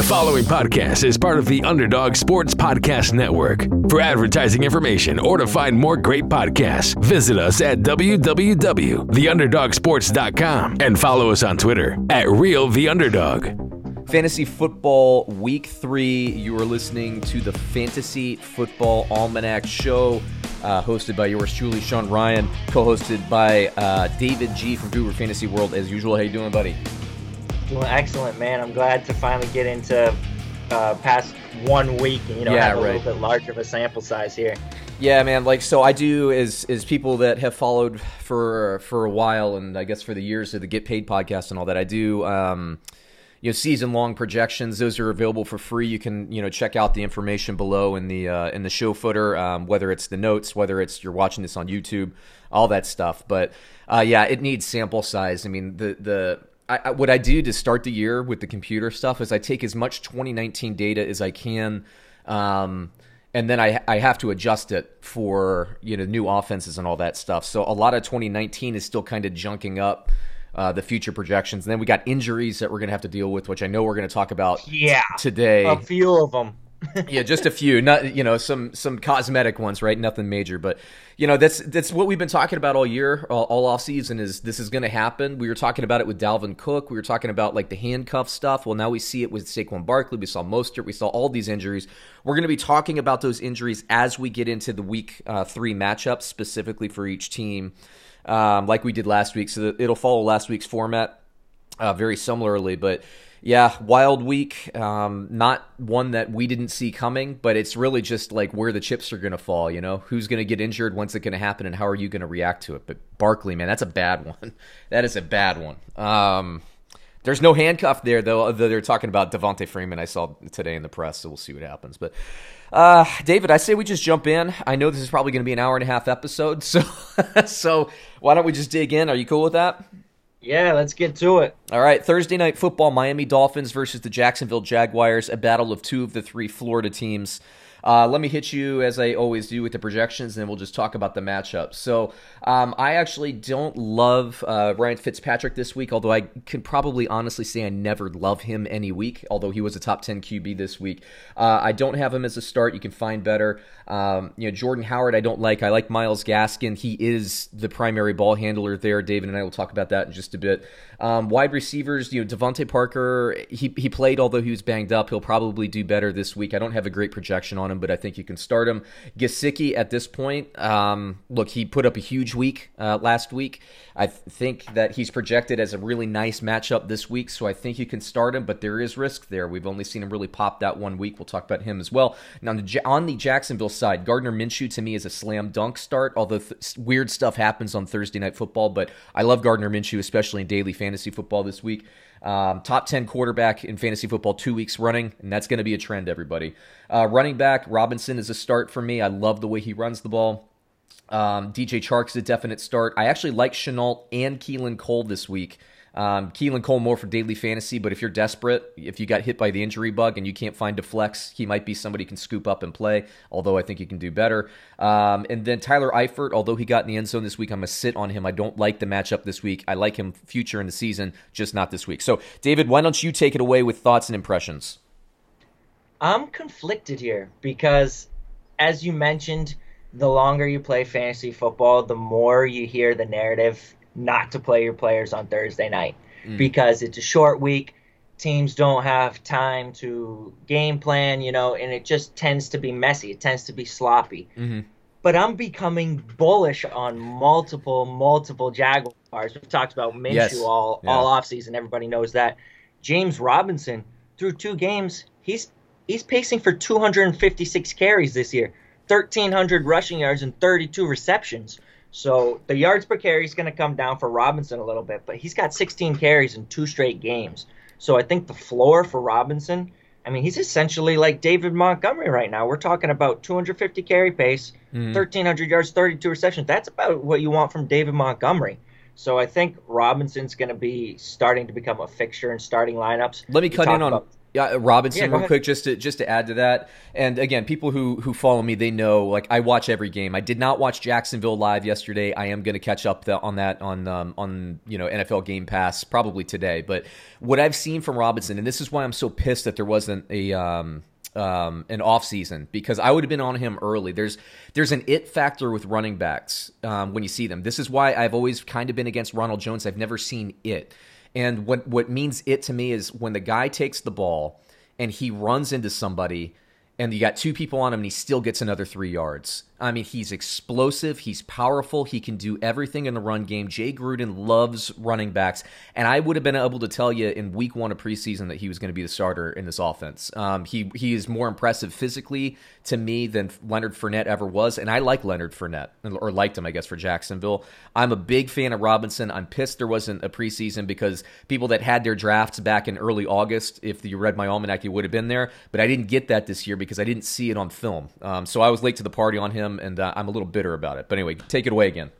The following podcast is part of the Underdog Sports Podcast Network. For advertising information or to find more great podcasts, visit us at www.theunderdogsports.com and follow us on Twitter at RealTheUnderdog. Fantasy Football Week 3. You are listening to the Fantasy Football Almanac Show, hosted by yours truly, Sean Ryan, co-hosted by David G. from Guru Fantasy World, as usual. How you doing, buddy? Well, excellent, man. I'm glad to finally get into past 1 week and, have a little bit larger of a sample size here. Yeah, man. Like, so I do, is people that have followed for a while, and I guess for the years of the Get Paid podcast and all that, I do, season-long projections. Those are available for free. You can, check out the information below in the show footer, whether it's the notes, whether it's you're watching this on YouTube, all that stuff. But, it needs sample size. I mean, what I do to start the year with the computer stuff is I take as much 2019 data as I can, and then I have to adjust it for new offenses and all that stuff. So a lot of 2019 is still kind of junking up the future projections. And then we got injuries that we're going to have to deal with, which I know we're going to talk about today. A few of them. Yeah, just a few. Not some cosmetic ones, right? Nothing major, but that's what we've been talking about all year, all off season. Is this is going to happen? We were talking about it with Dalvin Cook. We were talking about like the handcuff stuff. Well, now we see it with Saquon Barkley. We saw Mostert. We saw all these injuries. We're going to be talking about those injuries as we get into the week 3 matchups specifically for each team, like we did last week. So it'll follow last week's format very similarly, but. Yeah, wild week, not one that we didn't see coming, but it's really just like where the chips are going to fall, Who's going to get injured, when's it going to happen, and how are you going to react to it? But Barkley, man, that's a bad one. That is a bad one. There's no handcuff there, though, although they're talking about Devontae Freeman I saw today in the press, so we'll see what happens. But, David, I say we just jump in. I know this is probably going to be an hour-and-a-half episode, so so why don't we just dig in? Are you cool with that? Yeah, let's get to it. All right, Thursday Night Football, Miami Dolphins versus the Jacksonville Jaguars, a battle of two of the three Florida teams. Let me hit you, as I always do, with the projections, and then we'll just talk about the matchup. So I actually don't love Ryan Fitzpatrick this week, although I can probably honestly say I never love him any week, although he was a top 10 QB this week. I don't have him as a start. You can find better. Jordan Howard I don't like. I like Myles Gaskin. He is the primary ball handler there. David and I will talk about that in just a bit. Wide receivers, Devontae Parker, he played, although he was banged up. He'll probably do better this week. I don't have a great projection on him, but I think you can start him. Gesicki at this point, he put up a huge week last week. I think that he's projected as a really nice matchup this week, so I think you can start him, but there is risk there. We've only seen him really pop that 1 week. We'll talk about him as well. Now, on the Jacksonville side, Gardner Minshew to me is a slam dunk start, although weird stuff happens on Thursday Night Football, but I love Gardner Minshew, especially in daily fantasy football this week. Top 10 quarterback in fantasy football 2 weeks running, and that's going to be a trend, everybody. Running back, Robinson is a start for me. I love the way he runs the ball. DJ Chark's a definite start. I actually like Chenault and Keelan Cole this week. Keelan Cole more for daily fantasy, but if you're desperate, if you got hit by the injury bug and you can't find a flex, he might be somebody can scoop up and play, although I think he can do better. And then Tyler Eifert, although he got in the end zone this week, I'm going to sit on him. I don't like the matchup this week. I like him future in the season, just not this week. So, David, why don't you take it away with thoughts and impressions? I'm conflicted here because, as you mentioned, the longer you play fantasy football, the more you hear the narrative not to play your players on Thursday night because it's a short week. Teams don't have time to game plan, and it just tends to be messy. It tends to be sloppy. Mm-hmm. But I'm becoming bullish on multiple Jaguars. We've talked about Minshew all offseason. Everybody knows that. James Robinson, through 2 games, he's pacing for 256 carries this year, 1,300 rushing yards and 32 receptions. So the yards per carry is going to come down for Robinson a little bit, but he's got 16 carries in 2 straight games. So I think the floor for Robinson, he's essentially like David Montgomery right now. We're talking about 250 carry pace, 1,300 yards, 32 receptions. That's about what you want from David Montgomery. So I think Robinson's going to be starting to become a fixture in starting lineups. Let me cut in on Yeah, Robinson, real quick, just to add to that. And again, people who follow me, they know, like, I watch every game. I did not watch Jacksonville live yesterday. I am going to catch up on that on NFL Game Pass probably today. But what I've seen from Robinson, and this is why I'm so pissed that there wasn't a an off season, because I would have been on him early. There's an it factor with running backs when you see them. This is why I've always kind of been against Ronald Jones. I've never seen it. And what means it to me is when the guy takes the ball and he runs into somebody and you got two people on him and he still gets another 3 yards. I mean, he's explosive. He's powerful. He can do everything in the run game. Jay Gruden loves running backs. And I would have been able to tell you in week one of preseason that he was going to be the starter in this offense. He is more impressive physically to me than Leonard Fournette ever was. And I like Leonard Fournette, or liked him, I guess, for Jacksonville. I'm a big fan of Robinson. I'm pissed there wasn't a preseason, because people that had their drafts back in early August, if you read my almanac, you would have been there. But I didn't get that this year because I didn't see it on film. So I was late to the party on him. And I'm a little bitter about it. But anyway, take it away again.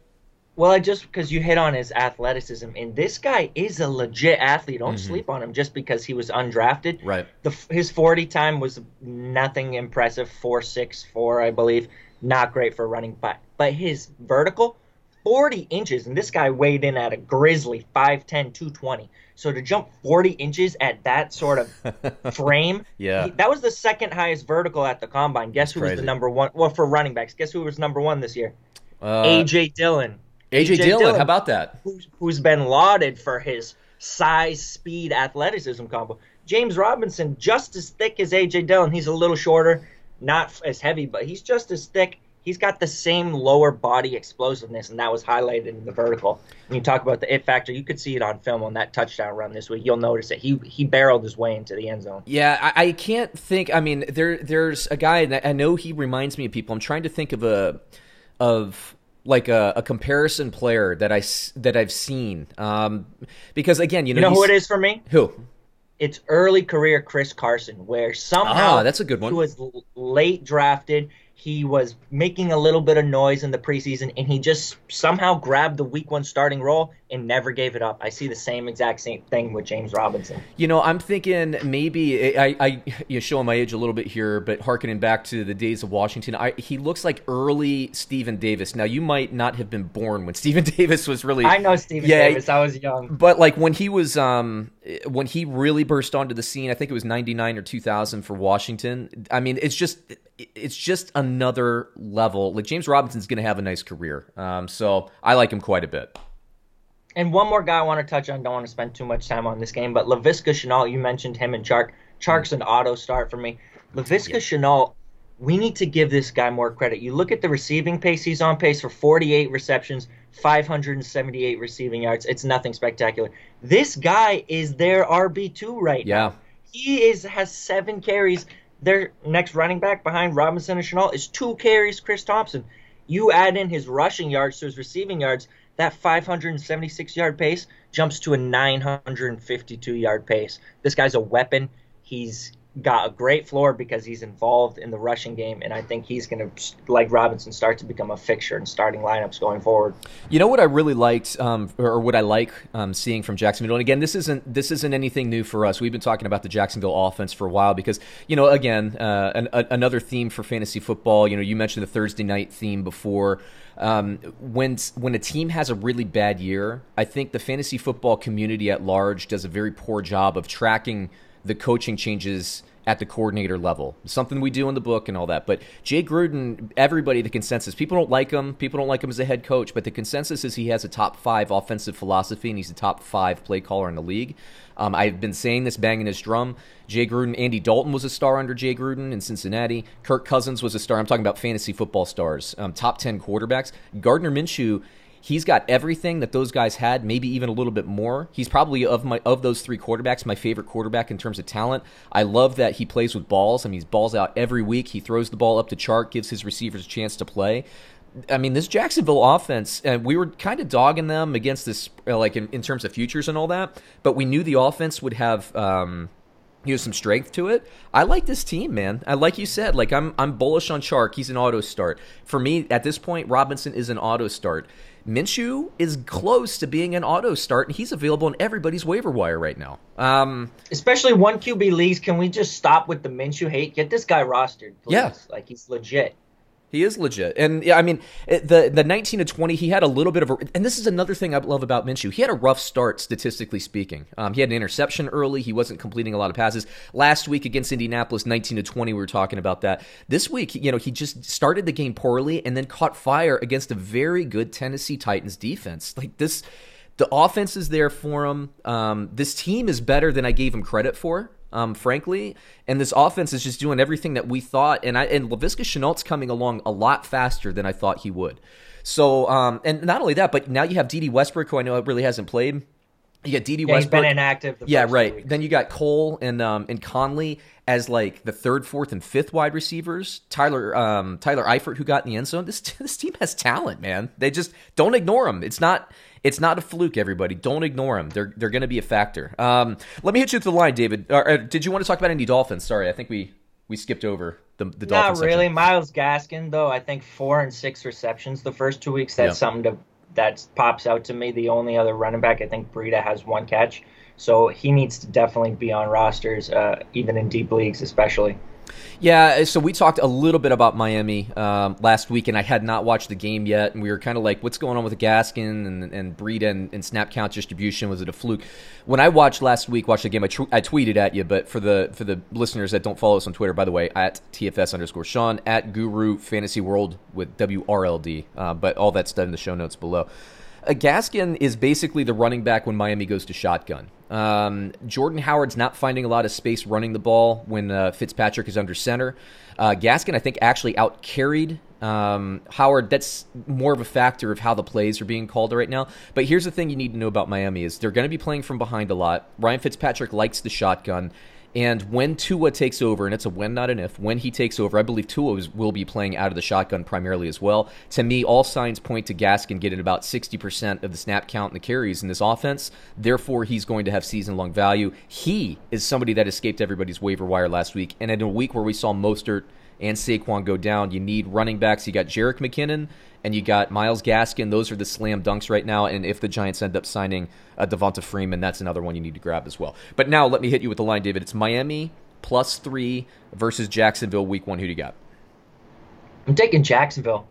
Well, just because you hit on his athleticism, and this guy is a legit athlete. Don't sleep on him just because he was undrafted. Right. His 40 time was nothing impressive, 4.64, I believe. Not great for running back. But his vertical, 40 inches, and this guy weighed in at a grisly 5'10", 220. So to jump 40 inches at that sort of frame, that was the second highest vertical at the combine. Guess who was the number one? Well, for running backs, guess who was number one this year? A.J. Dillon. A.J. Dillon, how about that? Who's been lauded for his size, speed, athleticism combo. James Robinson, just as thick as A.J. Dillon. He's a little shorter, not as heavy, but he's just as thick. He's got the same lower body explosiveness, and that was highlighted in the vertical. When you talk about the it factor, you could see it on film on that touchdown run this week. You'll notice it. He barreled his way into the end zone. Yeah, I can't think. I mean, there's a guy, and I know he reminds me of people. I'm trying to think of a comparison player that I've seen. Because again, you know who it is for me? Who? It's early career Chris Carson, where somehow that's a good one. He was late drafted. He was making a little bit of noise in the preseason, and he just somehow grabbed the week one starting role and never gave it up. I see the same thing with James Robinson. I'm thinking maybe I showing my age a little bit here, but harkening back to the days of Washington, he looks like early Stephen Davis. Now, you might not have been born when Stephen Davis was really. I know Stephen Davis. I was young. But like when he was, when he really burst onto the scene, I think it was 99 or 2000 for Washington. I mean, it's just another level. Like, James Robinson's going to have a nice career. So I like him quite a bit. And one more guy I want to touch on. Don't want to spend too much time on this game, but Laviska Chenault, you mentioned him and Chark. Chark's an auto start for me. Laviska Chenault, we need to give this guy more credit. You look at the receiving pace, he's on pace for 48 receptions, 578 receiving yards. It's nothing spectacular. This guy is their RB2 right now. He has 7 carries. Their next running back behind Robinson and Chenault is 2 carries, Chris Thompson. You add in his rushing yards to his receiving yards, that 576-yard pace jumps to a 952-yard pace. This guy's a weapon. He's got a great floor because he's involved in the rushing game, and I think he's going to, like Robinson, start to become a fixture in starting lineups going forward. You know what I really liked, or what I like seeing from Jacksonville, and again, this isn't anything new for us. We've been talking about the Jacksonville offense for a while because, again, another theme for fantasy football. You mentioned the Thursday night theme before. When a team has a really bad year, I think the fantasy football community at large does a very poor job of tracking the coaching changes at the coordinator level, something we do in the book and all that. But Jay Gruden, everybody, the consensus, people don't like him. People don't like him as a head coach, but the consensus is he has a top 5 offensive philosophy and he's a top 5 play caller in the league. I've been saying this, banging this drum. Jay Gruden, Andy Dalton was a star under Jay Gruden in Cincinnati. Kirk Cousins was a star. I'm talking about fantasy football stars, top 10 quarterbacks. Gardner Minshew, he's got everything that those guys had, maybe even a little bit more. He's probably, of those 3 quarterbacks, my favorite quarterback in terms of talent. I love that he plays with balls. I mean, he's balls out every week. He throws the ball up to Chark, gives his receivers a chance to play. I mean, this Jacksonville offense, and we were kind of dogging them against this, like in terms of futures and all that, but we knew the offense would have You have some strength to it. I like this team, man. I like you said, like I'm bullish on Chark. He's an auto start. For me, at this point, Robinson is an auto start. Minshew is close to being an auto start, and he's available on everybody's waiver wire right now. Especially one QB leagues. Can we just stop with the Minshew hate? Get this guy rostered, please. Yeah. Like, he's legit. He is legit. And, yeah, I mean, the 19 to 20, he had a little bit of a – and this is another thing I love about Minshew. He had a rough start, statistically speaking. He had an interception early. He wasn't completing a lot of passes. Last week against Indianapolis, 19 to 20, we were talking about that. This week, you know, he just started the game poorly and then caught fire against a very good Tennessee Titans defense. Like, this – the offense is there for him. This team is better than I gave him credit for. Frankly, and this offense is just doing everything that we thought, and Laviska Chenault's coming along a lot faster than I thought he would. So, and not only that, but now you have D.D. Westbrook, who I know really hasn't played. You got D.D. Westbrook. He's been inactive. Yeah, right. Then you got Cole and Conley as like the third, fourth, and fifth wide receivers. Tyler Eifert, who got in the end zone. This team has talent, man. They just don't ignore him. It's not a fluke, everybody. Don't ignore them. They're going to be a factor. Let me hit you to the line, David. Did you want to talk about any Dolphins? Sorry, I think we skipped over the Dolphins. Not really. Section. Myles Gaskin, though, I think 4 and 6 receptions the first 2 weeks. That's something that pops out to me. The only other running back, I think Breida has 1 catch. So he needs to definitely be on rosters, even in deep leagues especially. Yeah, so we talked a little bit about Miami last week, and I had not watched the game yet, and we were kind of like, what's going on with Gaskin and Breida and snap count distribution? Was it a fluke? When I watched the game, I tweeted at you, but for the listeners that don't follow us on Twitter, by the way, at @TFS_Sean, at Guru Fantasy World with WRLD, but all that's done in the show notes below. Gaskin is basically the running back when Miami goes to shotgun. Jordan Howard's not finding a lot of space running the ball when Fitzpatrick is under center. Gaskin, I think, actually out-carried Howard. That's more of a factor of how the plays are being called right now. But here's the thing you need to know about Miami is they're going to be playing from behind a lot. Ryan Fitzpatrick likes the shotgun. And when Tua takes over, and it's a when, not an if, when he takes over, I believe Tua will be playing out of the shotgun primarily as well. To me, all signs point to Gaskin getting about 60% of the snap count and the carries in this offense. Therefore, he's going to have season-long value. He is somebody that escaped everybody's waiver wire last week. And in a week where we saw Mostert and Saquon go down, you need running backs. You got Jerick McKinnon, and you got Myles Gaskin. Those are the slam dunks right now. And if the Giants end up signing Devontae Freeman, that's another one you need to grab as well. But now let me hit you with the line, David. It's Miami +3 versus Jacksonville week 1. Who do you got? I'm taking Jacksonville.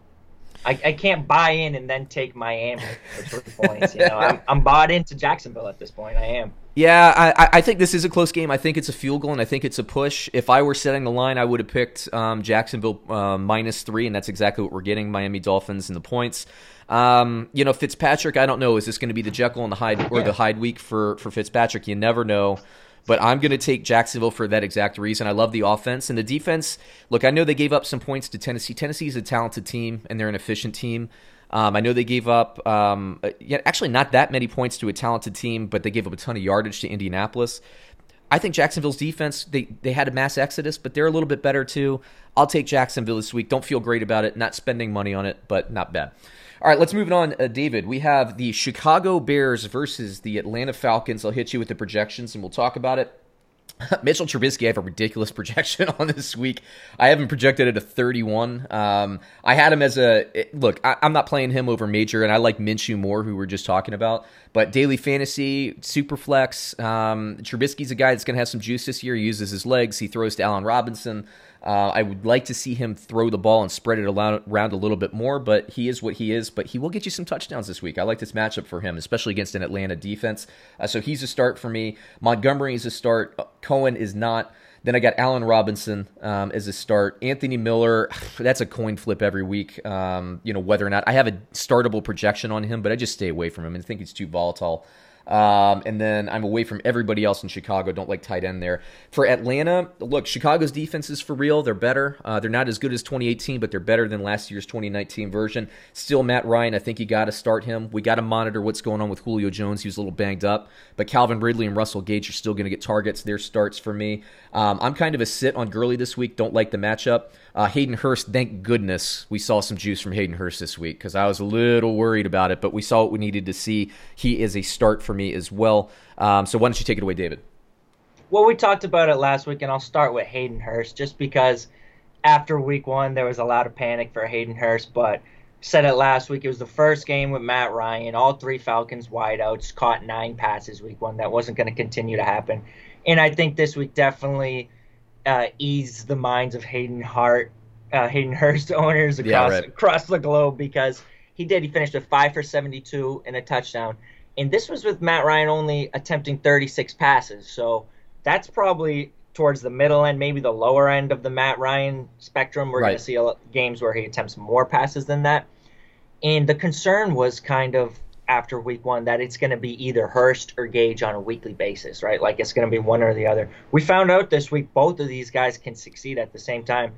I can't buy in and then take Miami for 3 points. You know, I'm bought into Jacksonville at this point. I am. Yeah, I think this is a close game. I think it's a field goal, and I think it's a push. If I were setting the line, I would have picked Jacksonville -3, and that's exactly what we're getting, Miami Dolphins and the points. You know, Fitzpatrick, I don't know. Is this going to be the Jekyll and the Hyde or the Hyde week for Fitzpatrick? You never know. But I'm going to take Jacksonville for that exact reason. I love the offense. And the defense, look, I know they gave up some points to Tennessee. Tennessee is a talented team, and they're an efficient team. I know they gave up actually not that many points to a talented team, but they gave up a ton of yardage to Indianapolis. I think Jacksonville's defense, they had a mass exodus, but they're a little bit better too. I'll take Jacksonville this week. Don't feel great about it. Not spending money on it, but not bad. All right, let's move it on, David. We have the Chicago Bears versus the Atlanta Falcons. I'll hit you with the projections, and we'll talk about it. Mitchell Trubisky, I have a ridiculous projection on this week. I have him projected at a 31. I had him as I'm not playing him over Major, and I like Minshew more, who we're just talking about. But daily fantasy, Superflex, Trubisky's a guy that's going to have some juice this year. He uses his legs. He throws to Allen Robinson. I would like to see him throw the ball and spread it around a little bit more, but he is what he is. But he will get you some touchdowns this week. I like this matchup for him, especially against an Atlanta defense. So he's a start for me. Montgomery is a start. Cohen is not. Then I got Allen Robinson as a start. Anthony Miller, that's a coin flip every week, whether or not. I have a startable projection on him, but I just stay away from him. I think he's too volatile. And then I'm away from everybody else in Chicago. Don't like tight end there. For Atlanta, look, Chicago's defense is for real. They're better. They're not as good as 2018, but they're better than last year's 2019 version. Still, Matt Ryan, I think you got to start him. We got to monitor what's going on with Julio Jones. He was a little banged up. But Calvin Ridley and Russell Gage are still going to get targets. Their starts for me. I'm kind of a sit on Gurley this week. Don't like the matchup. Hayden Hurst, thank goodness we saw some juice from Hayden Hurst this week because I was a little worried about it, but we saw what we needed to see. He is a start for me as well. So why don't you take it away, David? Well, we talked about it last week, and I'll start with Hayden Hurst, just because after week one, there was a lot of panic for Hayden Hurst, but said it last week, it was the first game with Matt Ryan, all three Falcons wideouts, caught 9 passes week one. That wasn't going to continue to happen. And I think this week definitely eased the minds of Hayden Hurst owners across the globe, because he finished with 5 for 72 and a touchdown. And this was with Matt Ryan only attempting 36 passes, so that's probably towards the middle end, maybe the lower end of the Matt Ryan spectrum. We're going to see games where he attempts more passes than that. And the concern was kind of after week one that it's going to be either Hurst or Gage on a weekly basis, right? Like it's going to be one or the other. We found out this week both of these guys can succeed at the same time,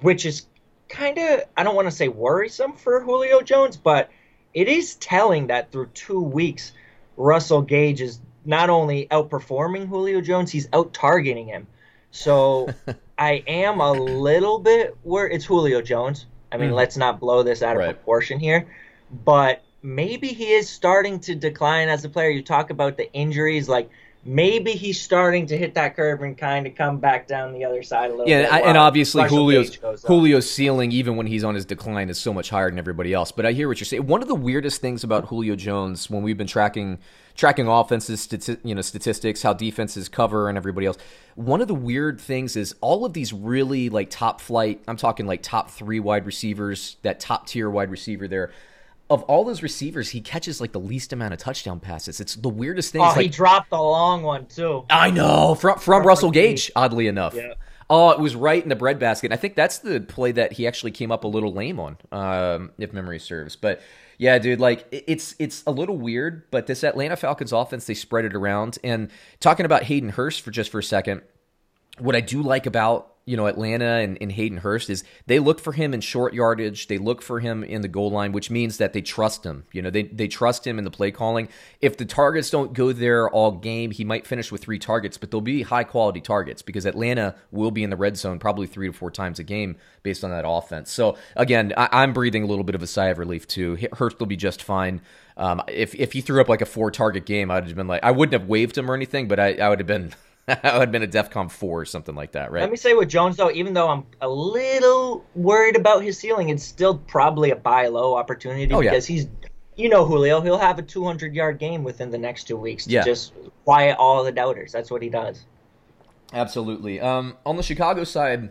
which is kind of, I don't want to say worrisome for Julio Jones, but it is telling that through 2 weeks, Russell Gage is not only outperforming Julio Jones, he's out-targeting him. So I am a little bit worried. It's Julio Jones. I mean, let's not blow this out of proportion here. But maybe he is starting to decline as a player. You talk about the injuries. Like, maybe he's starting to hit that curve and kind of come back down the other side a little bit. Yeah, and obviously Julio's ceiling, even when he's on his decline, is so much higher than everybody else. But I hear what you're saying. One of the weirdest things about Julio Jones, when we've been tracking offenses, statistics, how defenses cover and everybody else. One of the weird things is all of these really like top flight, I'm talking like top 3 wide receivers, that top tier wide receiver there. Of all those receivers, he catches like the least amount of touchdown passes. It's the weirdest thing. Oh, he dropped a long one too. I know, from Russell Gage, oddly enough. Yeah. Oh, it was right in the breadbasket. I think that's the play that he actually came up a little lame on, if memory serves. But yeah, dude, like it's a little weird. But this Atlanta Falcons offense, they spread it around. And talking about Hayden Hurst for a second, what I do like about Atlanta and Hayden Hurst is they look for him in short yardage. They look for him in the goal line, which means that they trust him. They trust him in the play calling. If the targets don't go there all game, he might finish with 3 targets, but they'll be high quality targets because Atlanta will be in the red zone probably 3 to 4 times a game based on that offense. So again, I'm breathing a little bit of a sigh of relief too. Hurst will be just fine. If he threw up like a 4 target game, I'd have been like, I wouldn't have waved him or anything, but I would have been. I would have been a DEFCON 4 or something like that, right? Let me say with Jones, though, even though I'm a little worried about his ceiling, it's still probably a buy-low opportunity because he's, Julio, he'll have a 200-yard game within the next 2 weeks to just quiet all the doubters. That's what he does. Absolutely. On the Chicago side,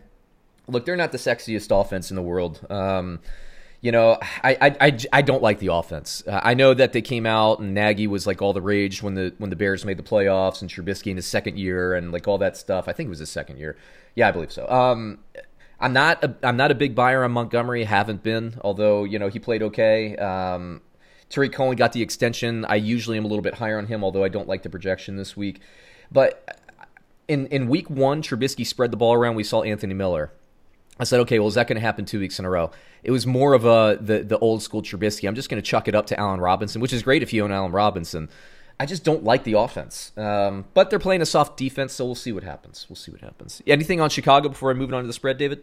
look, they're not the sexiest offense in the world. I don't like the offense. I know that they came out and Nagy was like all the rage when the Bears made the playoffs and Trubisky in his second year and like all that stuff. I think it was his second year. Yeah, I believe so. I'm not a big buyer on Montgomery. Haven't been, although he played okay. Tariq Cohen got the extension. I usually am a little bit higher on him, although I don't like the projection this week. But in week one, Trubisky spread the ball around. We saw Anthony Miller. I said, okay, well, is that going to happen 2 weeks in a row? It was more of the old school Trubisky. I'm just going to chuck it up to Allen Robinson, which is great if you own Allen Robinson. I just don't like the offense. But they're playing a soft defense, so we'll see what happens. Anything on Chicago before I move on to the spread, David?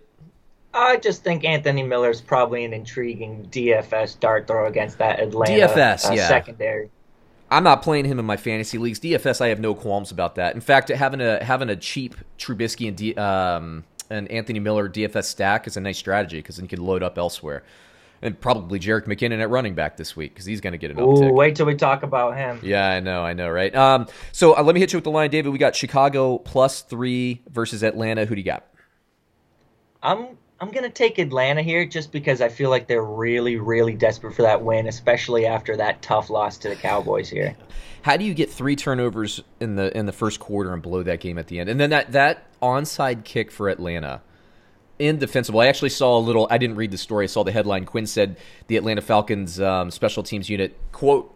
I just think Anthony Miller's probably an intriguing DFS dart throw against that Atlanta secondary. I'm not playing him in my fantasy leagues. DFS, I have no qualms about that. In fact, having a cheap Trubisky and an Anthony Miller DFS stack is a nice strategy because then you can load up elsewhere. And probably Jerick McKinnon at running back this week because he's going to get an uptick. Wait till we talk about him. Yeah, I know, right? So let me hit you with the line, David. We got Chicago +3 versus Atlanta. Who do you got? I'm going to take Atlanta here just because I feel like they're really, really desperate for that win, especially after that tough loss to the Cowboys here. How do you get 3 turnovers in the first quarter and blow that game at the end? And then that onside kick for Atlanta, indefensible. I actually saw I didn't read the story. I saw the headline. Quinn said the Atlanta Falcons special teams unit, quote,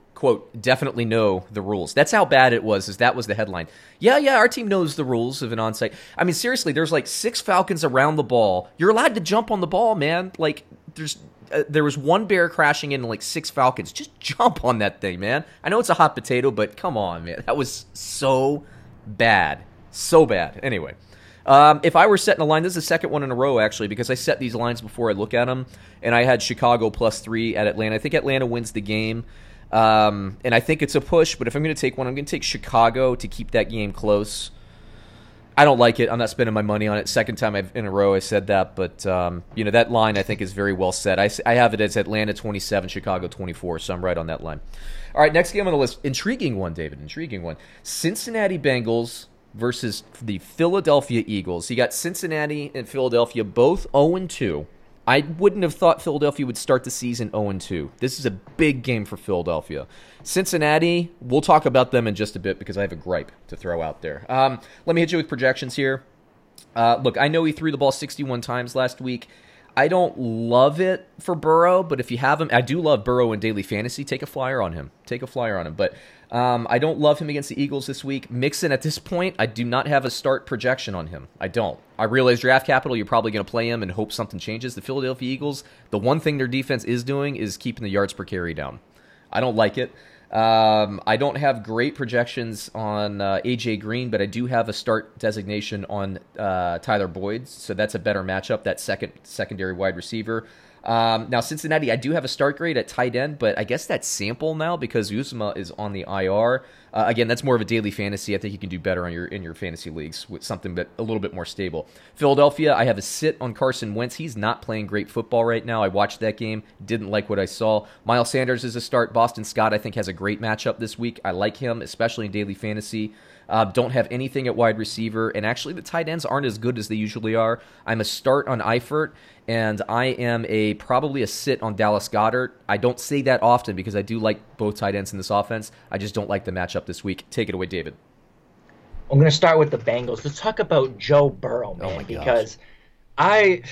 definitely know the rules. That's how bad it was, that was the headline. Yeah, our team knows the rules of an onside. I mean, seriously, there's like 6 Falcons around the ball. You're allowed to jump on the ball, man. Like, there was one bear crashing into like 6 Falcons. Just jump on that thing, man. I know it's a hot potato, but come on, man. That was so bad. So bad. Anyway. If I were setting a line, this is the second one in a row, actually, because I set these lines before I look at them, and I had Chicago +3 at Atlanta. I think Atlanta wins the game. And I think it's a push, but if I'm going to take one, I'm going to take Chicago to keep that game close. I don't like it. I'm not spending my money on it. Second time in a row I said that, but you know, that line I think is very well set. I have it as Atlanta 27, Chicago 24, so I'm right on that line. All right, next game on the list. Intriguing one, David. Intriguing one. Cincinnati Bengals versus the Philadelphia Eagles. You got Cincinnati and Philadelphia both 0-2. I wouldn't have thought Philadelphia would start the season 0-2. This is a big game for Philadelphia. Cincinnati, we'll talk about them in just a bit because I have a gripe to throw out there. Let me hit you with projections here. Look, I know he threw the ball 61 times last week. I don't love it for Burrow, but if you have him, I do love Burrow in Daily Fantasy. Take a flyer on him. Take a flyer on him, but... I don't love him against the Eagles this week. Mixon, at this point, I do not have a start projection on him. I don't. I realize draft capital, you're probably going to play him and hope something changes. The Philadelphia Eagles, the one thing their defense is doing is keeping the yards per carry down. I don't like it. I don't have great projections on A.J. Green, but I do have a start designation on Tyler Boyd, so that's a better matchup, that secondary wide receiver. Now, Cincinnati, I do have a start grade at tight end, but I guess that's sample now because Uzomah is on the IR. Again, that's more of a daily fantasy. I think you can do better on in your fantasy leagues with something that a little bit more stable. Philadelphia, I have a sit on Carson Wentz. He's not playing great football right now. I watched that game, didn't like what I saw. Miles Sanders is a start. Boston Scott, I think, has a great matchup this week. I like him, especially in daily fantasy. Don't have anything at wide receiver, and actually the tight ends aren't as good as they usually are. I'm a start on Eifert, and I am probably a sit on Dallas Goedert. I don't say that often because I do like both tight ends in this offense. I just don't like the matchup this week. Take it away, David. I'm going to start with the Bengals. Let's talk about Joe Burrow, man, because I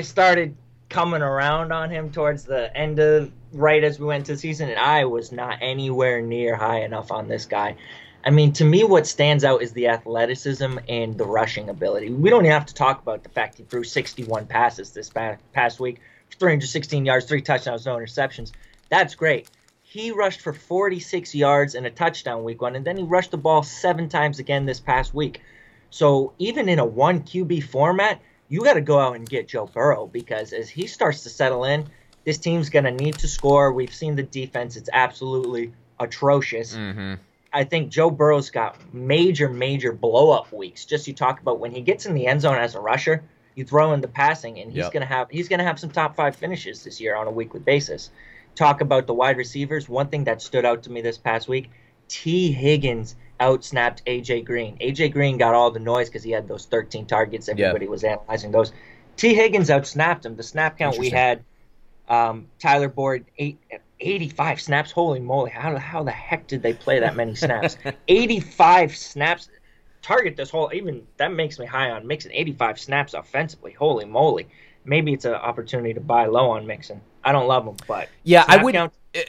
started coming around on him towards the end of right as we went to the season, and I was not anywhere near high enough on this guy. I mean, to me, what stands out is the athleticism and the rushing ability. We don't even have to talk about the fact he threw 61 passes this past week, 316 yards, 3 touchdowns, no interceptions. That's great. He rushed for 46 yards and a touchdown week one, and then he rushed the ball 7 times again this past week. So even in a 1 QB format, you got to go out and get Joe Burrow because as he starts to settle in, this team's going to need to score. We've seen the defense. It's absolutely atrocious. Mm-hmm. I think Joe Burrow's got major, major blow-up weeks. Just you talk about when he gets in the end zone as a rusher, you throw in the passing, and he's gonna have some top 5 finishes this year on a weekly basis. Talk about the wide receivers. One thing that stood out to me this past week, T. Higgins outsnapped A.J. Green. A.J. Green got all the noise because he had those 13 targets. Everybody was analyzing those. T. Higgins outsnapped him. The snap count we had, Tyler Boyd, 85 snaps. Holy moly, how the heck did they play that many snaps? 85 snaps. Target this whole, even that makes me high on Mixon. 85 snaps offensively. Holy moly. Maybe it's an opportunity to buy low on Mixon. I don't love him, but yeah, I would.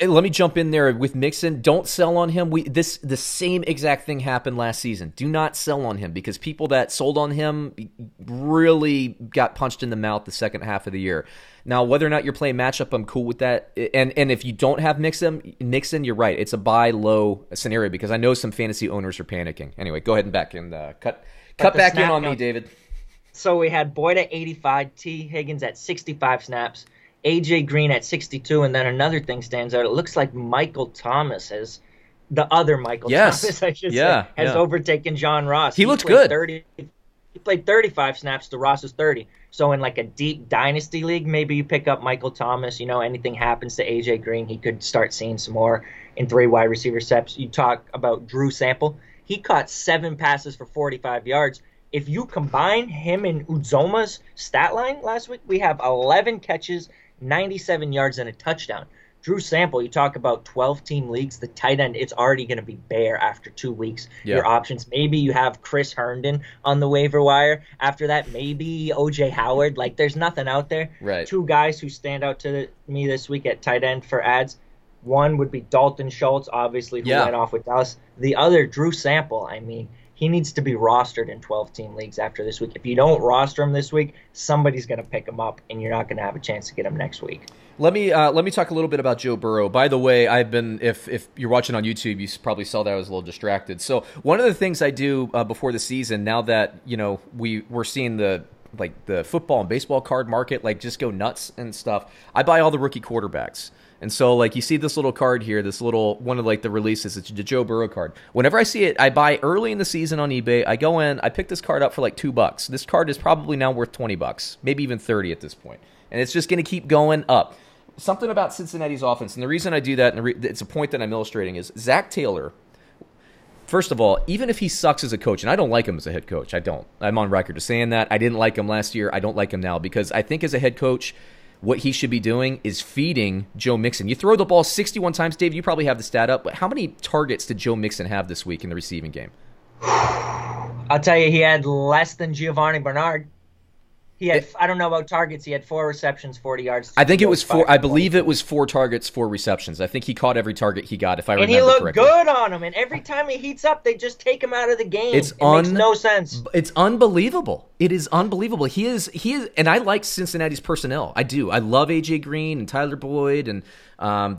Let me jump in there with Mixon. Don't sell on him. The same exact thing happened last season. Do not sell on him because people that sold on him really got punched in the mouth the second half of the year. Now, whether or not you're playing matchup, I'm cool with that. And if you don't have Mixon, you're right. It's a buy low scenario because I know some fantasy owners are panicking. Anyway, go ahead and back and cut back in on me, David. So we had Boyd at 85, T. Higgins at 65 snaps, A.J. Green at 62, and then another thing stands out. It looks like Michael Thomas has overtaken John Ross. He looked good. He played 35 snaps to Ross's 30. So in like a deep dynasty league, maybe you pick up Michael Thomas. You know, anything happens to A.J. Green, he could start seeing some more in 3 wide receiver sets. You talk about Drew Sample. He caught 7 passes for 45 yards. If you combine him and Uzoma's stat line last week, we have 11 catches, 97 yards, and a touchdown. Drew Sample, you talk about 12-team leagues, the tight end, it's already going to be bare after 2 weeks. Yeah. Your options, maybe you have Chris Herndon on the waiver wire. After that, maybe O.J. Howard. Like, there's nothing out there. Right. 2 guys who stand out to me this week at tight end for ads. One would be Dalton Schultz, obviously, who went off with Dallas. The other, Drew Sample, I mean... He needs to be rostered in 12-team leagues after this week. If you don't roster him this week, somebody's going to pick him up, and you're not going to have a chance to get him next week. Let me talk a little bit about Joe Burrow. By the way, I've been if you're watching on YouTube, you probably saw that I was a little distracted. So one of the things I do before the season, now that you know we're seeing the football and baseball card market like just go nuts and stuff, I buy all the rookie quarterbacks. And so, like, you see this little card here, this little one of, like, the releases. It's the Joe Burrow card. Whenever I see it, I buy early in the season on eBay. I go in, I pick this card up for, like, $2. This card is probably now worth $20, maybe even $30 at this point. And it's just going to keep going up. Something about Cincinnati's offense, and the reason I do that, and it's a point that I'm illustrating, is Zach Taylor, first of all, even if he sucks as a coach, and I don't like him as a head coach. I don't. I'm on record to saying that. I didn't like him last year. I don't like him now because I think as a head coach, what he should be doing is feeding Joe Mixon. You throw the ball 61 times. Dave, you probably have the stat up, but how many targets did Joe Mixon have this week in the receiving game? I'll tell you, he had less than Giovanni Bernard. He had, I don't know about targets, he had 4 receptions, 40 yards. I think it was 4, I believe it was 4 targets, 4 receptions. I think he caught every target he got, if I remember correctly. And he looked good on him, and every time he heats up, they just take him out of the game. It makes no sense. It's unbelievable. It is unbelievable. He is, and I like Cincinnati's personnel. I do. I love A.J. Green and Tyler Boyd, and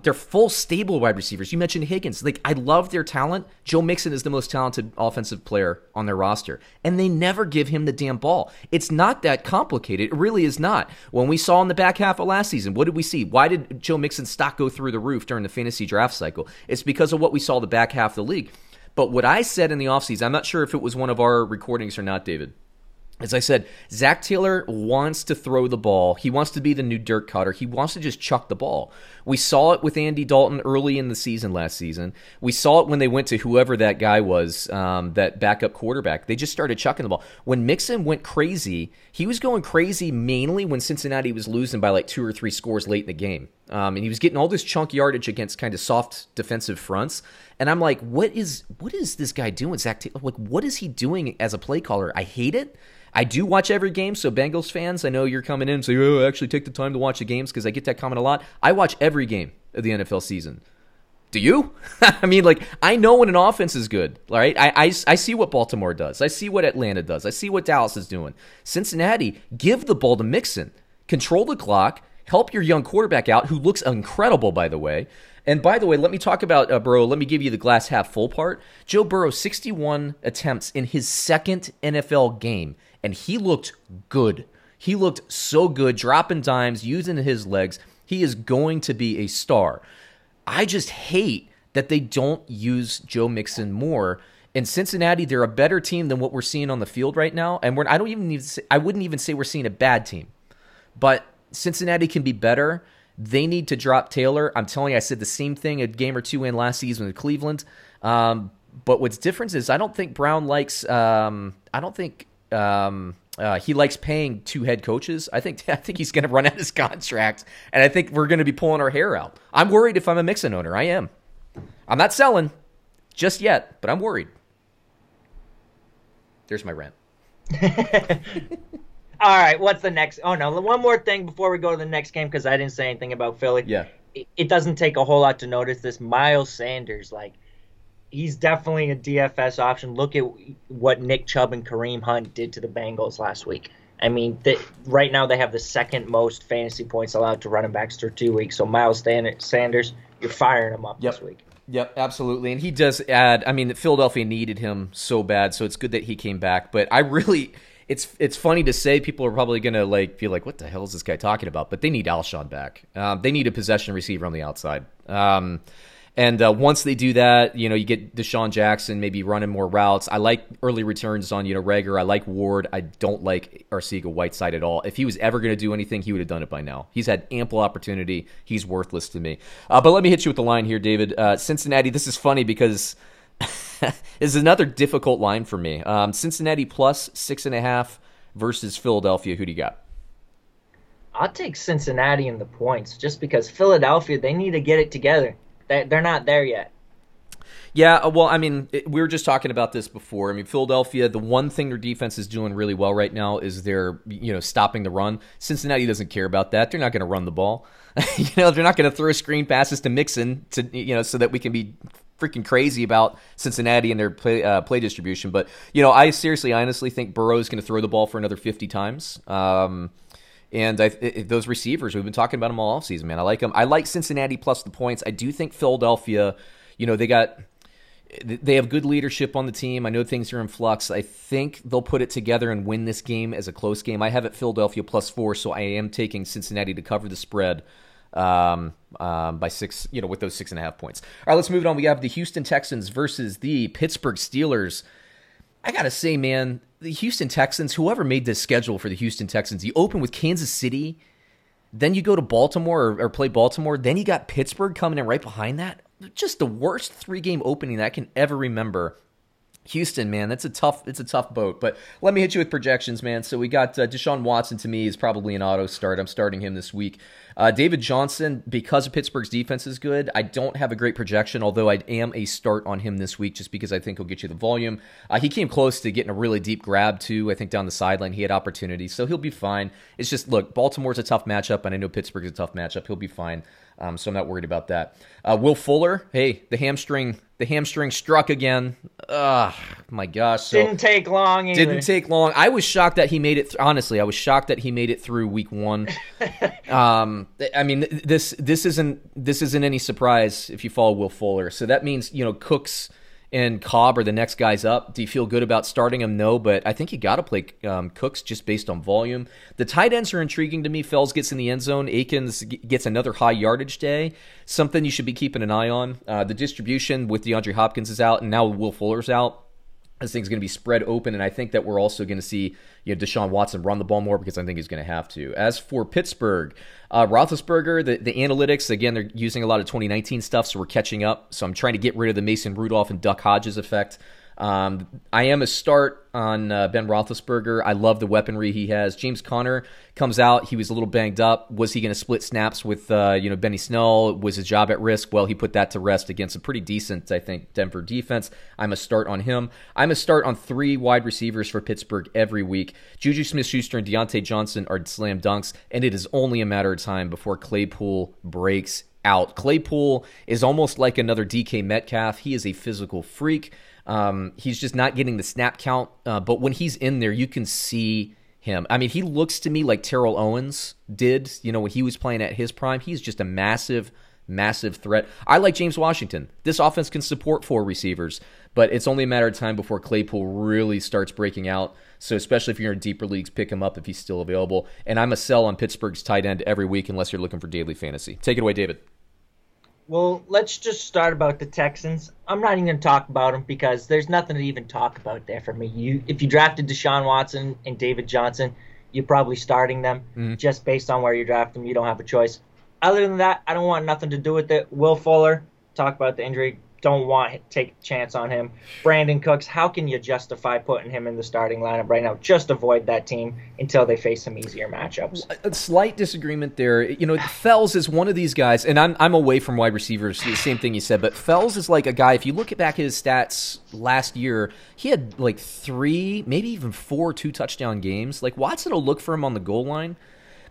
they're full stable wide receivers. You mentioned Higgins. Like, I love their talent. Joe Mixon is the most talented offensive player on their roster, and they never give him the damn ball. It's not that complicated. It really is not. When we saw in the back half of last season, what did we see? Why did Joe Mixon's stock go through the roof during the fantasy draft cycle? It's because of what we saw the back half of the league. But what I said in the offseason, I'm not sure if it was one of our recordings or not, David, as I said, Zach Taylor wants to throw the ball. He wants to be the new dirt cutter. He wants to just chuck the ball. We saw it with Andy Dalton early in the season last season. We saw it when they went to whoever that guy was, that backup quarterback. They just started chucking the ball. When Mixon went crazy, he was going crazy mainly when Cincinnati was losing by like 2 or 3 scores late in the game. And he was getting all this chunk yardage against kind of soft defensive fronts. And I'm like, what is this guy doing, Zach Taylor? Like, what is he doing as a play caller? I hate it. I do watch every game, so Bengals fans, I know you're coming in and say, oh, actually take the time to watch the games, because I get that comment a lot. I watch every game of the NFL season. Do you? I mean, like, I know when an offense is good, right? I see what Baltimore does. I see what Atlanta does. I see what Dallas is doing. Cincinnati, give the ball to Mixon. Control the clock. Help your young quarterback out, who looks incredible, by the way. And by the way, let me talk about Burrow. Let me give you the glass half full part. Joe Burrow, 61 attempts in his second NFL game, and he looked good. He looked so good, dropping dimes, using his legs. He is going to be a star. I just hate that they don't use Joe Mixon more. In Cincinnati, they're a better team than what we're seeing on the field right now, and I wouldn't even say we're seeing a bad team, but Cincinnati can be better. They need to drop Taylor. I'm telling you, I said the same thing a game or two in last season with Cleveland. But what's different is I don't think Brown likes. He likes paying 2 head coaches. I think he's going to run out his contract, and I think we're going to be pulling our hair out. I'm worried if I'm a Mixon owner. I am. I'm not selling just yet, but I'm worried. There's my rant. All right, what's the next? Oh, no, one more thing before we go to the next game, because I didn't say anything about Philly. Yeah. It doesn't take a whole lot to notice this. Miles Sanders, like, he's definitely a DFS option. Look at what Nick Chubb and Kareem Hunt did to the Bengals last week. I mean, right now they have the second most fantasy points allowed to running backs through 2 weeks. So Miles Sanders, you're firing him up this week. Yep, absolutely. And he does add – I mean, Philadelphia needed him so bad, so it's good that he came back. But I really – It's funny to say. People are probably going to like be like, what the hell is this guy talking about? But they need Alshon back. They need a possession receiver on the outside. And once they do that, you know, you get Deshaun Jackson maybe running more routes. I like early returns on, you know, Reagor. I like Ward. I don't like Arcega-Whiteside at all. If he was ever going to do anything, he would have done it by now. He's had ample opportunity. He's worthless to me. But let me hit you with the line here, David. Cincinnati, this is funny because... is another difficult line for me. Cincinnati plus 6.5 versus Philadelphia. Who do you got? I'll take Cincinnati in the points just because Philadelphia, they need to get it together. They're not there yet. Yeah, well, I mean, we were just talking about this before. I mean, Philadelphia, the one thing their defense is doing really well right now is they're, you know, stopping the run. Cincinnati doesn't care about that. They're not going to run the ball. You know, they're not going to throw screen passes to Mixon to, you know, so that we can be freaking crazy about Cincinnati and their play distribution. But, you know, I seriously, honestly think Burrow is going to throw the ball for another 50 times. And those receivers, we've been talking about them all offseason, man. I like them. I like Cincinnati plus the points. I do think Philadelphia, you know, they have good leadership on the team. I know things are in flux. I think they'll put it together and win this game as a close game. I have it Philadelphia plus 4, so I am taking Cincinnati to cover the spread. by six, you know, with those 6.5 points. All right, let's move on. We have the Houston Texans versus the Pittsburgh Steelers. I got to say, man, the Houston Texans, whoever made this schedule for the Houston Texans, you open with Kansas City, then you go to Baltimore or play Baltimore, then you got Pittsburgh coming in right behind that. Just the worst three-game opening that I can ever remember. Houston, man, it's a tough boat. But let me hit you with projections, man. So we got Deshaun Watson, to me, is probably an auto start. I'm starting him this week. David Johnson, because of Pittsburgh's defense is good, I don't have a great projection, although I am a start on him this week just because I think he'll get you the volume. He came close to getting a really deep grab, too. I think down the sideline he had opportunities, so he'll be fine. It's just, look, Baltimore's a tough matchup, and I know Pittsburgh's a tough matchup. He'll be fine. So I'm not worried about that. Will Fuller, hey, the hamstring struck again. My gosh. So didn't take long either. I was shocked that he made it. Honestly, I was shocked that he made it through week one. I mean, this isn't any surprise if you follow Will Fuller. So that means, you know, Cooks and Cobb are the next guys up. Do you feel good about starting him? No, but I think you got to play Cooks just based on volume. The tight ends are intriguing to me. Fells gets in the end zone. Akins gets another high yardage day, something you should be keeping an eye on. The distribution with DeAndre Hopkins is out, and now Will Fuller's out. This thing's going to be spread open, and I think that we're also going to see, you know, Deshaun Watson run the ball more because I think he's going to have to. As for Pittsburgh, Roethlisberger, the analytics, again, they're using a lot of 2019 stuff, so we're catching up. So I'm trying to get rid of the Mason Rudolph and Duck Hodges effect. I am a start on Ben Roethlisberger. I love the weaponry he has. James Conner comes out. He was a little banged up. Was he going to split snaps with Benny Snell? Was his job at risk? Well, he put that to rest against a pretty decent, I think, Denver defense. I'm a start on him. I'm a start on three wide receivers for Pittsburgh every week. Juju Smith-Schuster and Deontay Johnson are slam dunks, and it is only a matter of time before Claypool breaks out. Claypool is almost like another DK Metcalf. He is a physical freak. He's just not getting the snap count, but when he's in there, you can see him. I mean, he looks to me like Terrell Owens did, you know, when he was playing at his prime. He's just a massive, massive threat. I like James Washington. This offense can support four receivers, but it's only a matter of time before Claypool really starts breaking out. So especially if you're in deeper leagues, pick him up if he's still available. And I'm a sell on Pittsburgh's tight end every week unless you're looking for daily fantasy. Take it away, David. Well, let's just start about the Texans. I'm not even going to talk about them because there's nothing to even talk about there for me. If you drafted Deshaun Watson and David Johnson, you're probably starting them just based on where you draft them. You don't have a choice. Other than that, I don't want nothing to do with it. Will Fuller, talk about the injury. Don't want to take a chance on him. Brandon Cooks, how can you justify putting him in the starting lineup right now? Just avoid that team until they face some easier matchups. A slight disagreement there. You know, Fells is one of these guys, and I'm away from wide receivers, the same thing you said, but Fells is like a guy, if you look back at his stats last year, he had like 3, maybe even 4 two-touchdown games. Like Watson will look for him on the goal line.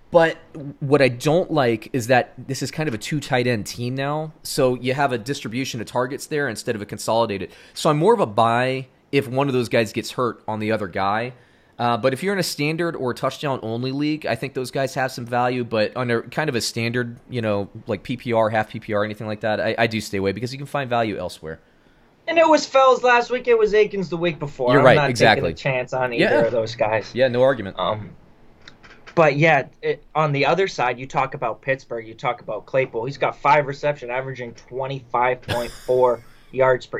But what I don't like is that this is kind of a two-tight end team now, so you have a distribution of targets there instead of a consolidated. So I'm more of a buy if one of those guys gets hurt on the other guy. But if you're in a standard or touchdown-only league, I think those guys have some value. But under kind of a standard, you know, like PPR, half PPR, anything like that, I do stay away because you can find value elsewhere. And it was Fells last week. It was Akins the week before. You're right, exactly. I'm not taking a chance on either of those guys. Yeah, no argument. But, yeah, on the other side, you talk about Pittsburgh, you talk about Claypool. He's got 5 receptions, averaging 25.4 yards per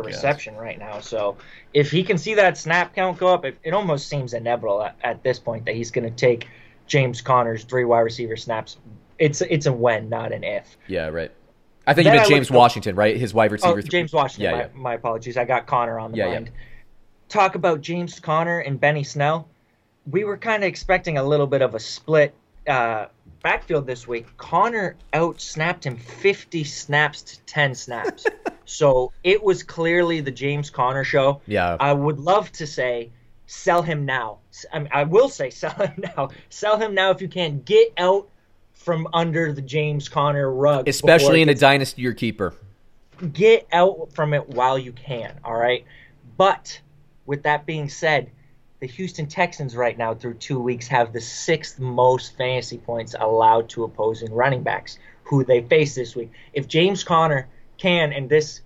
reception right now. So if he can see that snap count go up, it almost seems inevitable at this point that he's going to take James Conner's 3 wide receiver snaps. It's a when, not an if. Yeah, right. I think you meant James Washington, right? His wide receiver. Oh, James Washington. Yeah, my apologies. I got Conner on the mind. Yeah. Talk about James Conner and Benny Snell. We were kind of expecting a little bit of a split backfield this week. Connor out-snapped him 50 snaps to 10 snaps. So it was clearly the James Conner show. Yeah. I would love to say sell him now. I mean, I will say sell him now. Sell him now if you can. Get out from under the James Conner rug. Especially in a dynasty or keeper. Get out from it while you can, all right? But with that being said, the Houston Texans right now through 2 weeks have the 6th most fantasy points allowed to opposing running backs who they face this week. If James Conner can, and this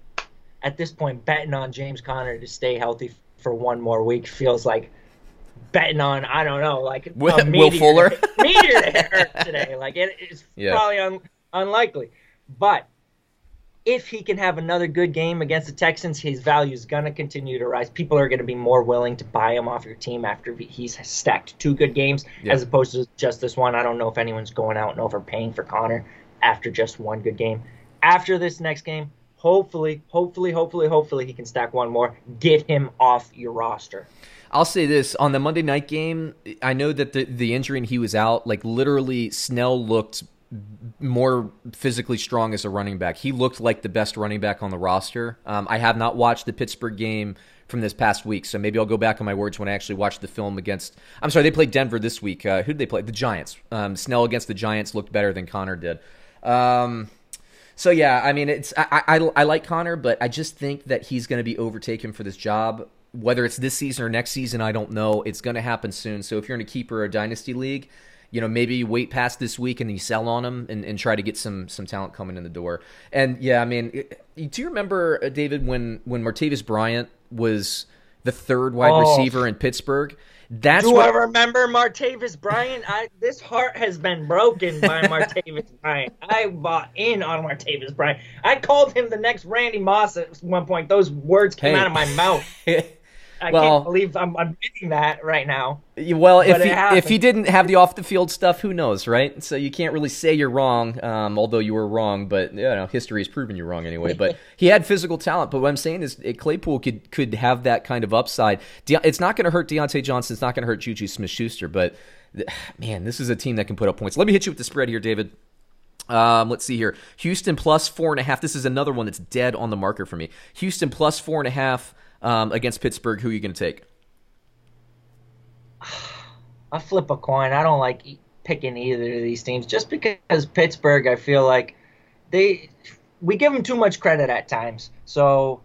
at this point betting on James Conner to stay healthy for one more week feels like betting on, I don't know, like Will Fuller meteor to Hurst today. Like it's probably unlikely, but if he can have another good game against the Texans, his value is going to continue to rise. People are going to be more willing to buy him off your team after he's stacked two good games as opposed to just this one. I don't know if anyone's going out and overpaying for Connor after just one good game. After this next game, hopefully he can stack one more. Get him off your roster. I'll say this. On the Monday night game, I know that the injury and he was out, like literally Snell looked more physically strong as a running back. He looked like the best running back on the roster. I have not watched the Pittsburgh game from this past week, so maybe I'll go back on my words when I actually watch the film against... I'm sorry, they played Denver this week. Who did they play? The Giants. Snell against the Giants looked better than Connor did. So, yeah, I mean, it's I like Connor, but I just think that he's going to be overtaken for this job. Whether it's this season or next season, I don't know. It's going to happen soon. So if you're in a keeper or a dynasty league, you know, maybe you wait past this week and you sell on them and try to get some talent coming in the door. And, yeah, I mean, do you remember, David, when Martavis Bryant was the third wide receiver in Pittsburgh? I remember Martavis Bryant? This heart has been broken by Martavis Bryant. I bought in on Martavis Bryant. I called him the next Randy Moss at one point. Those words came out of my mouth. I can't believe I'm admitting that right now. Well, if he didn't have the off-the-field stuff, who knows, right? So you can't really say you're wrong, although you were wrong. But, you know, history has proven you wrong anyway. But he had physical talent. But what I'm saying is Claypool could have that kind of upside. It's not going to hurt Deontay Johnson. It's not going to hurt Juju Smith-Schuster. But, man, this is a team that can put up points. Let me hit you with the spread here, David. Let's see here. Houston plus 4.5. This is another one that's dead on the marker for me. Houston plus 4.5. Against Pittsburgh, who are you going to take? I flip a coin. I don't like picking either of these teams just because Pittsburgh, I feel like we give them too much credit at times. So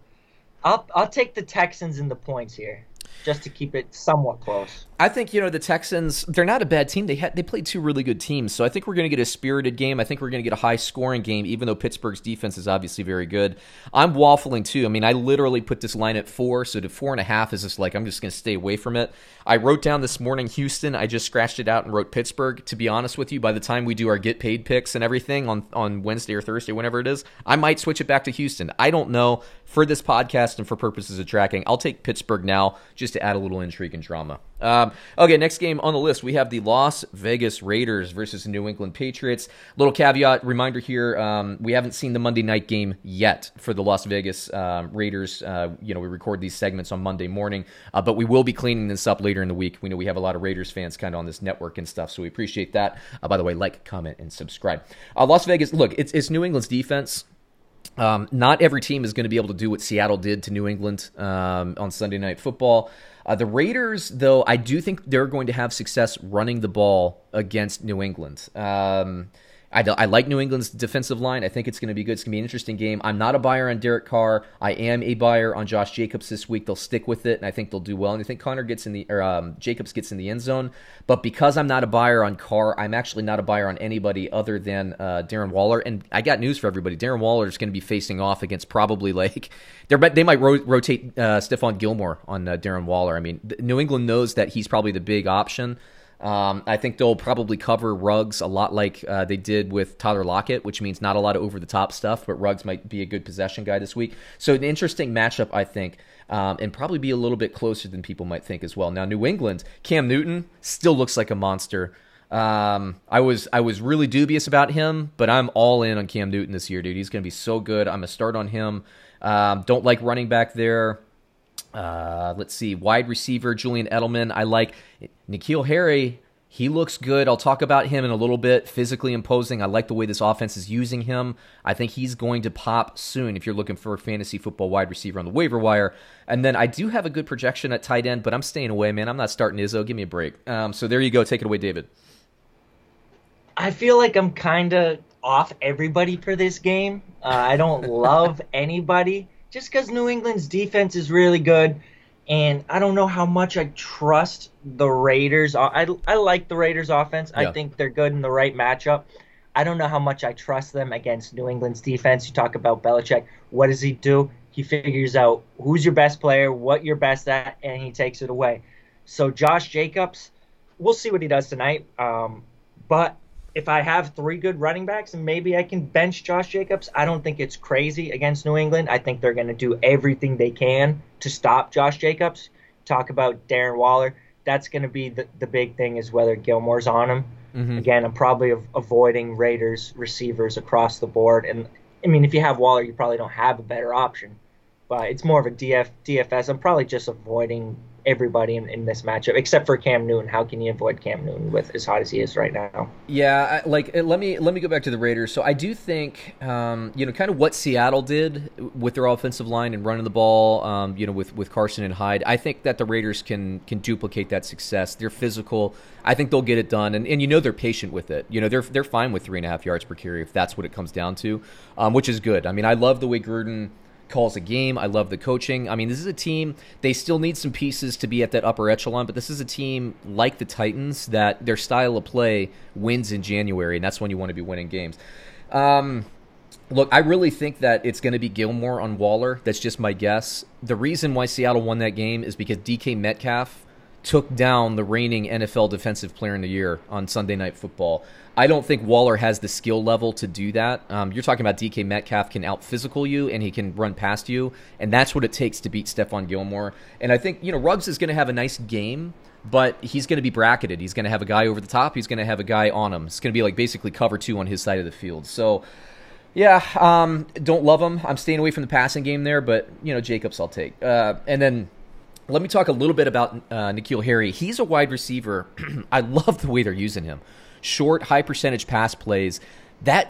I'll take the Texans in the points here just to keep it somewhat close. I think, you know, the Texans, they're not a bad team. They played two really good teams. So I think we're going to get a spirited game. I think we're going to get a high-scoring game, even though Pittsburgh's defense is obviously very good. I'm waffling, too. I mean, I literally put this line at 4, so to 4.5 is just like, I'm just going to stay away from it. I wrote down this morning Houston. I just scratched it out and wrote Pittsburgh. To be honest with you, by the time we do our get paid picks and everything on Wednesday or Thursday, whenever it is, I might switch it back to Houston. I don't know. For this podcast and for purposes of tracking, I'll take Pittsburgh now just to add a little intrigue and drama. Okay, next game on the list, we have the Las Vegas Raiders versus New England Patriots. Little caveat, reminder here, we haven't seen the Monday night game yet for the Las Vegas Raiders. You know, we record these segments on Monday morning, but we will be cleaning this up later in the week. We know we have a lot of Raiders fans kind of on this network and stuff, so we appreciate that. By the way, like, comment, and subscribe. Las Vegas, look, it's New England's defense. Not every team is going to be able to do what Seattle did to New England on Sunday Night Football. The Raiders, though, I do think they're going to have success running the ball against New England. I like New England's defensive line. I think it's going to be good. It's going to be an interesting game. I'm not a buyer on Derek Carr. I am a buyer on Josh Jacobs this week. They'll stick with it, and I think they'll do well. And I think Jacobs gets in the end zone. But because I'm not a buyer on Carr, I'm actually not a buyer on anybody other than Darren Waller. And I got news for everybody. Darren Waller is going to be facing off against probably like they might rotate Stephon Gilmore on Darren Waller. I mean, New England knows that he's probably the big option. I think they'll probably cover Ruggs a lot like they did with Tyler Lockett, which means not a lot of over-the-top stuff, but Ruggs might be a good possession guy this week. So an interesting matchup, I think, and probably be a little bit closer than people might think as well. Now, New England, Cam Newton still looks like a monster. I was really dubious about him, but I'm all in on Cam Newton this year, dude. He's going to be so good. I'm going to start on him. Don't like running back there. Let's see, wide receiver Julian Edelman. I like N'Keal Harry. He looks good. I'll talk about him in a little bit. Physically imposing. I like the way this offense is using him. I think he's going to pop soon if you're looking for a fantasy football wide receiver on the waiver wire. And then I do have a good projection at tight end, but I'm staying away, man. I'm not starting Izzo. Give me a break. So there you go. Take it away, David. I feel like I'm kind of off everybody for this game. I don't love anybody. Just because New England's defense is really good, and I don't know how much I trust the Raiders. I like the Raiders' offense. Yeah. I think they're good in the right matchup. I don't know how much I trust them against New England's defense. You talk about Belichick. What does he do? He figures out who's your best player, what you're best at, and he takes it away. So Josh Jacobs, we'll see what he does tonight. But if I have three good running backs and maybe I can bench Josh Jacobs, I don't think it's crazy against New England. I think they're going to do everything they can to stop Josh Jacobs. Talk about Darren Waller. That's going to be the big thing, is whether Gilmore's on him. Mm-hmm. Again, I'm probably avoiding Raiders receivers across the board. And, I mean, if you have Waller, you probably don't have a better option. But it's more of a DFS. I'm probably just avoiding everybody in this matchup, except for Cam Newton. How can you avoid Cam Newton with as hot as he is right now? Yeah, let me go back to the Raiders. So I do think, kind of what Seattle did with their offensive line and running the ball, with Carson and Hyde, I think that the Raiders can duplicate that success. They're physical. I think they'll get it done, and they're patient with it. They're fine with 3.5 yards per carry if that's what it comes down to, which is good. I mean, I love the way Gruden calls a game. I love the coaching. I mean, this is a team, they still need some pieces to be at that upper echelon, but this is a team like the Titans that their style of play wins in January, and that's when you want to be winning games. Look, I really think that it's going to be Gilmore on Waller. That's just my guess. The reason why Seattle won that game is because DK Metcalf took down the reigning NFL Defensive Player of the Year on Sunday Night Football. I don't think Waller has the skill level to do that. You're talking about DK Metcalf can out-physical you, and he can run past you, and that's what it takes to beat Stephon Gilmore. And I think, Ruggs is going to have a nice game, but he's going to be bracketed. He's going to have a guy over the top. He's going to have a guy on him. It's going to be like basically cover two on his side of the field. So, yeah, don't love him. I'm staying away from the passing game there, but, Jacobs I'll take. And then let me talk a little bit about N'Keal Harry. He's a wide receiver. I love the way they're using him. Short, high-percentage pass plays. I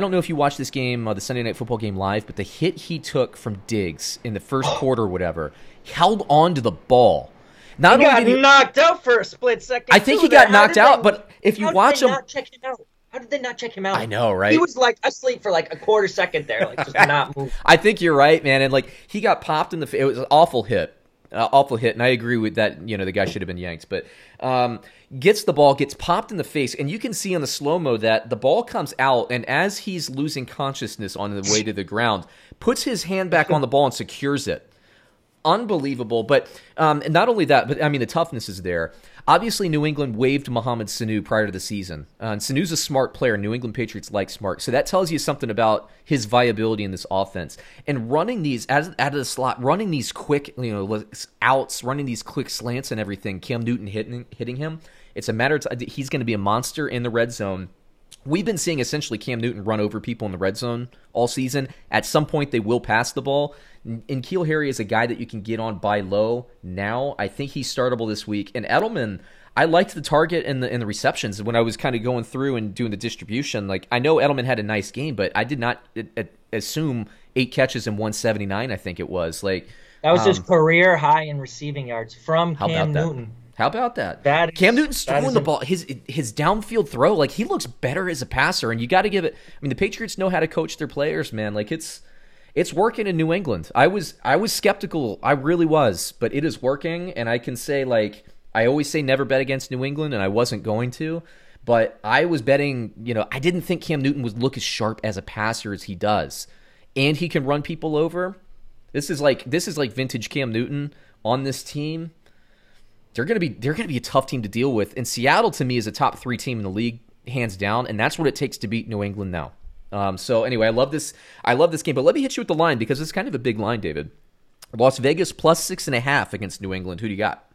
don't know if you watched this game, the Sunday Night Football game live, but the hit he took from Diggs in the first quarter or whatever, held on to the ball. He got knocked out for a split second. I think he got knocked out, but if you watch him, how did they not check him out? I know, right? He was like asleep for like a quarter second there, like just not moving. I think you're right, man. And he got popped in the face. It was an awful hit. And I agree with that. The guy should have been yanked, but gets the ball, gets popped in the face, and you can see on the slow-mo that the ball comes out, and as he's losing consciousness on the way to the ground, puts his hand back on the ball and secures it. Unbelievable, but and not only that, but I mean, the toughness is there. Obviously, New England waived Mohamed Sanu prior to the season, and Sanu's a smart player. New England Patriots like smart, so that tells you something about his viability in this offense. And running these out of the slot, running these quick outs, running these quick slants and everything. Cam Newton hitting him. It's a matter of time. He's going to be a monster in the red zone. We've been seeing essentially Cam Newton run over people in the red zone all season. At some point, they will pass the ball. N'Keal Harry is a guy that you can get on buy low now. I think he's startable this week. And Edelman, I liked the target and the receptions when I was kind of going through and doing the distribution. I know Edelman had a nice game, but I did not assume 8 catches and 179, I think it was. That was his career high in receiving yards from Cam Newton. How about that? Cam Newton's throwing the ball. His downfield throw, he looks better as a passer, and you got to give it. I mean, the Patriots know how to coach their players, man. It's working in New England. I was skeptical. I really was, but it is working, and I can say, I always say never bet against New England, and I wasn't going to, but I was betting, I didn't think Cam Newton would look as sharp as a passer as he does, and he can run people over. This is like vintage Cam Newton on this team. They're going to be a tough team to deal with. And Seattle, to me, is a top 3 team in the league, hands down. And that's what it takes to beat New England now. So anyway, I love this game. But let me hit you with the line, because it's kind of a big line, David. Las Vegas plus 6.5 against New England. Who do you got?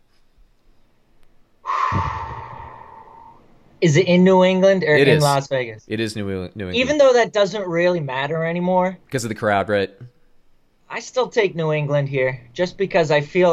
Is it in New England or in Las Vegas? It is New England. Even though that doesn't really matter anymore. Because of the crowd, right? I still take New England here, just because I feel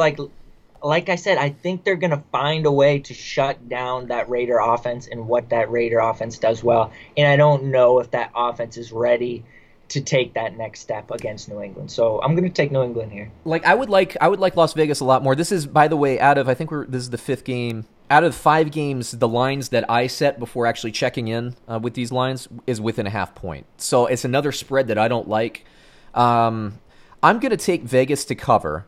like I said, I think they're going to find a way to shut down that Raider offense and what that Raider offense does well. And I don't know if that offense is ready to take that next step against New England. So I'm going to take New England here. I would like Las Vegas a lot more. This is, by the way, this is the 5th game. Out of 5 games, the lines that I set before actually checking in with these lines is within a half point. So it's another spread that I don't like. I'm going to take Vegas to cover.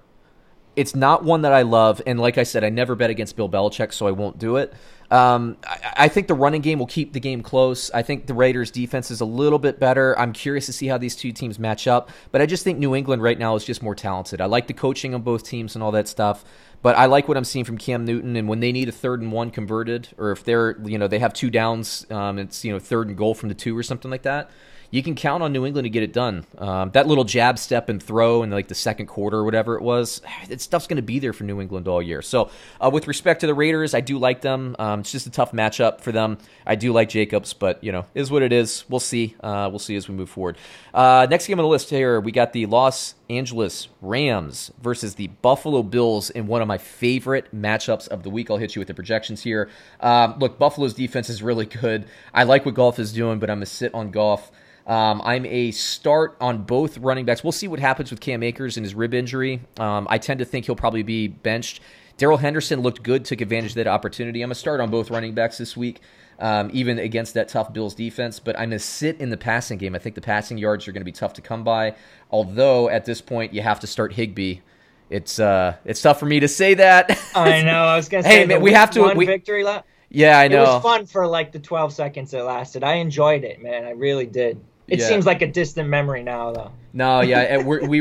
It's not one that I love, and like I said, I never bet against Bill Belichick, so I won't do it. I think the running game will keep the game close. I think the Raiders' defense is a little bit better. I'm curious to see how these two teams match up, but I just think New England right now is just more talented. I like the coaching on both teams and all that stuff, but I like what I'm seeing from Cam Newton. And when they need a 3rd and 1 converted, or if they're, you know, they have 2 downs, it's, you know, 3rd and goal from the 2 or something like that, you can count on New England to get it done. That little jab, step, and throw in like the 2nd quarter or whatever it was, that stuff's going to be there for New England all year. So with respect to the Raiders, I do like them. It's just a tough matchup for them. I do like Jacobs, but, you know, is what it is. We'll see. We'll see as we move forward. Next game on the list here, we got the Los Angeles Rams versus the Buffalo Bills in one of my favorite matchups of the week. I'll hit you with the projections here. Look, Buffalo's defense is really good. I like what Goff is doing, but I'm going to sit on Goff. I'm a start on both running backs. We'll see what happens with Cam Akers and his rib injury. I tend to think he'll probably be benched. Darrell Henderson looked good, took advantage of that opportunity. I'm a start on both running backs this week, even against that tough Bills defense. But I'm going to sit in the passing game. I think the passing yards are going to be tough to come by. Although, at this point, you have to start Higbee. It's tough for me to say that. I know. I was going to say, hey, man, we have to one victory lap. Yeah, I know. It was fun for like the 12 seconds it lasted. I enjoyed it, man. I really did. It seems like a distant memory now, though. No, yeah, we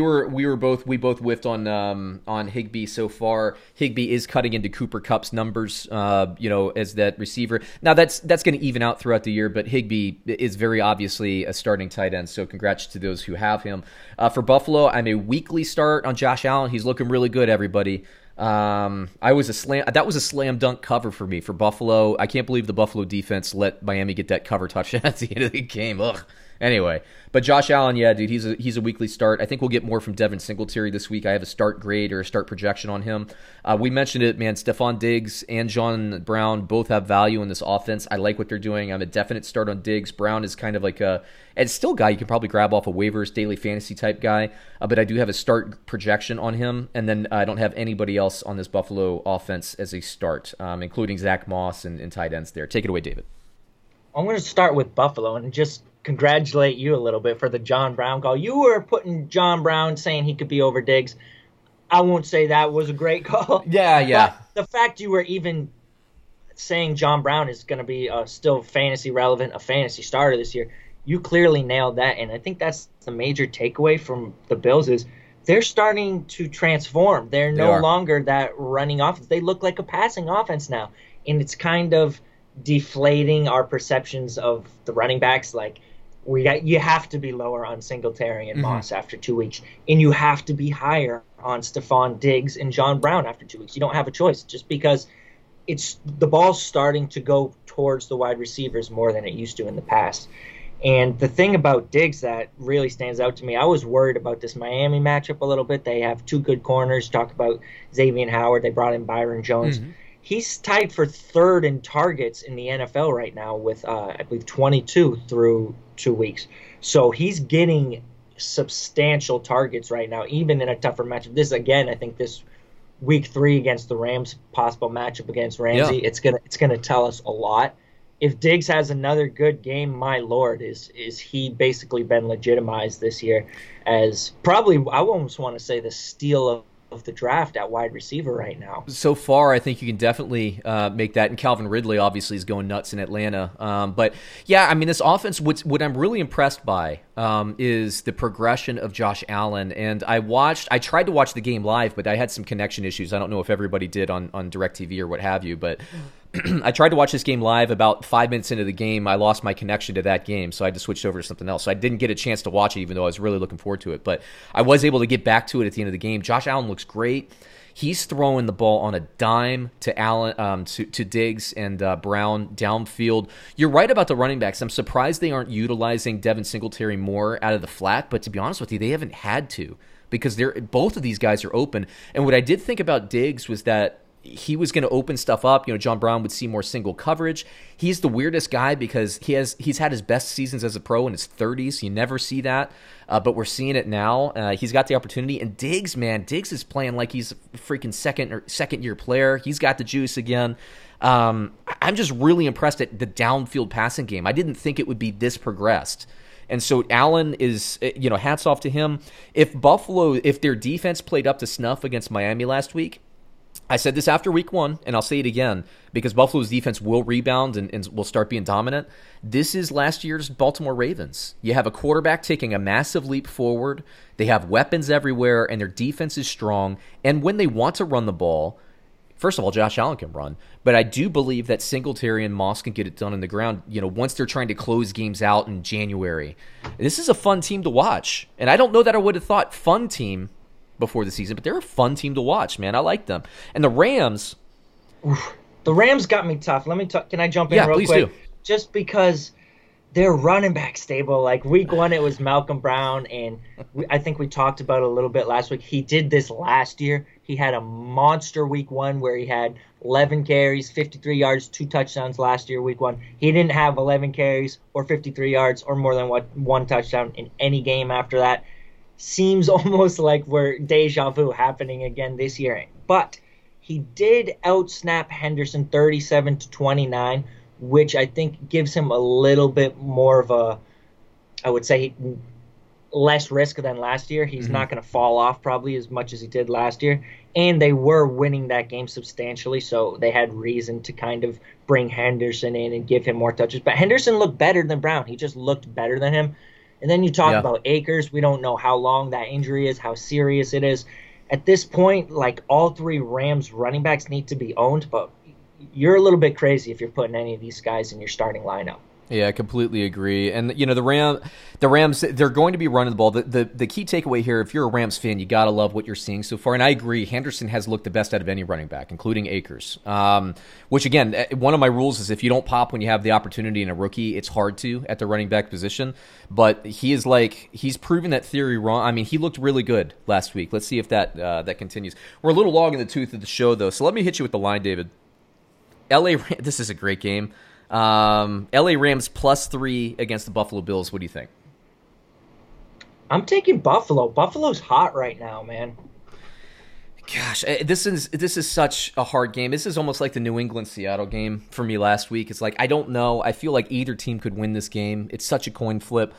both whiffed on Higbee so far. Higbee is cutting into Cooper Kupp's numbers, as that receiver. Now that's going to even out throughout the year, but Higbee is very obviously a starting tight end. So congrats to those who have him. For Buffalo, I'm a weekly start on Josh Allen. He's looking really good, everybody. That was a slam dunk cover for me for Buffalo. I can't believe the Buffalo defense let Miami get that cover touchdown at the end of the game. Ugh. Anyway, but Josh Allen, yeah, dude, he's a weekly start. I think we'll get more from Devin Singletary this week. I have a start grade or a start projection on him. We mentioned it, man. Stephon Diggs and John Brown both have value in this offense. I like what they're doing. I'm a definite start on Diggs. Brown is kind of like a guy you can probably grab off of waivers, daily fantasy type guy. But I do have a start projection on him, and then I don't have anybody else on this Buffalo offense as a start, including Zach Moss and tight ends there. Take it away, David. I'm going to start with Buffalo and just congratulate you a little bit for the John Brown call. You were putting John Brown, saying he could be over Diggs. I won't say that was a great call. Yeah. But the fact you were even saying John Brown is going to be still fantasy relevant, a fantasy starter this year, you clearly nailed that. And I think that's the major takeaway from the Bills is they're starting to transform. They are no longer that running offense. They look like a passing offense now. And it's kind of deflating our perceptions of the running backs. Like, you have to be lower on Singletary and Moss after 2 weeks, and you have to be higher on Stephon Diggs and John Brown after 2 weeks. You don't have a choice, just because it's the ball's starting to go towards the wide receivers more than it used to in the past. And the thing about Diggs that really stands out to me, I was worried about this Miami matchup a little bit. They have two good corners. Talk about Xavier Howard. They brought in Byron Jones. Mm-hmm. He's tied for 3rd in targets in the NFL right now with, I believe, 22 through 2 weeks. So he's getting substantial targets right now, even in a tougher matchup. This, again, I think this week 3 against the Rams, possible matchup against Ramsey, it's gonna tell us a lot. If Diggs has another good game, my Lord, is he basically been legitimized this year as probably, I almost want to say, the steal of the draft at wide receiver right now. So far, I think you can definitely make that. And Calvin Ridley obviously is going nuts in Atlanta. But yeah, I mean, this offense, what I'm really impressed by is the progression of Josh Allen. And I tried to watch the game live, but I had some connection issues. I don't know if everybody did on DirecTV or what have you, but I tried to watch this game live. About 5 minutes into the game, I lost my connection to that game, so I had to switch over to something else. So I didn't get a chance to watch it, even though I was really looking forward to it. But I was able to get back to it at the end of the game. Josh Allen looks great. He's throwing the ball on a dime to Allen, to Diggs and Brown downfield. You're right about the running backs. I'm surprised they aren't utilizing Devin Singletary more out of the flat, but to be honest with you, they haven't had to because both of these guys are open. And what I did think about Diggs was that he was going to open stuff up. You know, John Brown would see more single coverage. He's the weirdest guy because he's had his best seasons as a pro in his 30s. You never see that, but we're seeing it now. He's got the opportunity. And Diggs, man, Diggs is playing like he's a freaking second-year player. He's got the juice again. I'm just really impressed at the downfield passing game. I didn't think it would be this progressed. And so Allen is, hats off to him. If their defense played up to snuff against Miami last week, I said this after week one, and I'll say it again, because Buffalo's defense will rebound and will start being dominant. This is last year's Baltimore Ravens. You have a quarterback taking a massive leap forward. They have weapons everywhere, and their defense is strong. And when they want to run the ball, first of all, Josh Allen can run. But I do believe that Singletary and Moss can get it done on the ground, you know, once they're trying to close games out in January. This is a fun team to watch. And I don't know that I would have thought fun team before the season, but they're a fun team to watch, man. I like them. And the Rams. Oof. The Rams got me tough. Let me talk. Can I jump in real quick? Yeah, please do. Just because they're running back stable. Like week one, it was Malcolm Brown. And I think we talked about it a little bit last week. He did this last year. He had a monster week one where he had 11 carries, 53 yards, 2 touchdowns last year, week one. He didn't have 11 carries or 53 yards or more than one touchdown in any game after that. Seems almost like we're deja vu happening again this year. But he did outsnap Henderson 37-29, which I think gives him a little bit more of a, I would say, less risk than last year. He's not going to fall off probably as much as he did last year. And they were winning that game substantially, so they had reason to kind of bring Henderson in and give him more touches. But Henderson looked better than Brown. He just looked better than him. And then you talk about Akers. We don't know how long that injury is, how serious it is. At this point, like, all three Rams running backs need to be owned, but you're a little bit crazy if you're putting any of these guys in your starting lineup. Yeah, I completely agree. And, you know, the Rams, they're going to be running the ball. The key takeaway here, if you're a Rams fan, you got to love what you're seeing so far. And I agree, Henderson has looked the best out of any running back, including Akers, which, again, one of my rules is if you don't pop when you have the opportunity in a rookie, it's hard to at the running back position. But he is like, he's proven that theory wrong. I mean, he looked really good last week. Let's see if that continues. We're a little long in the tooth of the show, though, so let me hit you with the line, David. LA, this is a great game. LA Rams +3 against the Buffalo Bills. What do you think? I'm taking Buffalo. Buffalo's hot right now, man. Gosh, this is such a hard game. This is almost like the New England-Seattle game for me last week. It's like, I don't know. I feel like either team could win this game. It's such a coin flip.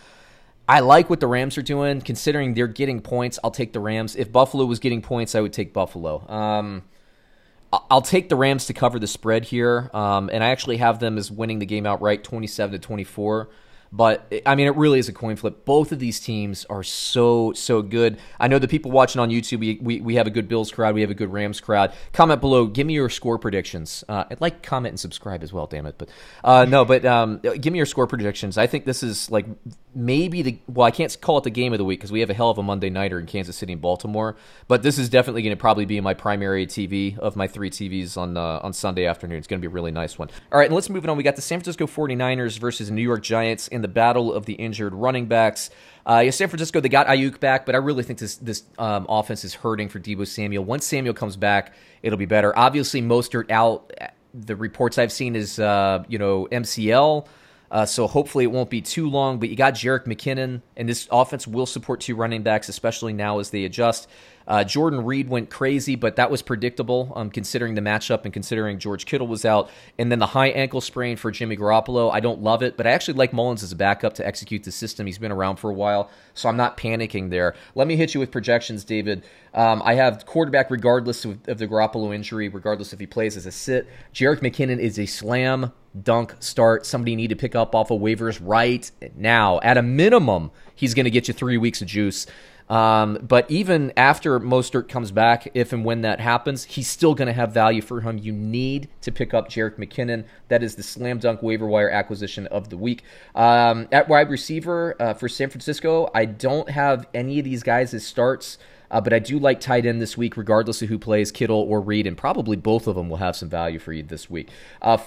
I like what the Rams are doing. Considering they're getting points, I'll take the Rams. If Buffalo was getting points, I would take Buffalo. I'll take the Rams to cover the spread here, and I actually have them as winning the game outright, 27-24. But, I mean, it really is a coin flip. Both of these teams are so, so good. I know the people watching on YouTube, we have a good Bills crowd. We have a good Rams crowd. Comment below. Give me your score predictions. I'd like, comment, and subscribe as well, damn it. But give me your score predictions. I think this is, like, maybe I can't call it the game of the week because we have a hell of a Monday nighter in Kansas City and Baltimore. But this is definitely going to probably be my primary TV of my 3 TVs on Sunday afternoon. It's going to be a really nice one. All right, and let's move it on. We got the San Francisco 49ers versus New York Giants in the battle of the injured running backs. San Francisco, they got Ayuk back, but I really think this offense is hurting for Deebo Samuel. Once Samuel comes back, it'll be better. Obviously, Mostert out. The reports I've seen is MCL. So hopefully it won't be too long. But you got Jerick McKinnon, and this offense will support 2 running backs, especially now as they adjust. Jordan Reed went crazy, but that was predictable considering the matchup and considering George Kittle was out. And then the high ankle sprain for Jimmy Garoppolo. I don't love it, but I actually like Mullins as a backup to execute the system. He's been around for a while, so I'm not panicking there. Let me hit you with projections, David. I have quarterback regardless of the Garoppolo injury, regardless if he plays as a sit. Jerick McKinnon is a slam dunk start. Somebody you need to pick up off of waivers right now. At a minimum, he's going to get you 3 weeks of juice. But even after Mostert comes back, if and when that happens, he's still going to have value for him. You need to pick up Jerick McKinnon. That is the slam dunk waiver wire acquisition of the week. At wide receiver for San Francisco, I don't have any of these guys as starts, but I do like tight end this week, regardless of who plays, Kittle or Reed, and probably both of them will have some value for you this week.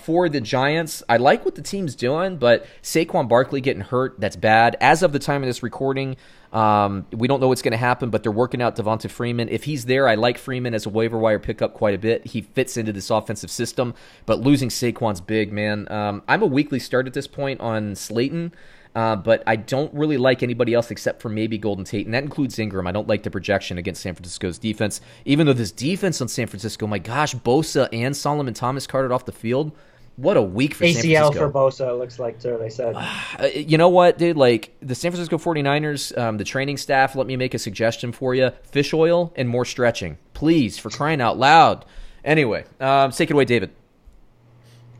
For the Giants, I like what the team's doing, but Saquon Barkley getting hurt, that's bad. As of the time of this recording, we don't know what's going to happen, but they're working out Devontae Freeman. If he's there, I like Freeman as a waiver wire pickup quite a bit. He fits into this offensive system, but losing Saquon's big, man. I'm a weekly start at this point on Slayton. But I don't really like anybody else except for maybe Golden Tate, and that includes Ingram. I don't like the projection against San Francisco's defense, even though this defense on San Francisco, my gosh, Bosa and Solomon Thomas carted off the field. What a week for ACL San Francisco. ACL for Bosa, it looks like, too, they said. You know what, dude? Like, the San Francisco 49ers, the training staff, let me make a suggestion for you. Fish oil and more stretching. Please, for crying out loud. Anyway, take it away, David.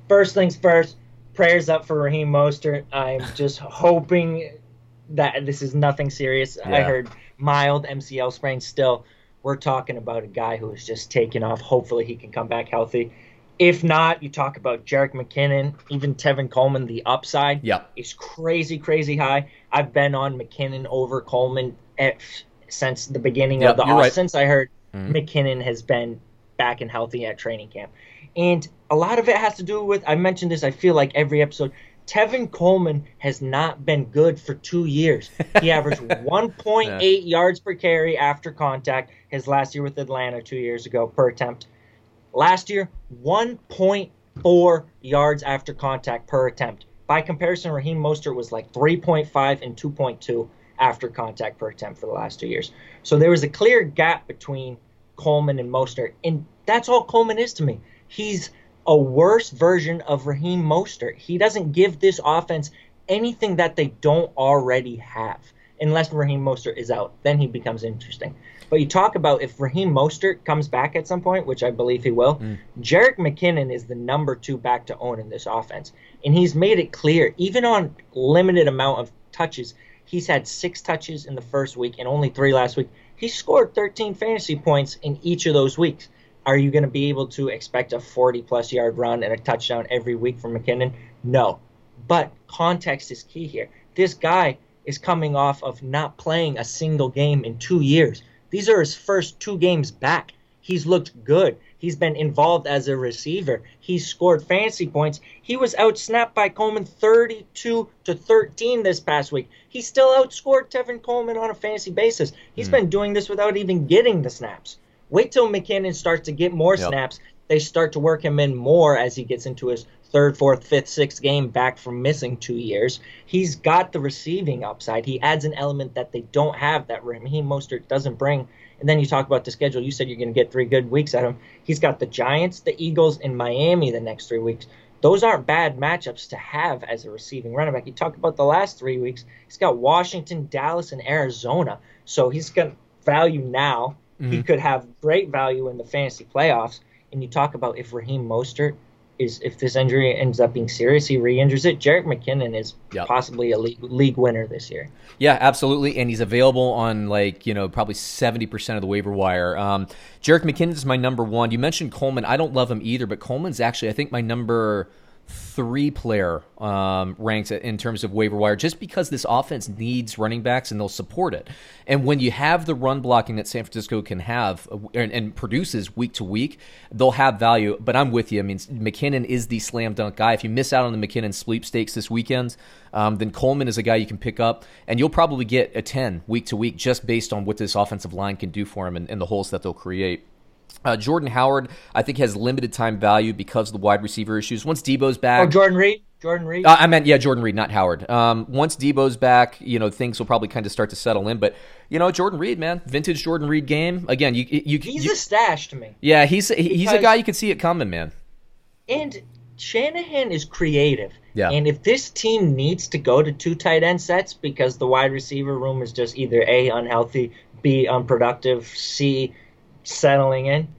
First things first, prayers up for Raheem Mostert. I'm just hoping that this is nothing serious. Yeah. I heard mild MCL sprain. Still, we're talking about a guy who is just taking off. Hopefully he can come back healthy. If not, you talk about Jerick McKinnon, even Tevin Coleman, the upside. Yeah. It's crazy, crazy high. I've been on McKinnon over Coleman since the beginning of the offseason. Right. Since I heard McKinnon has been back and healthy at training camp. And a lot of it has to do with, I mentioned this, I feel like every episode, Tevin Coleman has not been good for 2 years. He averaged 1.8 yards per carry after contact his last year with Atlanta 2 years ago per attempt. Last year, 1.4 yards after contact per attempt. By comparison, Raheem Mostert was like 3.5 and 2.2 after contact per attempt for the last 2 years. So there was a clear gap between Coleman and Mostert, and that's all Coleman is to me. He's a worse version of Raheem Mostert. He doesn't give this offense anything that they don't already have, unless Raheem Mostert is out. Then he becomes interesting. But you talk about if Raheem Mostert comes back at some point, which I believe he will, Jerick McKinnon is the number 2 back to own in this offense. And he's made it clear, even on limited amount of touches, he's had 6 touches in the first week and only 3 last week. He scored 13 fantasy points in each of those weeks. Are you going to be able to expect a 40-plus yard run and a touchdown every week from McKinnon? No. But context is key here. This guy is coming off of not playing a single game in 2 years. These are his first 2 games back. He's looked good. He's been involved as a receiver. He's scored fantasy points. He was outsnapped by Coleman 32-13 this past week. He still outscored Tevin Coleman on a fantasy basis. He's been doing this without even getting the snaps. Wait till McKinnon starts to get more snaps. They start to work him in more as he gets into his 3rd, 4th, 5th, 6th game back from missing 2 years. He's got the receiving upside. He adds an element that they don't have that Raheem Mostert doesn't bring. And then you talk about the schedule. You said you're going to get 3 good weeks at him. He's got the Giants, the Eagles, and Miami the next 3 weeks. Those aren't bad matchups to have as a receiving running back. You talk about the last 3 weeks. He's got Washington, Dallas, and Arizona. So he's got value now. He could have great value in the fantasy playoffs. And you talk about if Raheem Mostert, if this injury ends up being serious, he re-injures it. Jerick McKinnon is possibly a league winner this year. Yeah, absolutely, and he's available on probably 70% of the waiver wire. Jerick McKinnon is my number 1. You mentioned Coleman. I don't love him either, but Coleman's actually I think my number 3 player ranks in terms of waiver wire, just because this offense needs running backs and they'll support it. And when you have the run blocking that San Francisco can have and produces week to week, they'll have value. But I'm with you. I mean, McKinnon is the slam dunk guy. If you miss out on the McKinnon sweepstakes this weekend, then Coleman is a guy you can pick up, and you'll probably get a 10 week to week just based on what this offensive line can do for him and the holes that they'll create. Jordan Howard, I think, has limited time value because of the wide receiver issues. Once Debo's back... Oh, Jordan Reed? Jordan Reed, not Howard. Once Debo's back, things will probably kind of start to settle in. But, Jordan Reed, man, vintage Jordan Reed game. Again, he's a stash to me. Yeah, he's a guy you can see it coming, man. And Shanahan is creative. Yeah. And if this team needs to go to 2 tight end sets because the wide receiver room is just either A, unhealthy, B, unproductive, C... settling in,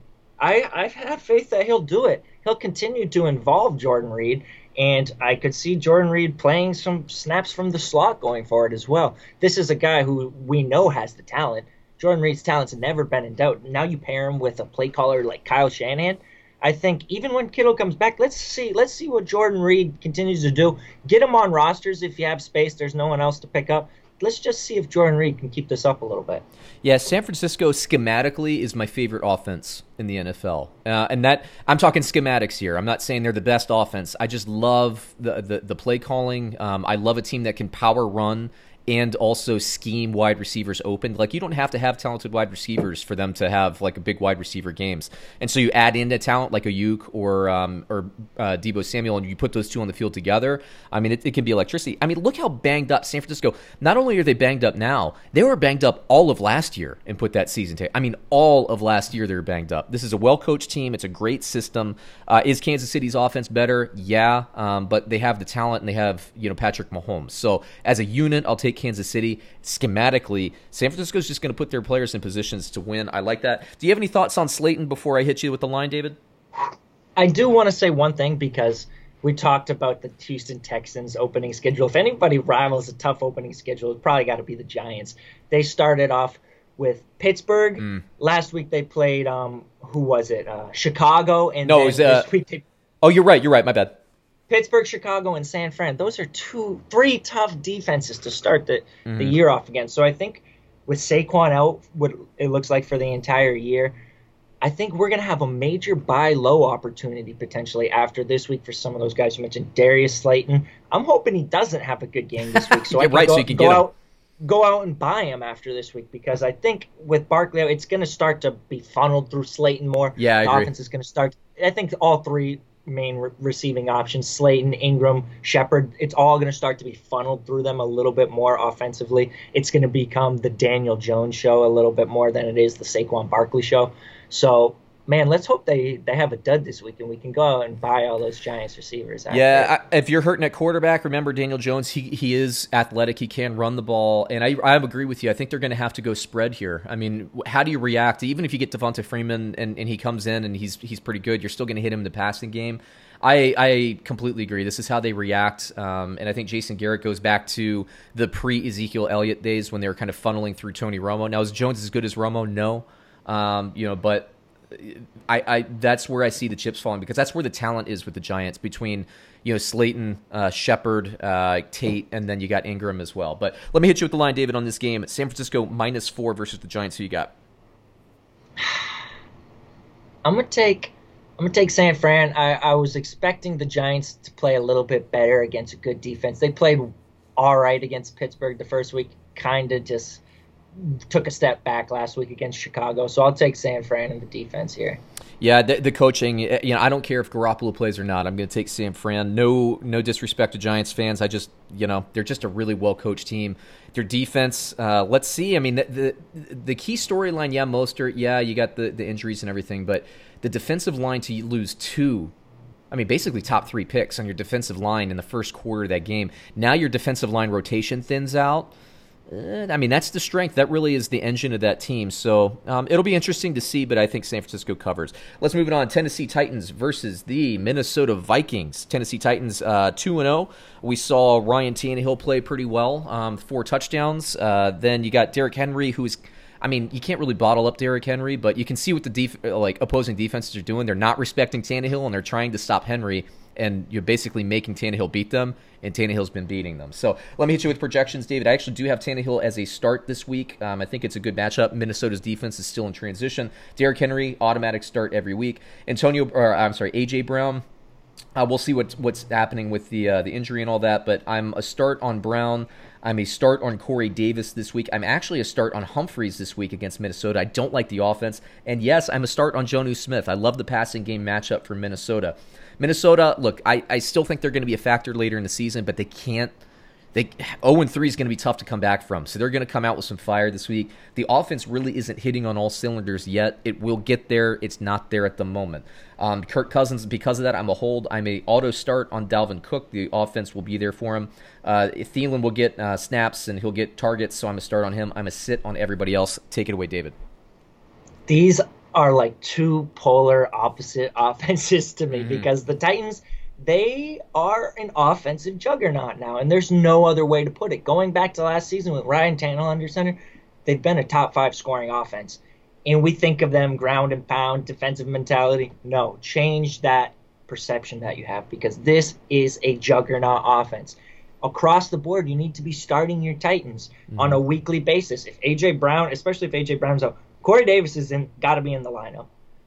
I've had faith that he'll do it. He'll continue to involve Jordan Reed, and I could see Jordan Reed playing some snaps from the slot going forward as well. This is a guy who we know has the talent. Jordan Reed's talent's never been in doubt. Now you pair him with a play caller like Kyle Shanahan. I think even when Kittle comes back, let's see what Jordan Reed continues to do. Get him on rosters if you have space. There's no one else to pick up. Let's just see if Jordan Reed can keep this up a little bit. Yeah, San Francisco schematically is my favorite offense in the NFL. And that I'm talking schematics here. I'm not saying they're the best offense. I just love the play calling. I love a team that can power run and also scheme wide receivers open. Like, you don't have to have talented wide receivers for them to have, like, a big wide receiver games. And so you add in a talent like Ayuk or Debo Samuel, and you put those 2 on the field together. I mean, it can be electricity. I mean, look how banged up San Francisco. Not only are they banged up now, they were banged up all of last year and put that season tape. I mean, all of last year they were banged up. This is a well-coached team. It's a great system. Is Kansas City's offense better? Yeah, but they have the talent, and they have, Patrick Mahomes. So as a unit, I'll take Kansas City. Schematically, San Francisco's just going to put their players in positions to win. I like that. Do you have any thoughts on Slayton before I hit you with the line, David? I do want to say one thing, because we talked about the Houston Texans opening schedule. If anybody rivals a tough opening schedule, it's probably got to be the Giants. They started off with Pittsburgh. Last week they played, who was it? Chicago. And no, it was this week they... Oh, you're right. You're right. My bad. Pittsburgh, Chicago, and San Fran. Those are three tough defenses to start the year off against. So I think with Saquon out, what it looks like for the entire year, I think we're going to have a major buy low opportunity potentially after this week for some of those guys you mentioned. Darius Slayton, I'm hoping he doesn't have a good game this week, so I can go out and buy him after this week, because I think with Barkley, it's going to start to be funneled through Slayton more. Yeah, the offense is going to start. I think all three main receiving options, Slayton, Ingram, Shepard, it's all going to start to be funneled through them a little bit more offensively. It's going to become the Daniel Jones show a little bit more than it is the Saquon Barkley show. So, man, let's hope they have a dud this week and we can go out and buy all those Giants receivers. Yeah, if you're hurting at quarterback, remember Daniel Jones, he is athletic. He can run the ball. And I agree with you. I think they're going to have to go spread here. I mean, how do you react? Even if you get Devontae Freeman and he comes in and he's pretty good, you're still going to hit him in the passing game. I completely agree. This is how they react. And I think Jason Garrett goes back to the pre-Ezekiel Elliott days when they were kind of funneling through Tony Romo. Now, is Jones as good as Romo? No. But I that's where I see the chips falling, because that's where the talent is with the Giants, between Slayton, Shepard, Tate, and then you got Ingram as well. But let me hit you with the line, David, on this game. San Francisco -4 versus the Giants. Who you got? I'm gonna take San Fran. I was expecting the Giants to play a little bit better against a good defense. They played all right against Pittsburgh the first week, kind of just took a step back last week against Chicago. So I'll take San Fran in the defense here. Yeah, the coaching, I don't care if Garoppolo plays or not. I'm going to take San Fran. No disrespect to Giants fans. I just, they're just a really well-coached team. Their defense, let's see. I mean, the key storyline, Mostert, you got the injuries and everything, but the defensive line to lose two, I mean, basically top three picks on your defensive line in the first quarter of that game. Now your defensive line rotation thins out. I mean, that's the strength. That really is the engine of that team. So it'll be interesting to see, but I think San Francisco covers. Let's move it on. Tennessee Titans versus the Minnesota Vikings. Tennessee Titans 2-0. We saw Ryan Tannehill play pretty well, 4 touchdowns. Then you got Derrick Henry, who is, I mean, you can't really bottle up Derrick Henry, but you can see what the opposing defenses are doing. They're not respecting Tannehill, and they're trying to stop Henry, and you're basically making Tannehill beat them, and Tannehill's been beating them. So let me hit you with projections, David. I actually do have Tannehill as a start this week. I think it's a good matchup. Minnesota's defense is still in transition. Derrick Henry, automatic start every week. A.J. Brown. We'll see what's happening with the injury and all that, but I'm a start on Brown. I'm a start on Corey Davis this week. I'm actually a start on Humphreys this week against Minnesota. I don't like the offense. And yes, I'm a start on Jonnu Smith. I love the passing game matchup for Minnesota. Minnesota, look, I still think they're going to be a factor later in the season, but they can't. 0-3 is going to be tough to come back from, so they're going to come out with some fire this week. The offense really isn't hitting on all cylinders yet. It will get there. It's not there at the moment. Kirk Cousins, because of that, I'm a hold. I'm a auto start on Dalvin Cook. The offense will be there for him. Thielen will get snaps, and he'll get targets, so I'm a start on him. I'm a sit on everybody else. Take it away, David. These are like two polar opposite offenses to me, because the Titans – they are an offensive juggernaut now, and there's no other way to put it. Going back to last season with Ryan Tannehill under center, they've been a top 5 scoring offense. And we think of them ground and pound, defensive mentality. No, change that perception that you have, because this is a juggernaut offense. Across the board, you need to be starting your Titans on a weekly basis. If A.J. Brown, especially if A.J. Brown's out, Corey Davis is got to be in the lineup.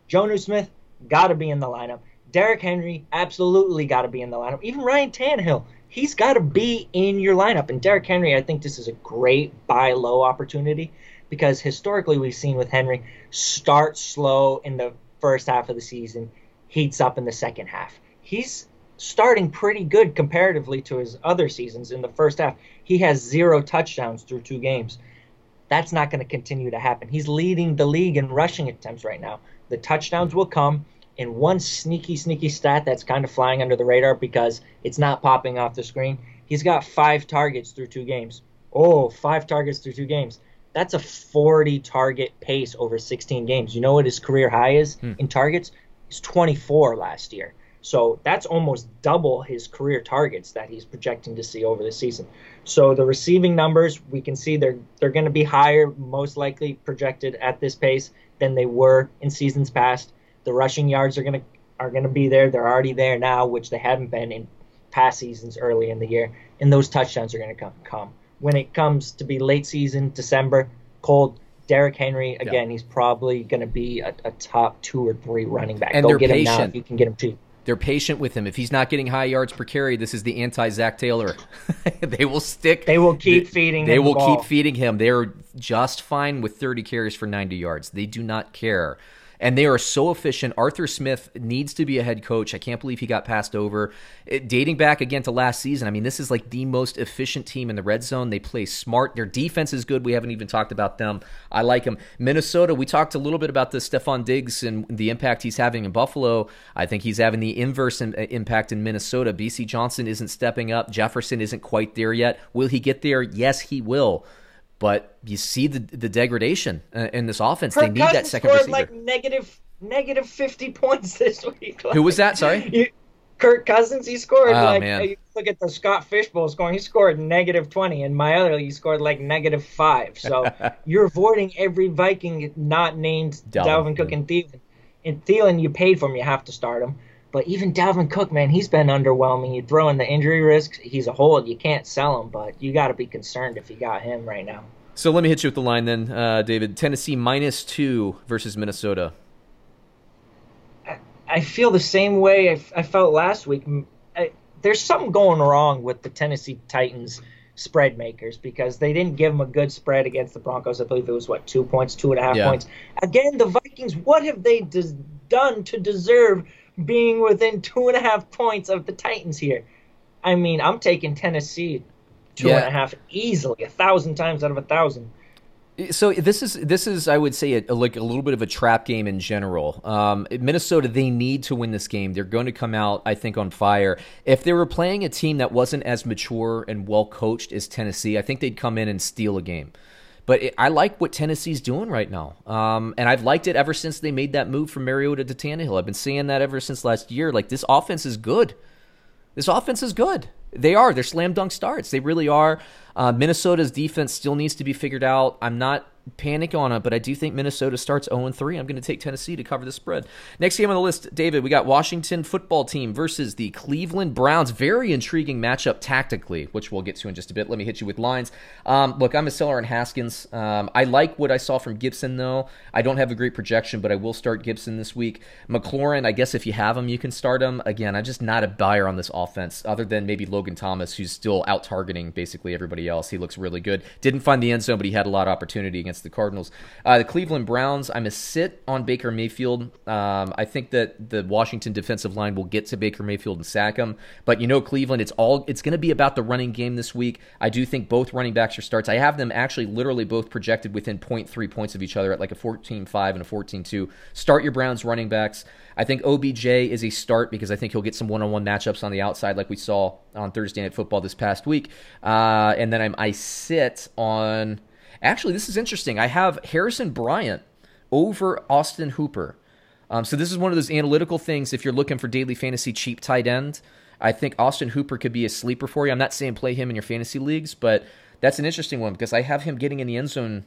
Jonnu Smith, got to be in the lineup. Derrick Henry absolutely got to be in the lineup. Even Ryan Tannehill, he's got to be in your lineup. And Derrick Henry, I think this is a great buy low opportunity, because historically we've seen with Henry, start slow in the first half of the season, heats up in the second half. He's starting pretty good comparatively to his other seasons. In the first half, he has 0 touchdowns through 2 games. That's not going to continue to happen. He's leading the league in rushing attempts right now. The touchdowns will come. And one sneaky stat that's kind of flying under the radar because it's not popping off the screen, he's got 5 targets through 2 games. Oh, 5 targets through 2 games. That's a 40-target pace over 16 games. You know what his career high is in targets? He's 24 last year. So that's almost double his career targets that he's projecting to see over the season. So the receiving numbers, we can see they're going to be higher, most likely projected at this pace, than they were in seasons past. The rushing yards are going to be there. They're already there now, which they haven't been in past seasons early in the year. And those touchdowns are going to come. When it comes to be late season, December, cold, Derrick Henry, again, he's probably going to be a top 2 or 3 running back. And go get patient. Him now if you can get him cheap. They're patient with him. If he's not getting high yards per carry, this is the anti-Zach Taylor. They will stick. They will keep feeding him. They will keep feeding him. They are just fine with 30 carries for 90 yards. They do not care. And they are so efficient. Arthur Smith needs to be a head coach. I can't believe he got passed over. Dating back again to last season, I mean, this is like the most efficient team in the red zone. They play smart. Their defense is good. We haven't even talked about them. I like them. Minnesota, we talked a little bit about the Stephon Diggs and the impact he's having in Buffalo. I think he's having the inverse impact in Minnesota. BC Johnson isn't stepping up. Jefferson isn't quite there yet. Will he get there? Yes, he will. But you see the degradation in this offense. Kirk they need Cousins that second receiver. Like negative 50 points this week. Like, who was that? Sorry, Kirk Cousins. He scored look at the Scott Fishbowl scoring. He scored negative 20, and my other he scored like negative 5. So you're avoiding every Viking not named Dalvin Cook and Thielen. And Thielen, you paid for him. You have to start him. But even Dalvin Cook, man, he's been underwhelming. You throw in the injury risks, he's a hold. You can't sell him, but you got to be concerned if you got him right now. So let me hit you with the line then, David. Tennessee -2 versus Minnesota. I feel the same way I felt last week. There's something going wrong with the Tennessee Titans spread makers because they didn't give them a good spread against the Broncos. I believe it was, 2 points, 2.5 points. Again, the Vikings, what have they done to deserve – being within 2.5 points of the Titans here? I mean, I'm taking Tennessee 2.5 easily, 1,000 times out of 1,000. So this is I would say like a little bit of a trap game in general. Minnesota, they need to win this game. They're going to come out, I think, on fire. If they were playing a team that wasn't as mature and well coached as Tennessee, I think they'd come in and steal a game. But I like what Tennessee's doing right now. And I've liked it ever since they made that move from Mariota to Tannehill. I've been saying that ever since last year. Like, this offense is good. This offense is good. They are. They're slam dunk starts. They really are. Minnesota's defense still needs to be figured out. I'm not panicking on it, but I do think Minnesota starts 0-3. I'm going to take Tennessee to cover the spread. Next game on the list, David, we got Washington football team versus the Cleveland Browns. Very intriguing matchup tactically, which we'll get to in just a bit. Let me hit you with lines. Look, I'm a seller on Haskins. I like what I saw from Gibson, though. I don't have a great projection, but I will start Gibson this week. McLaurin, I guess if you have him, you can start him. Again, I'm just not a buyer on this offense, other than maybe Logan Thomas, who's still out-targeting basically everybody else. He looks really good. Didn't find the end zone, but he had a lot of opportunity against the Cardinals. The Cleveland Browns, I'm a sit on Baker Mayfield. I think that the Washington defensive line will get to Baker Mayfield and sack him. But you know, Cleveland, it's going to be about the running game this week. I do think both running backs are starts. I have them actually literally both projected within 0.3 points of each other at like a 14.5 and a 14.2. Start your Browns running backs. I think OBJ is a start because I think he'll get some one-on-one matchups on the outside like we saw on Thursday Night Football this past week. And then I sit on... Actually, this is interesting. I have Harrison Bryant over Austin Hooper. So this is one of those analytical things. If you're looking for daily fantasy cheap tight end, I think Austin Hooper could be a sleeper for you. I'm not saying play him in your fantasy leagues, but that's an interesting one because I have him getting in the end zone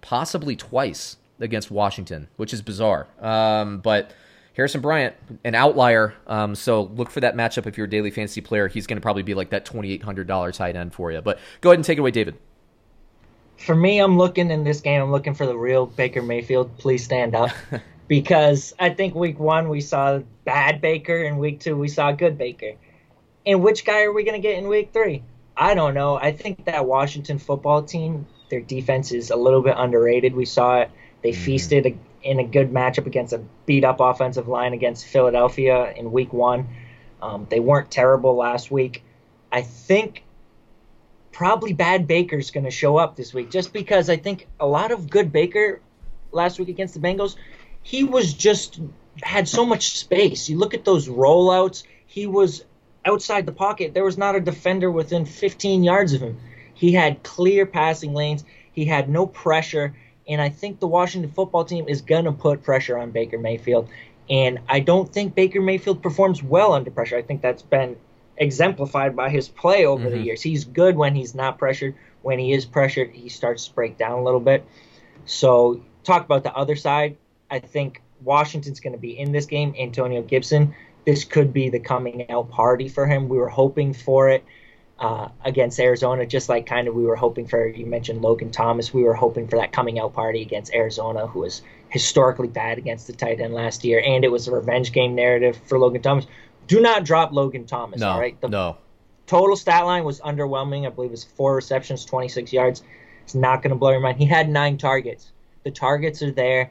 possibly twice against Washington, which is bizarre. But Harrison Bryant, an outlier. So look for that matchup if you're a daily fantasy player. He's going to probably be like that $2,800 tight end for you. But go ahead and take it away, David. For me, I'm looking in this game, I'm looking for the real Baker Mayfield. Please stand up. Because I think week 1 we saw bad Baker and week 2 we saw good Baker. And which guy are we going to get in week 3? I don't know. I think that Washington football team, their defense is a little bit underrated. We saw it. They feasted in a good matchup against a beat-up offensive line against Philadelphia in week 1. They weren't terrible last week. I think... probably bad Baker's going to show up this week just because I think a lot of good Baker last week against the Bengals, he was just had so much space. You look at those rollouts, he was outside the pocket. There was not a defender within 15 yards of him. He had clear passing lanes. He had no pressure. And I think the Washington football team is going to put pressure on Baker Mayfield. And I don't think Baker Mayfield performs well under pressure. I think that's been exemplified by his play over the years. He's good when he's not pressured. When he is pressured, he starts to break down a little bit. So talk about the other side. I think Washington's going to be in this game. Antonio Gibson, this could be the coming out party for him. We were hoping for it against Arizona, just like kind of we were hoping for, you mentioned Logan Thomas, we were hoping for that coming out party against Arizona, who was historically bad against the tight end last year, and it was a revenge game narrative for Logan Thomas. Do not drop Logan Thomas, all right? The total stat line was underwhelming. I believe it was 4 receptions, 26 yards. It's not going to blow your mind. He had 9 targets. The targets are there.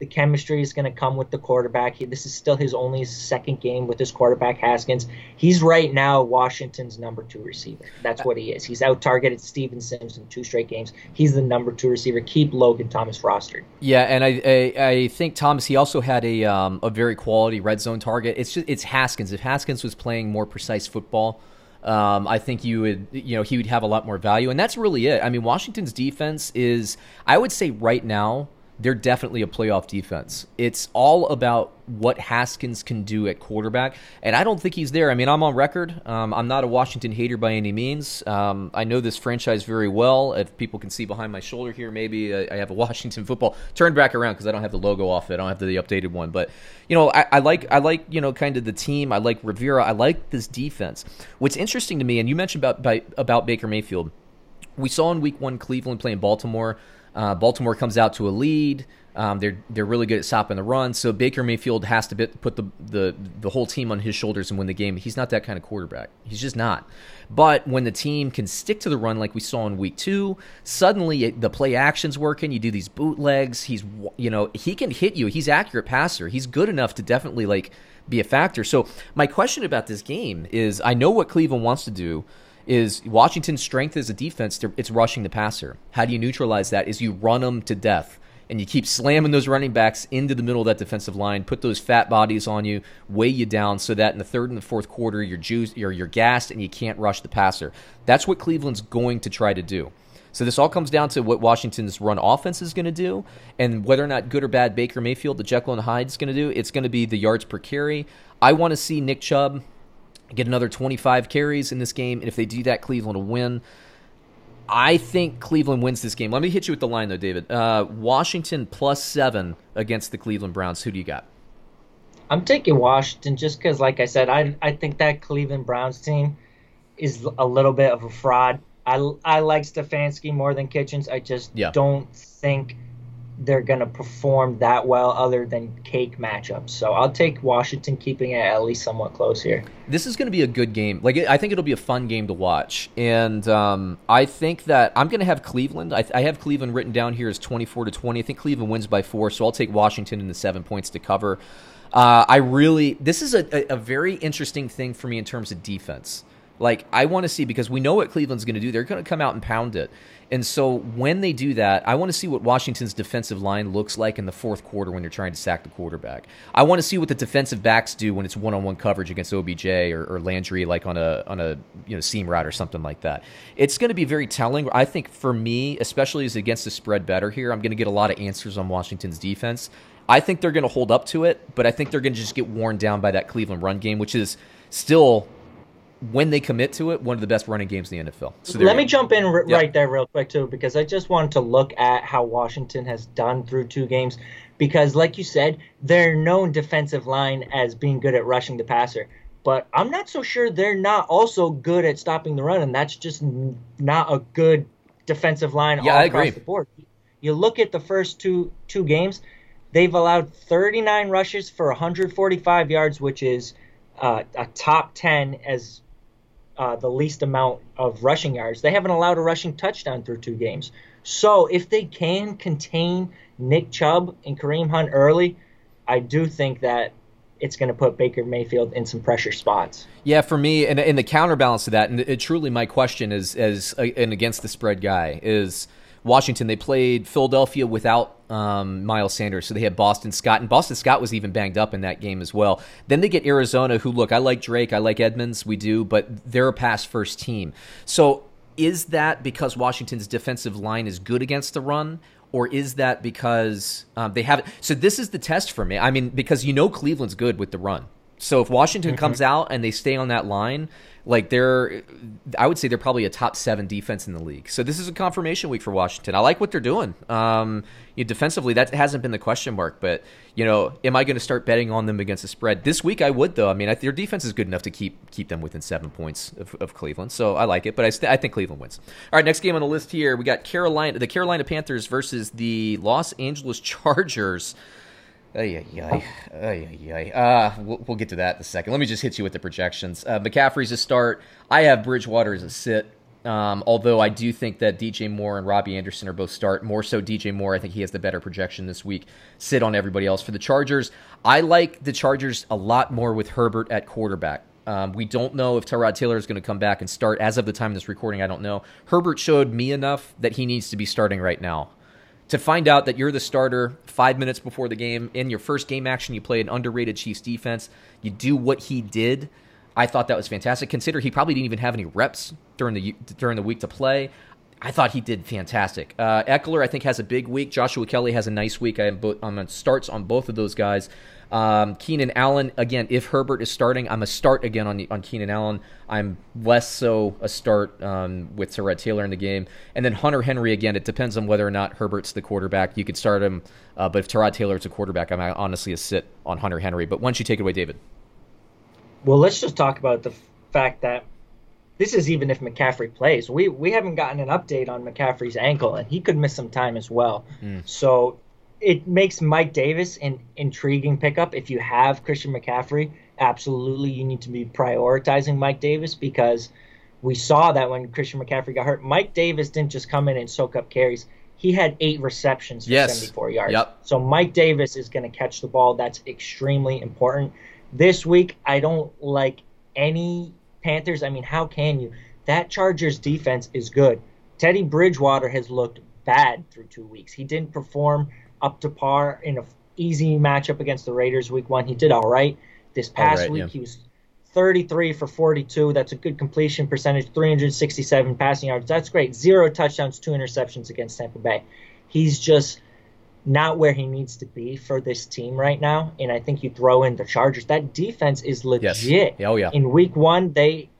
The chemistry is going to come with the quarterback. This is still his only second game with his quarterback, Haskins. He's right now Washington's number 2 receiver. That's what he is. He's out-targeted Steven Sims in 2 straight games. He's the number 2 receiver. Keep Logan Thomas rostered. Yeah, and I think Thomas, he also had a very quality red zone target. It's Haskins. If Haskins was playing more precise football, I think he would have a lot more value. And that's really it. I mean, Washington's defense is, I would say right now, they're definitely a playoff defense. It's all about what Haskins can do at quarterback, and I don't think he's there. I mean, I'm on record. I'm not a Washington hater by any means. I know this franchise very well. If people can see behind my shoulder here, maybe I have a Washington football turned back around because I don't have the logo off it. I don't have the updated one, but I like kind of the team. I like Rivera. I like this defense. What's interesting to me, and you mentioned about Baker Mayfield, we saw in Week 1 Cleveland playing Baltimore. Baltimore comes out to a lead. They're really good at stopping the run. So Baker Mayfield has to put the whole team on his shoulders and win the game. He's not that kind of quarterback. He's just not. But when the team can stick to the run like we saw in Week 2, suddenly the play action's working. You do these bootlegs. He's he can hit you. He's an accurate passer. He's good enough to definitely be a factor. So my question about this game is, I know what Cleveland wants to do. Is Washington's strength as a defense, it's rushing the passer. How do you neutralize that? Is you run them to death, and you keep slamming those running backs into the middle of that defensive line, put those fat bodies on you, weigh you down so that in the third and the fourth quarter you're juiced, you're gassed, and you can't rush the passer. That's what Cleveland's going to try to do. So this all comes down to what Washington's run offense is going to do and whether or not good or bad Baker Mayfield, the Jekyll and Hyde, is going to do. It's going to be the yards per carry. I want to see Nick Chubb get another 25 carries in this game, and if they do that, Cleveland will win. I think Cleveland wins this game. Let me hit you with the line, though, David. Washington +7 against the Cleveland Browns. Who do you got? I'm taking Washington just because, like I said, I think that Cleveland Browns team is a little bit of a fraud. I like Stefanski more than Kitchens. I just don't think they're going to perform that well other than cake matchups. So I'll take Washington, keeping it at least somewhat close here. This is going to be a good game. I think it'll be a fun game to watch. And I think that I'm going to have Cleveland. I have Cleveland written down here as 24-20. I think Cleveland wins by 4, so I'll take Washington in the 7 points to cover. This is a very interesting thing for me in terms of defense. I want to see, because we know what Cleveland's going to do. They're going to come out and pound it. And so when they do that, I want to see what Washington's defensive line looks like in the fourth quarter when you're trying to sack the quarterback. I want to see what the defensive backs do when it's one-on-one coverage against OBJ or Landry, on a seam route or something like that. It's going to be very telling. I think for me, especially as against the spread better here, I'm going to get a lot of answers on Washington's defense. I think they're going to hold up to it, but I think they're going to just get worn down by that Cleveland run game, which is still, when they commit to it, one of the best running games in the NFL. So let me jump in right there real quick, too, because I just wanted to look at how Washington has done through 2 games. Because, like you said, they're known defensive line as being good at rushing the passer. But I'm not so sure they're not also good at stopping the run, and that's just not a good defensive line all across the board. You look at the first two games, they've allowed 39 rushes for 145 yards, which is a top 10 as the least amount of rushing yards. They haven't allowed a rushing touchdown through 2 games. So if they can contain Nick Chubb and Kareem Hunt early, I do think that it's going to put Baker Mayfield in some pressure spots. Yeah, for me, and the counterbalance to that, and it truly my question is, as an against the spread guy, is Washington, they played Philadelphia without Miles Sanders, so they had Boston Scott, and Boston Scott was even banged up in that game as well. Then they get Arizona, who, look, I like Drake, I like Edmonds, we do, but they're a pass-first team. So is that because Washington's defensive line is good against the run, Or is that because they haven't? So this is the test for me. I mean, because Cleveland's good with the run. So if Washington comes out and they stay on that line, like I would say they're probably a top 7 defense in the league. So this is a confirmation week for Washington. I like what they're doing. Defensively, that hasn't been the question mark. But, am I going to start betting on them against the spread? This week I would, though. I mean, their defense is good enough to keep them within 7 points of Cleveland. So I like it. But I think Cleveland wins. All right, next game on the list here. We got the Carolina Panthers versus the Los Angeles Chargers. We'll get to that in a second. Let me just hit you with the projections. McCaffrey's a start. I have Bridgewater as a sit, although I do think that DJ Moore and Robbie Anderson are both start. More so DJ Moore. I think he has the better projection this week. Sit on everybody else. For the Chargers, I like the Chargers a lot more with Herbert at quarterback. We don't know if Tyrod Taylor is going to come back and start. As of the time of this recording, I don't know. Herbert showed me enough that he needs to be starting right now. To find out that you're the starter 5 minutes before the game, in your first game action, you play an underrated Chiefs defense. You do what he did. I thought that was fantastic. Consider he probably didn't even have any reps during the week to play. I thought he did fantastic. Eckler, I think, has a big week. Joshua Kelly has a nice week. I'm on starts on both of those guys. Keenan Allen, again, if Herbert is starting, I'm a start again on Keenan Allen. I'm less so a start with Tyrod Taylor in the game. And then Hunter Henry, again, it depends on whether or not Herbert's the quarterback. You could start him, but if Tyrod Taylor's a quarterback, I'm honestly a sit on Hunter Henry. But why don't you take it away, David? Well, let's just talk about the fact that this is even if McCaffrey plays. We haven't gotten an update on McCaffrey's ankle, and he could miss some time as well. So it makes Mike Davis an intriguing pickup. If you have Christian McCaffrey, absolutely you need to be prioritizing Mike Davis, because we saw that when Christian McCaffrey got hurt, Mike Davis didn't just come in and soak up carries. He had 8 receptions for 74 yards. Yep. So Mike Davis is going to catch the ball. That's extremely important. This week, I don't like any Panthers. I mean, how can you? That Chargers defense is good. Teddy Bridgewater has looked bad through 2 weeks. He didn't perform up to par in an easy matchup against the Raiders week one. He did all right. This past week, he was 33 for 42. That's a good completion percentage, 367 passing yards. That's great. 0 touchdowns, 2 interceptions against Tampa Bay. He's just not where he needs to be for this team right now. And I think you throw in the Chargers. That defense is legit. Yes. Oh, yeah. In week one, they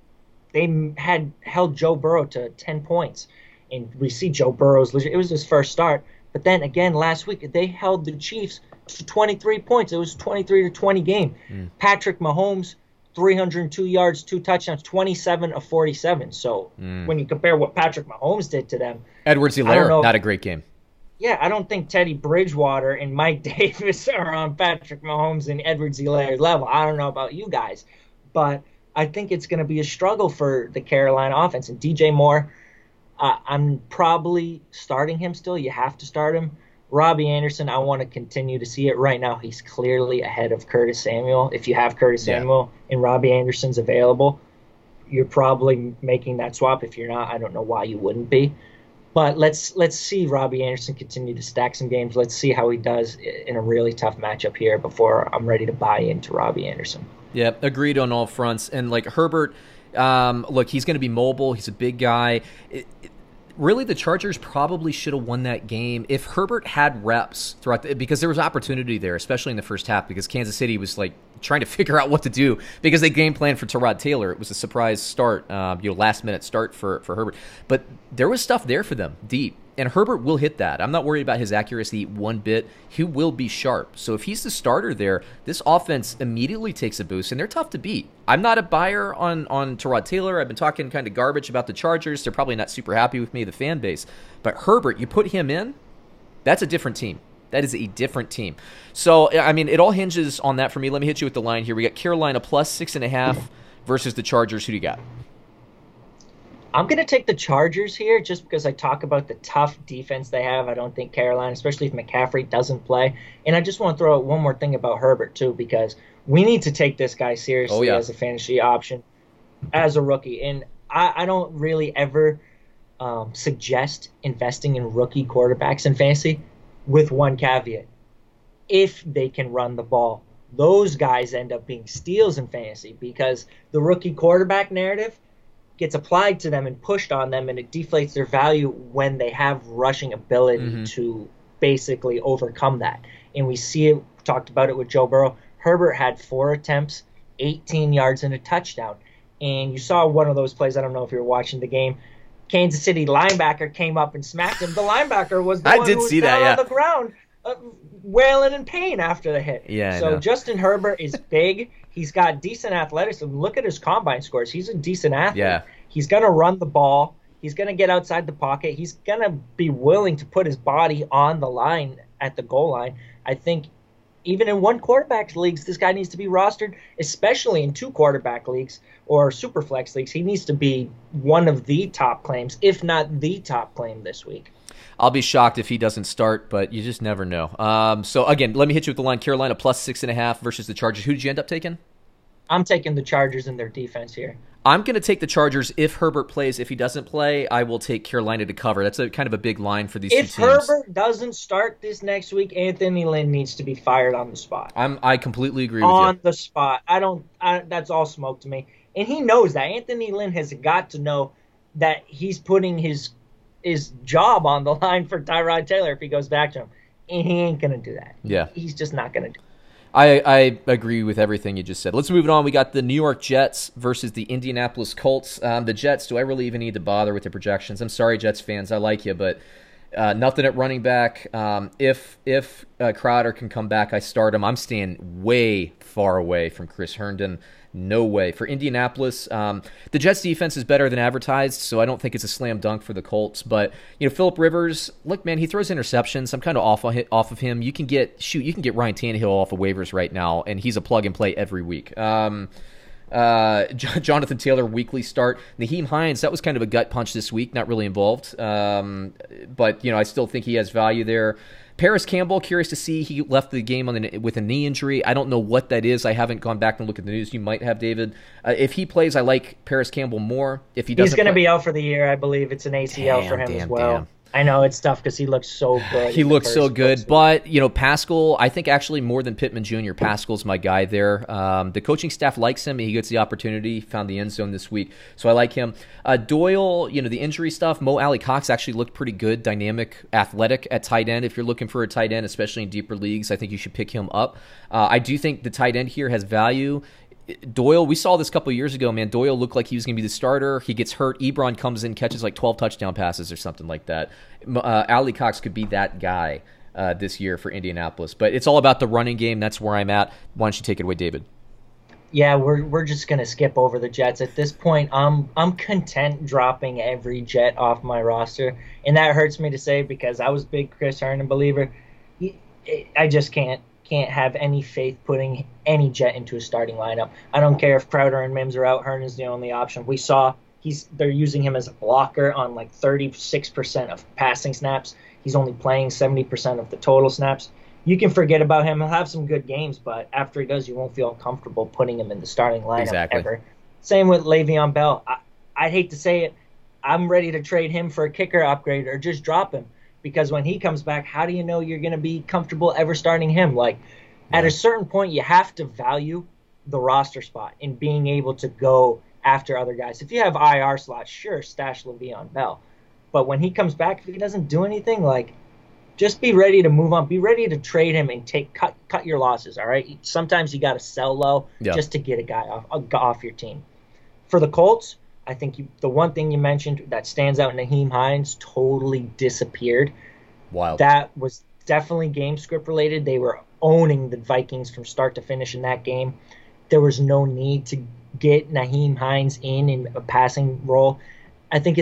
had held Joe Burrow to 10 points. And we see Joe Burrow's legit. It was his first start. But then again, last week, they held the Chiefs to 23 points. It was 23-20 game. Patrick Mahomes, 302 yards, 2 touchdowns, 27 of 47. So when you compare what Patrick Mahomes did to them. Edwards-Helaire, not a great game. Yeah, I don't think Teddy Bridgewater and Mike Davis are on Patrick Mahomes and Edwards-Helaire level. I don't know about you guys, but I think it's going to be a struggle for the Carolina offense. And DJ Moore, I'm probably starting him still. You have to start him. Robbie Anderson, I want to continue to see it. Right now, he's clearly ahead of Curtis Samuel. If you have Curtis Samuel and Robbie Anderson's available, you're probably making that swap. If you're not, I don't know why you wouldn't be. But let's see Robbie Anderson continue to stack some games. Let's see how he does in a really tough matchup here before I'm ready to buy into Robbie Anderson. Yeah, agreed on all fronts. And like Herbert, look, he's going to be mobile. He's a big guy. Really, the Chargers probably should have won that game if Herbert had reps throughout because there was opportunity there, especially in the first half, because Kansas City was like trying to figure out what to do because they game planned for Tyrod Taylor. It was a surprise start, last minute start for Herbert. But there was stuff there for them deep, and Herbert will hit that. I'm not worried about his accuracy one bit. He will be sharp. So if he's the starter there, this offense immediately takes a boost, and they're tough to beat. I'm not a buyer on Tyrod Taylor. I've been talking kind of garbage about the Chargers. They're probably not super happy with me, the fan base. But Herbert, you put him in, that's a different team. That is a different team. So, I mean, it all hinges on that for me. Let me hit you with the line here. We got Carolina plus 6.5 versus the Chargers. Who do you got? I'm going to take the Chargers here just because I talk about the tough defense they have. I don't think Carolina, especially if McCaffrey doesn't play. And I just want to throw out one more thing about Herbert, too, because we need to take this guy seriously as a fantasy option, as a rookie. And I don't really ever suggest investing in rookie quarterbacks in fantasy, with one caveat: if they can run the ball. Those guys end up being steals in fantasy because the rookie quarterback narrative gets applied to them and pushed on them, and it deflates their value when they have rushing ability to basically overcome that. And we see it, talked about it with Joe Burrow. Herbert had 4 attempts, 18 yards, and a touchdown. And you saw one of those plays, I don't know if you were watching the game, Kansas City linebacker came up and smacked him. The linebacker was the one who was down on the ground, wailing in pain after the hit. Yeah. So Justin Herbert is big. He's got decent athleticism. Look at his combine scores. He's a decent athlete. Yeah. He's going to run the ball. He's going to get outside the pocket. He's going to be willing to put his body on the line at the goal line. I think even in one quarterback leagues, this guy needs to be rostered, especially in 2 quarterback leagues or super flex leagues. He needs to be one of the top claims, if not the top claim this week. I'll be shocked if he doesn't start, but you just never know. So, again, let me hit you with the line. Carolina plus 6.5 versus the Chargers. Who did you end up taking? I'm taking the Chargers and their defense here. I'm going to take the Chargers if Herbert plays. If he doesn't play, I will take Carolina to cover. That's a kind of a big line for these two teams. If Herbert doesn't start this next week, Anthony Lynn needs to be fired on the spot. I completely agree with you. On the spot. That's all smoke to me. And he knows that. Anthony Lynn has got to know that he's putting his job on the line for Tyrod Taylor if he goes back to him. And he ain't going to do that. Yeah. He's just not going to do that. I agree with everything you just said. Let's move it on. We got the New York Jets versus the Indianapolis Colts. The Jets, do I really even need to bother with the projections? I'm sorry, Jets fans. I like you, but nothing at running back. If Crowder can come back, I start him. I'm staying way far away from Chris Herndon. No way. For Indianapolis, the Jets defense is better than advertised, so I don't think it's a slam dunk for the Colts. But, Phillip Rivers, look, man, he throws interceptions. I'm kind of off of him. You can get Ryan Tannehill off of waivers right now, and he's a plug-and-play every week. Jonathan Taylor, weekly start. Naheem Hines, that was kind of a gut punch this week, not really involved. But, I still think he has value there. Paris Campbell, curious to see. He left the game with a knee injury. I don't know what that is. I haven't gone back and looked at the news. You might have, David. If he plays, I like Paris Campbell more. If he doesn't, he's going to be out for the year, I believe. It's an ACL for him as well. Damn. I know it's tough because he looks so good. He looks so good, but Pascal, I think actually more than Pittman Jr., Pascal's my guy there. The coaching staff likes him. He gets the opportunity. Found the end zone this week, so I like him. Doyle, the injury stuff. Mo Alley-Cox actually looked pretty good, dynamic, athletic at tight end. If you're looking for a tight end, especially in deeper leagues, I think you should pick him up. I do think the tight end here has value. Doyle, we saw this a couple of years ago, man. Doyle looked like he was going to be the starter. He gets hurt. Ebron comes in, catches like 12 touchdown passes or something like that. Alley-Cox could be that guy this year for Indianapolis. But it's all about the running game. That's where I'm at. Why don't you take it away, David? Yeah, we're just going to skip over the Jets. At this point, I'm content dropping every Jet off my roster. And that hurts me to say because I was a big Chris Herndon believer. I just can't have any faith putting any Jet into a starting lineup. I don't care if Crowder and Mims are out. Herndon's the only option. We saw they're using him as a blocker on like 36% of passing snaps. He's only playing 70% of the total snaps. You can forget about him. He'll have some good games, but after he does, you won't feel comfortable putting him in the starting lineup ever. Same with Le'Veon Bell. I'd hate to say it. I'm ready to trade him for a kicker upgrade or just drop him. Because when he comes back, how do you know you're going to be comfortable ever starting him? At a certain point, you have to value the roster spot and being able to go after other guys. If you have IR slots, sure, stash Le'Veon Bell. But when he comes back, if he doesn't do anything, just be ready to move on. Be ready to trade him and cut your losses, all right? Sometimes you got to sell low just to get a guy off your team. For the Colts, I think the one thing you mentioned that stands out, Naheem Hines totally disappeared. Wow. That was definitely game script related. They were owning the Vikings from start to finish in that game. There was no need to get Naheem Hines in a passing role. I think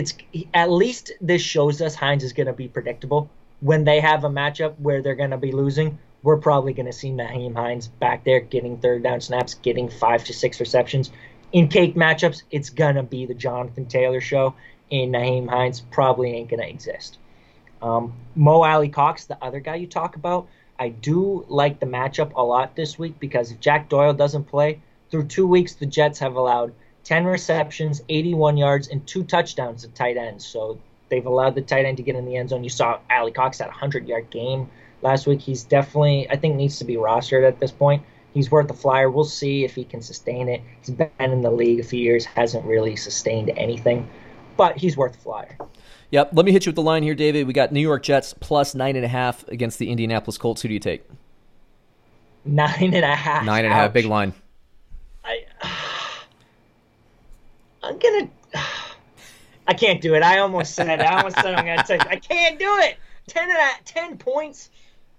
at least this shows us Hines is going to be predictable. When they have a matchup where they're going to be losing, we're probably going to see Naheem Hines back there getting third down snaps, getting 5 to 6 receptions. In cake matchups, it's going to be the Jonathan Taylor show, and Naheem Hines probably ain't going to exist. Mo Alley-Cox, the other guy you talk about, I do like the matchup a lot this week because if Jack Doyle doesn't play, through 2 weeks the Jets have allowed 10 receptions, 81 yards, and 2 touchdowns to tight ends. So they've allowed the tight end to get in the end zone. You saw Alley-Cox had a 100-yard game last week. He's definitely, I think, needs to be rostered at this point. He's worth a flyer. We'll see if he can sustain it. He's been in the league a few years, hasn't really sustained anything, but he's worth a flyer. Yep. Let me hit you with the line here, David. We got New York Jets plus 9.5 against the Indianapolis Colts. Who do you take? 9.5. 9.5. Ouch. Big line. I'm gonna. I can't do it. I almost said I'm gonna take. I can't do it. 10 points.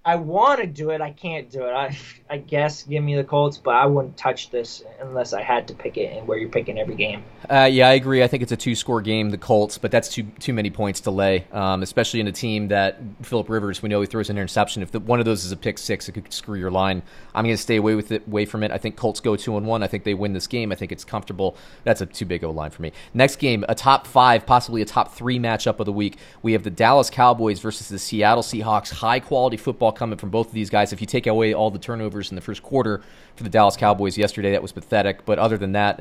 I want to do it. I can't do it. I guess give me the Colts, but I wouldn't touch this unless I had to pick it. And where you're picking every game. Yeah, I agree. I think it's a 2-score game, the Colts, but that's too many points to lay, especially in a team that Philip Rivers, we know he throws an interception. If one of those is a pick six, it could screw your line. I'm going to stay away from it. I think Colts go 2-1. I think they win this game. I think it's comfortable. That's a too big of a line for me. Next game, a top 5, possibly a top 3 matchup of the week. We have the Dallas Cowboys versus the Seattle Seahawks. High quality football coming from both of these guys. If you take away all the turnovers in the first quarter for the Dallas Cowboys yesterday, that was pathetic. But other than that,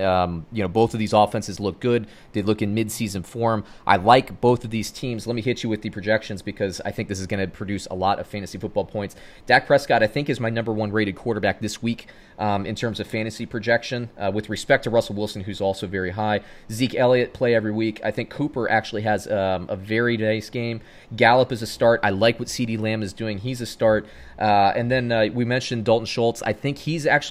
both of these offenses look good. They look in midseason form. I like both of these teams. Let me hit you with the projections because I think this is going to produce a lot of fantasy football points. Dak Prescott, I think, is my number 1 rated quarterback this week in terms of fantasy projection. With respect to Russell Wilson, who's also very high. Zeke Elliott play every week. I think Cooper actually has a very nice game. Gallup is a start. I like what CeeDee Lamb is doing. He's a start. And then we mentioned Dalton Schultz. I think he's actually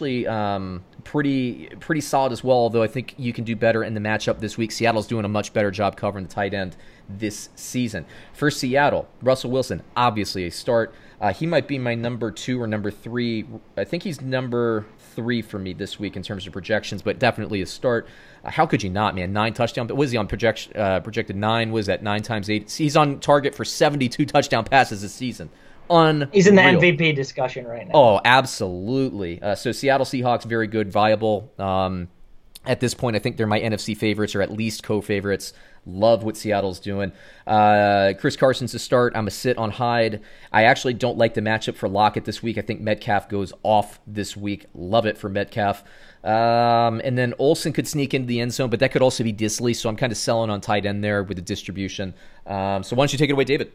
pretty solid as well, although I think you can do better in the matchup this week. Seattle's doing a much better job covering the tight end this season. For Seattle, Russell Wilson, obviously a start. He might be my number 2 or number 3. I think he's number 3 for me this week in terms of projections, but definitely a start. How could you not, man? 9 touchdowns. But what is he on projected 9? What is that, 9 times 8? He's on target for 72 touchdown passes this season. Unreal. He's in the MVP discussion right now. Oh, absolutely. So Seattle Seahawks, very good, viable. At this point, I think they're my NFC favorites or at least co-favorites. Love what Seattle's doing. Chris Carson's a start. I'm a sit on Hyde. I actually don't like the matchup for Lockett this week. I think Metcalf goes off this week. Love it for Metcalf. And then Olsen could sneak into the end zone, but that could also be Disley, so I'm kind of selling on tight end there with the distribution. So why don't you take it away, David?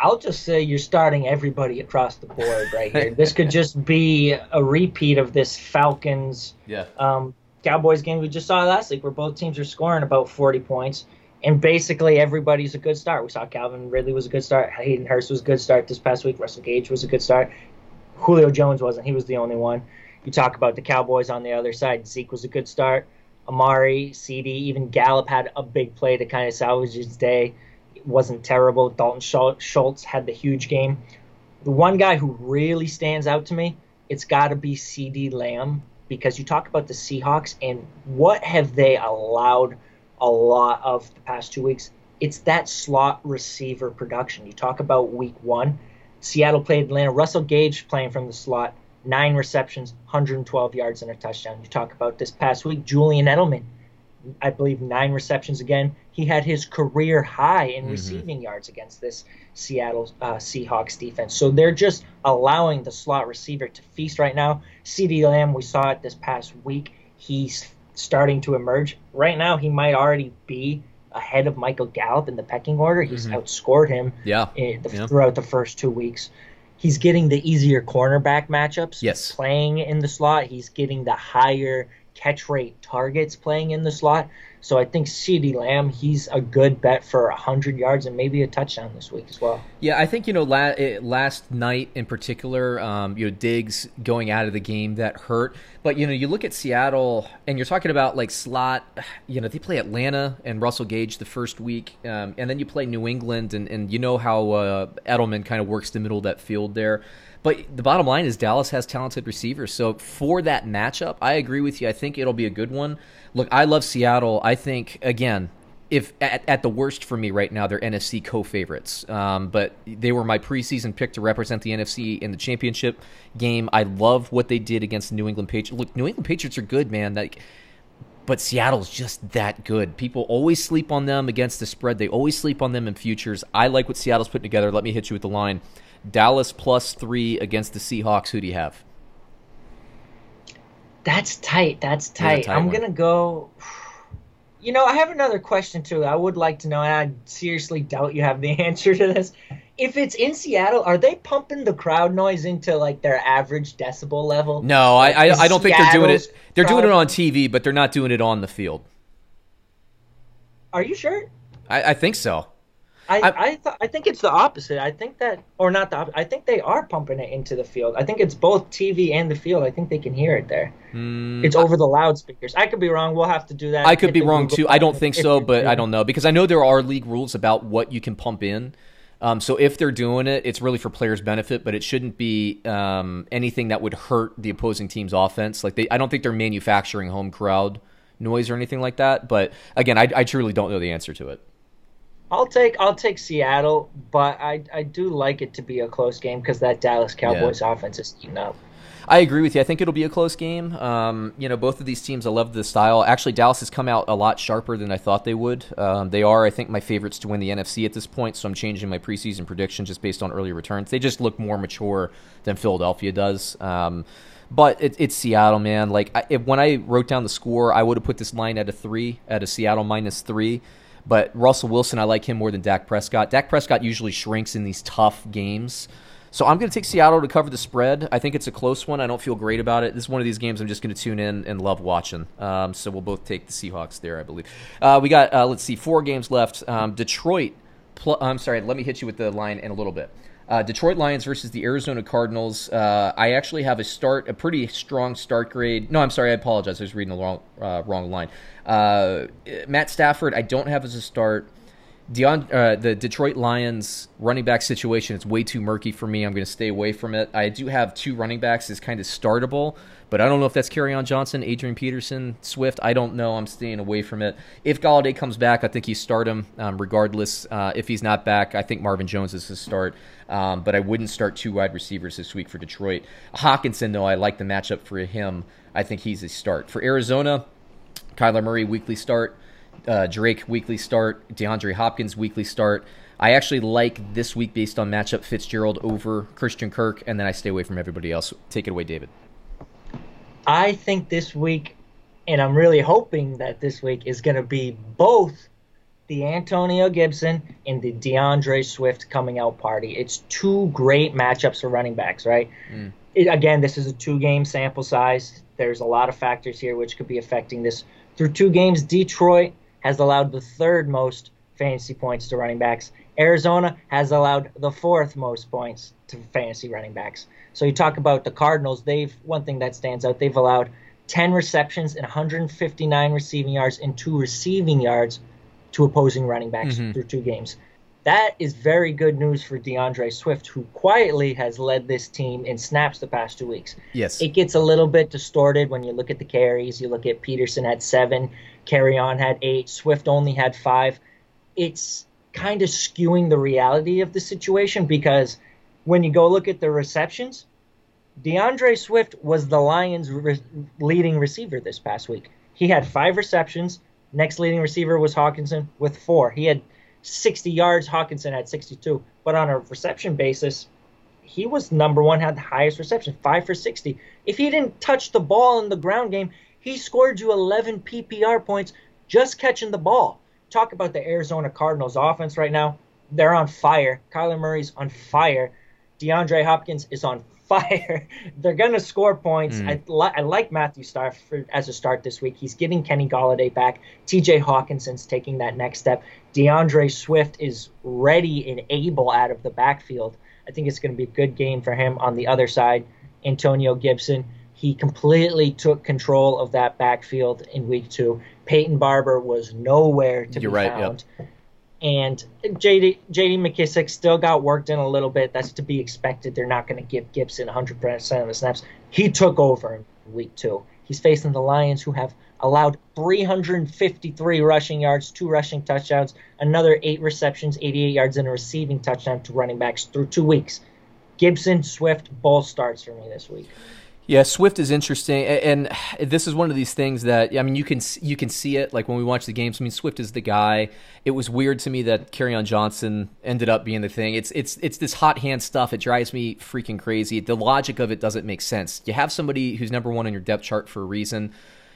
I'll just say you're starting everybody across the board right here. This could just be a repeat of this Falcons Cowboys game we just saw last week where both teams are scoring about 40 points, and basically everybody's a good start. We saw Calvin Ridley was a good start. Hayden Hurst was a good start this past week. Russell Gage was a good start. Julio Jones wasn't. He was the only one. You talk about the Cowboys on the other side. Zeke was a good start. Amari, CD, even Gallup had a big play to kind of salvage his day. Wasn't terrible. Dalton Schultz had the huge game. The one guy who really stands out to me, it's got to be CeeDee Lamb, because you talk about the Seahawks and what have they allowed a lot of the past 2 weeks. It's that slot receiver production. You talk about week 1, Seattle played Atlanta. Russell Gage playing from the slot, 9 receptions, 112 yards and a touchdown. You talk about this past week, Julian Edelman, I believe 9 receptions again. He had his career high in receiving yards against this Seattle Seahawks defense. So they're just allowing the slot receiver to feast right now. CeeDee Lamb, we saw it this past week. He's starting to emerge. Right now, he might already be ahead of Michael Gallup in the pecking order. He's outscored him throughout the first 2 weeks. He's getting the easier cornerback matchups. Yes. Playing in the slot. He's getting the higher catch rate targets playing in the slot. So I think CeeDee Lamb, he's a good bet for 100 yards and maybe a touchdown this week as well. Yeah, I think, last night in particular, Diggs going out of the game, that hurt. But, you look at Seattle and you're talking about like slot, they play Atlanta and Russell Gage the first week. And then you play New England and how Edelman kind of works the middle of that field there. But the bottom line is Dallas has talented receivers. So for that matchup, I agree with you. I think it'll be a good one. Look, I love Seattle. I think, again, if at the worst for me right now, they're NFC co-favorites. But they were my preseason pick to represent the NFC in the championship game. I love what they did against the New England Patriots. Look, New England Patriots are good, man. But Seattle's just that good. People always sleep on them against the spread. They always sleep on them in futures. I like what Seattle's putting together. Let me hit you with the line. Dallas plus 3 against the Seahawks. Who do you have? That's tight. I'm going to go... I have another question, too. I would like to know, and I seriously doubt you have the answer to this. If it's in Seattle, are they pumping the crowd noise into, their average decibel level? No, I don't think they're doing it. They're doing it on TV, but they're not doing it on the field. Are you sure? I think so. I think it's the opposite. I think that, or not the opposite, I think they are pumping it into the field. I think it's both TV and the field. I think they can hear it there. It's over the loudspeakers. I could be wrong. We'll have to do that. I could be wrong too. I don't think so, but I don't know, because I know there are league rules about what you can pump in. So if they're doing it, it's really for players' benefit, but it shouldn't be anything that would hurt the opposing team's offense. Like I don't think they're manufacturing home crowd noise or anything like that. But again, I truly don't know the answer to it. I'll take Seattle, but I do like it to be a close game because that Dallas Cowboys offense is eating up. I agree with you. I think it'll be a close game. Both of these teams, I love the style. Actually, Dallas has come out a lot sharper than I thought they would. They are, I think, my favorites to win the NFC at this point, so I'm changing my preseason prediction just based on early returns. They just look more mature than Philadelphia does. But it's Seattle, man. Like when I wrote down the score, I would have put this line at a Seattle -3. But Russell Wilson, I like him more than Dak Prescott. Dak Prescott usually shrinks in these tough games. So I'm going to take Seattle to cover the spread. I think it's a close one. I don't feel great about it. This is one of these games I'm just going to tune in and love watching. So we'll both take the Seahawks there, I believe. We got, 4 games left. Detroit. I'm sorry, let me hit you with the line in a little bit. Detroit Lions versus the Arizona Cardinals. I actually have a pretty strong start grade. No, I'm sorry, I apologize. I was reading the wrong line. Matt Stafford, I don't have as a start. The Detroit Lions running back situation is way too murky for me. I'm going to stay away from it. I do have 2 running backs as kind of startable, but I don't know if that's Kerryon Johnson, Adrian Peterson, Swift. I don't know. I'm staying away from it. If Galladay comes back, I think you start him regardless. If he's not back, I think Marvin Jones is his start, but I wouldn't start 2 wide receivers this week for Detroit. Hawkinson, though, I like the matchup for him. I think he's a start. For Arizona, Kyler Murray, weekly start. Drake, weekly start. DeAndre Hopkins, weekly start. I actually like this week based on matchup Fitzgerald over Christian Kirk, and then I stay away from everybody else. Take it away, David. I think this week, and I'm really hoping that this week is going to be both the Antonio Gibson and the DeAndre Swift coming out party. It's 2 great matchups for running backs, right? Mm. Again, this is a 2-game sample size. There's a lot of factors here which could be affecting this. Through 2 games, Detroit has allowed the 3rd most fantasy points to running backs. Arizona has allowed the 4th most points to fantasy running backs. So you talk about the Cardinals. One thing that stands out, they've allowed 10 receptions and 159 receiving yards and 2 receiving yards to opposing running backs through 2 games. That is very good news for DeAndre Swift, who quietly has led this team in snaps the past 2 weeks. Yes. It gets a little bit distorted when you look at the carries. You look at Peterson had 7, Kerryon had 8, Swift only had 5. It's kind of skewing the reality of the situation because when you go look at the receptions, DeAndre Swift was the Lions' leading receiver this past week. He had 5 receptions. Next leading receiver was Hawkinson with 4. He had 60 yards. Hawkinson had 62. But on a reception basis, he was number one, had the highest reception, 5 for 60. If he didn't touch the ball in the ground game, he scored you 11 PPR points just catching the ball. Talk about the Arizona Cardinals offense right now. They're on fire. Kyler Murray's on fire. DeAndre Hopkins is on fire. They're going to score points. I like Matthew Stafford as a start this week. He's getting Kenny Galladay back. TJ Hawkinson's taking that next step. DeAndre Swift is ready and able out of the backfield. I think it's going to be a good game for him. On the other side, Antonio Gibson, he completely took control of that backfield in week 2. Peyton Barber was nowhere to be found. Yep. And J.D. McKissick still got worked in a little bit. That's to be expected. They're not going to give Gibson 100% of the snaps. He took over in week 2. He's facing the Lions, who have allowed 353 rushing yards, 2 rushing touchdowns, another 8 receptions, 88 yards, and a receiving touchdown to running backs through 2 weeks. Gibson, Swift, both starts for me this week. Yeah, Swift is interesting, and this is one of these things that, I mean, you can see it, like when we watch the games. I mean, Swift is the guy. It was weird to me that Kerryon Johnson ended up being the thing. It's this hot hand stuff. It drives me freaking crazy. The logic of it doesn't make sense. You have somebody who's number one on your depth chart for a reason.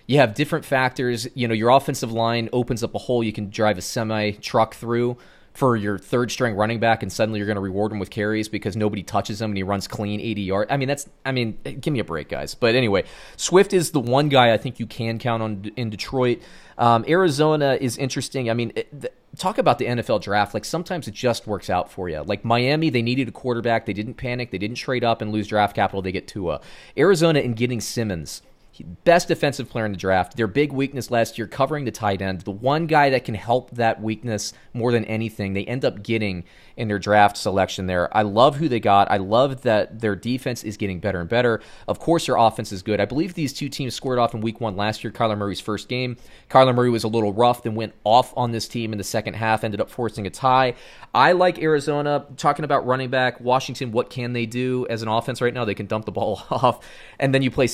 You have different factors. You know, your offensive line opens up a hole you can drive a semi truck through. for your third-string running back, and suddenly you're going to reward him with carries because nobody touches him and he runs clean 80 yards. I mean, give me a break, guys. But anyway, Swift is the one guy I think you can count on in Detroit. Arizona is interesting. I mean, talk about the NFL draft. Like, sometimes it just works out for you. Like Miami, they needed a quarterback. They didn't panic. They didn't trade up and lose draft capital. They get Tua. Arizona, in getting Simmons, best defensive player in the draft. Their big weakness last year, covering the tight end, the one guy that can help that weakness more than anything, they end up getting in their draft selection there. I love who they got. I love that their defense is getting better and better. Of course, their offense is good. I believe these two teams squared off in week one last year, Kyler Murray's first game. Kyler Murray was a little rough, then went off on this team in the second half, ended up forcing a tie. I like Arizona. Talking about running back, Washington, what can they do as an offense right now? They can dump the ball off, and then you play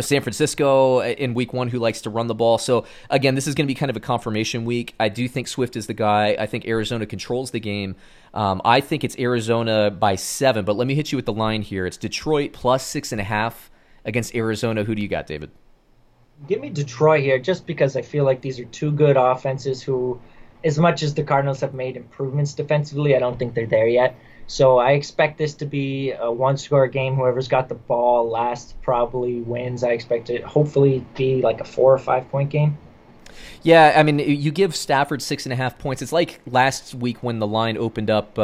San Francisco in week one, who likes to run the ball. So again, this is going to be kind of a confirmation week. I do think Swift is the guy. I think Arizona controls the game. I think it's Arizona by 7, but let me hit you with the line here. It's Detroit plus 6.5 against Arizona. Who do you got, David? Give me Detroit here, just because I feel like these are two good offenses who, as much as the Cardinals have made improvements defensively, I don't think they're there yet. So I expect this to be a one-score game. Whoever's got the ball last probably wins. I expect it hopefully be like a 4 or 5 point game. Yeah, I mean, you give Stafford 6.5 points. It's like last week when the line opened up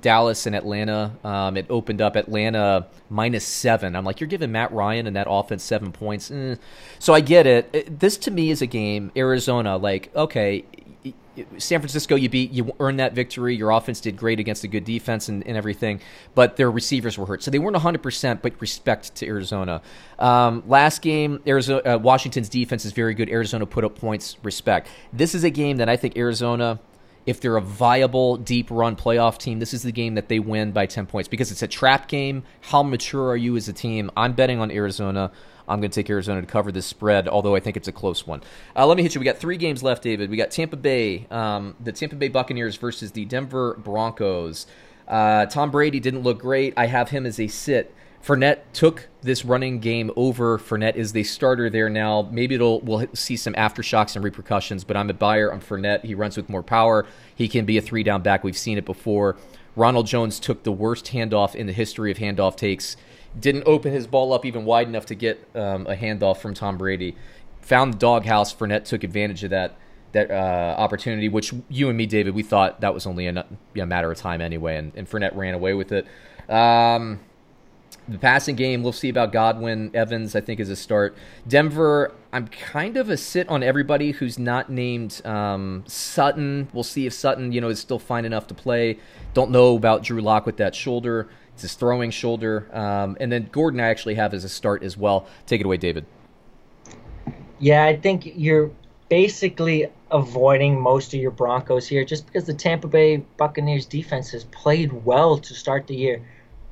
Dallas and Atlanta. It opened up Atlanta minus 7. I'm like, you're giving Matt Ryan and that offense 7 points. So I get it. This to me is a game, Arizona, like, okay, San Francisco, you earned that victory. Your offense did great against a good defense and everything, but their receivers were hurt. So they weren't 100%, but respect to Arizona. Last game, Washington's defense is very good. Arizona put up points, respect. This is a game that I think Arizona, if they're a viable deep-run playoff team, this is the game that they win by 10 points because it's a trap game. How mature are you as a team? I'm betting on Arizona. I'm going to take Arizona to cover this spread, although I think it's a close one. Let me hit you. We got 3 games left, David. We got Tampa Bay, the Tampa Bay Buccaneers versus the Denver Broncos. Tom Brady didn't look great. I have him as a sit. Fournette took this running game over. Fournette is the starter there now. Maybe we'll see some aftershocks and repercussions, but I'm a buyer on Fournette. He runs with more power. He can be a three-down back. We've seen it before. Ronald Jones took the worst handoff in the history of handoff takes. Didn't open his ball up even wide enough to get a handoff from Tom Brady. Found the doghouse. Fournette took advantage of that opportunity, which you and me, David, we thought that was only a matter of time anyway, and Fournette ran away with it. The passing game, we'll see about Godwin. Evans, I think, is a start. Denver, I'm kind of a sit on everybody who's not named Sutton. We'll see if Sutton, is still fine enough to play. Don't know about Drew Lock with that shoulder. It's his throwing shoulder. And then Gordon I actually have as a start as well. Take it away, David. Yeah, I think you're basically avoiding most of your Broncos here just because the Tampa Bay Buccaneers defense has played well to start the year.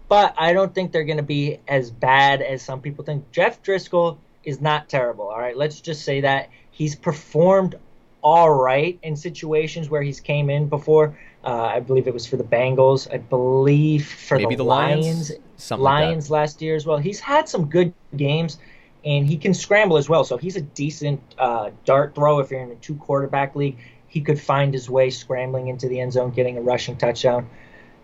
But I don't think they're going to be as bad as some people think. Jeff Driscoll is not terrible, all right? Let's just say that. He's performed all right in situations where he's came in before. I believe it was for the Bengals. I believe for the Lions. Lions like last year as well. He's had some good games, and he can scramble as well. So he's a decent dart throw if you're in a two-quarterback league. He could find his way scrambling into the end zone, getting a rushing touchdown.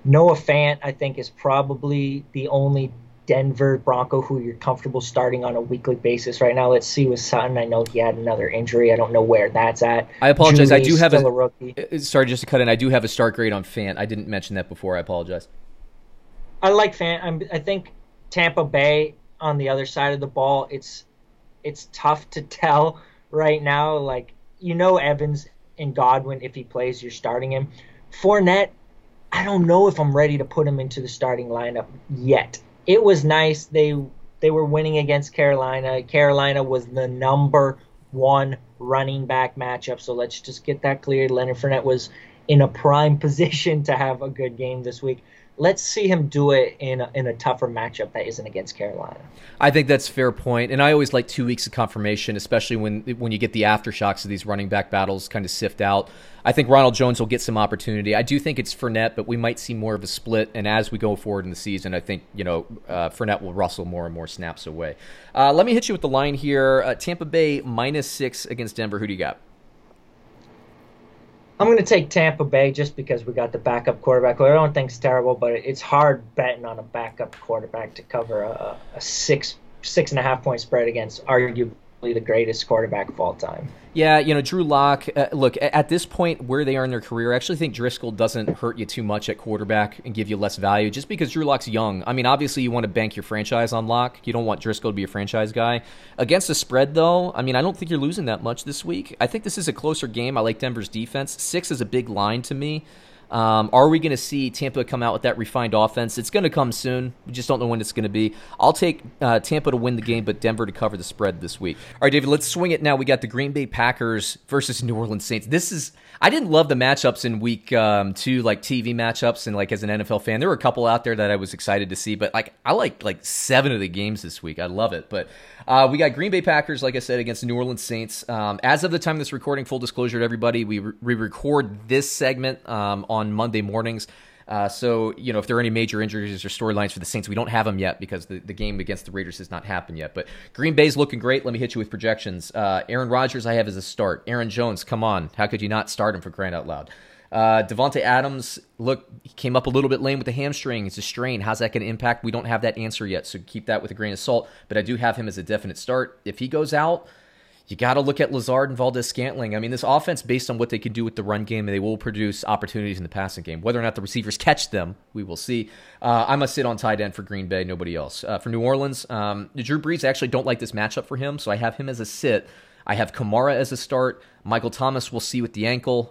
Noah Fant, I think, is probably the only Denver Bronco who you're comfortable starting on a weekly basis right now. Let's see with Sutton. I know he had another injury. I don't know where that's at. I apologize. Julie's I do have still a rookie. Sorry, just to cut in. I do have a start grade on Fant. I didn't mention that before. I apologize. I like Fant. I think Tampa Bay on the other side of the ball. It's tough to tell right now. Like Evans and Godwin, if he plays, you're starting him. Fournette, I don't know if I'm ready to put him into the starting lineup yet. It was nice. They were winning against Carolina. Carolina was the number 1 running back matchup, so let's just get that cleared. Leonard Fournette was in a prime position to have a good game this week. Let's see him do it in a tougher matchup that isn't against Carolina. I think that's a fair point, and I always like 2 weeks of confirmation, especially when you get the aftershocks of these running back battles kind of sift out. I think Ronald Jones will get some opportunity. I do think it's Fournette, but we might see more of a split, and as we go forward in the season, I think Fournette will rustle more and more snaps away. Let me hit you with the line here. Tampa Bay minus 6 against Denver. Who do you got? I'm going to take Tampa Bay just because we got the backup quarterback, who I don't think is terrible, but it's hard betting on a backup quarterback to cover a six and a half point spread against arguably the greatest quarterback of all time. Yeah, you know, Drew Lock. Look, at this point where they are in their career, I actually think Driscoll doesn't hurt you too much at quarterback and give you less value just because Drew Lock's young. I mean, obviously you want to bank your franchise on Lock. You don't want Driscoll to be a franchise guy. Against the spread, though, I mean, I don't think you're losing that much this week. I think this is a closer game. I like Denver's defense. 6 is a big line to me. Are we going to see Tampa come out with that refined offense? It's going to come soon. We just don't know when it's going to be. I'll take Tampa to win the game, but Denver to cover the spread this week. All right, David, let's swing it now. We got the Green Bay Packers versus New Orleans Saints. I didn't love the matchups in week two, like TV matchups, and like as an NFL fan, there were a couple out there that I was excited to see, but like I liked like 7 of the games this week. I love it. But we got Green Bay Packers, like I said, against New Orleans Saints. As of the time of this recording, full disclosure to everybody, we record this segment on Monday mornings. So, you know, if there are any major injuries or storylines for the Saints, we don't have them yet because the game against the Raiders has not happened yet. But Green Bay's looking great. Let me hit you with projections. Aaron Rodgers I have as a start. Aaron Jones, come on. How could you not start him, for crying out loud? Devontae Adams, look, he came up a little bit lame with the hamstring. It's a strain. How's that going to impact? We don't have that answer yet, so keep that with a grain of salt. But I do have him as a definite start. If he goes out, you got to look at Lazard and Valdes-Scantling. I mean, this offense, based on what they can do with the run game, they will produce opportunities in the passing game. Whether or not the receivers catch them, we will see. I'm going to sit on tight end for Green Bay, nobody else. For New Orleans, Drew Brees, I actually don't like this matchup for him, so I have him as a sit. I have Kamara as a start. Michael Thomas, we'll see with the ankle,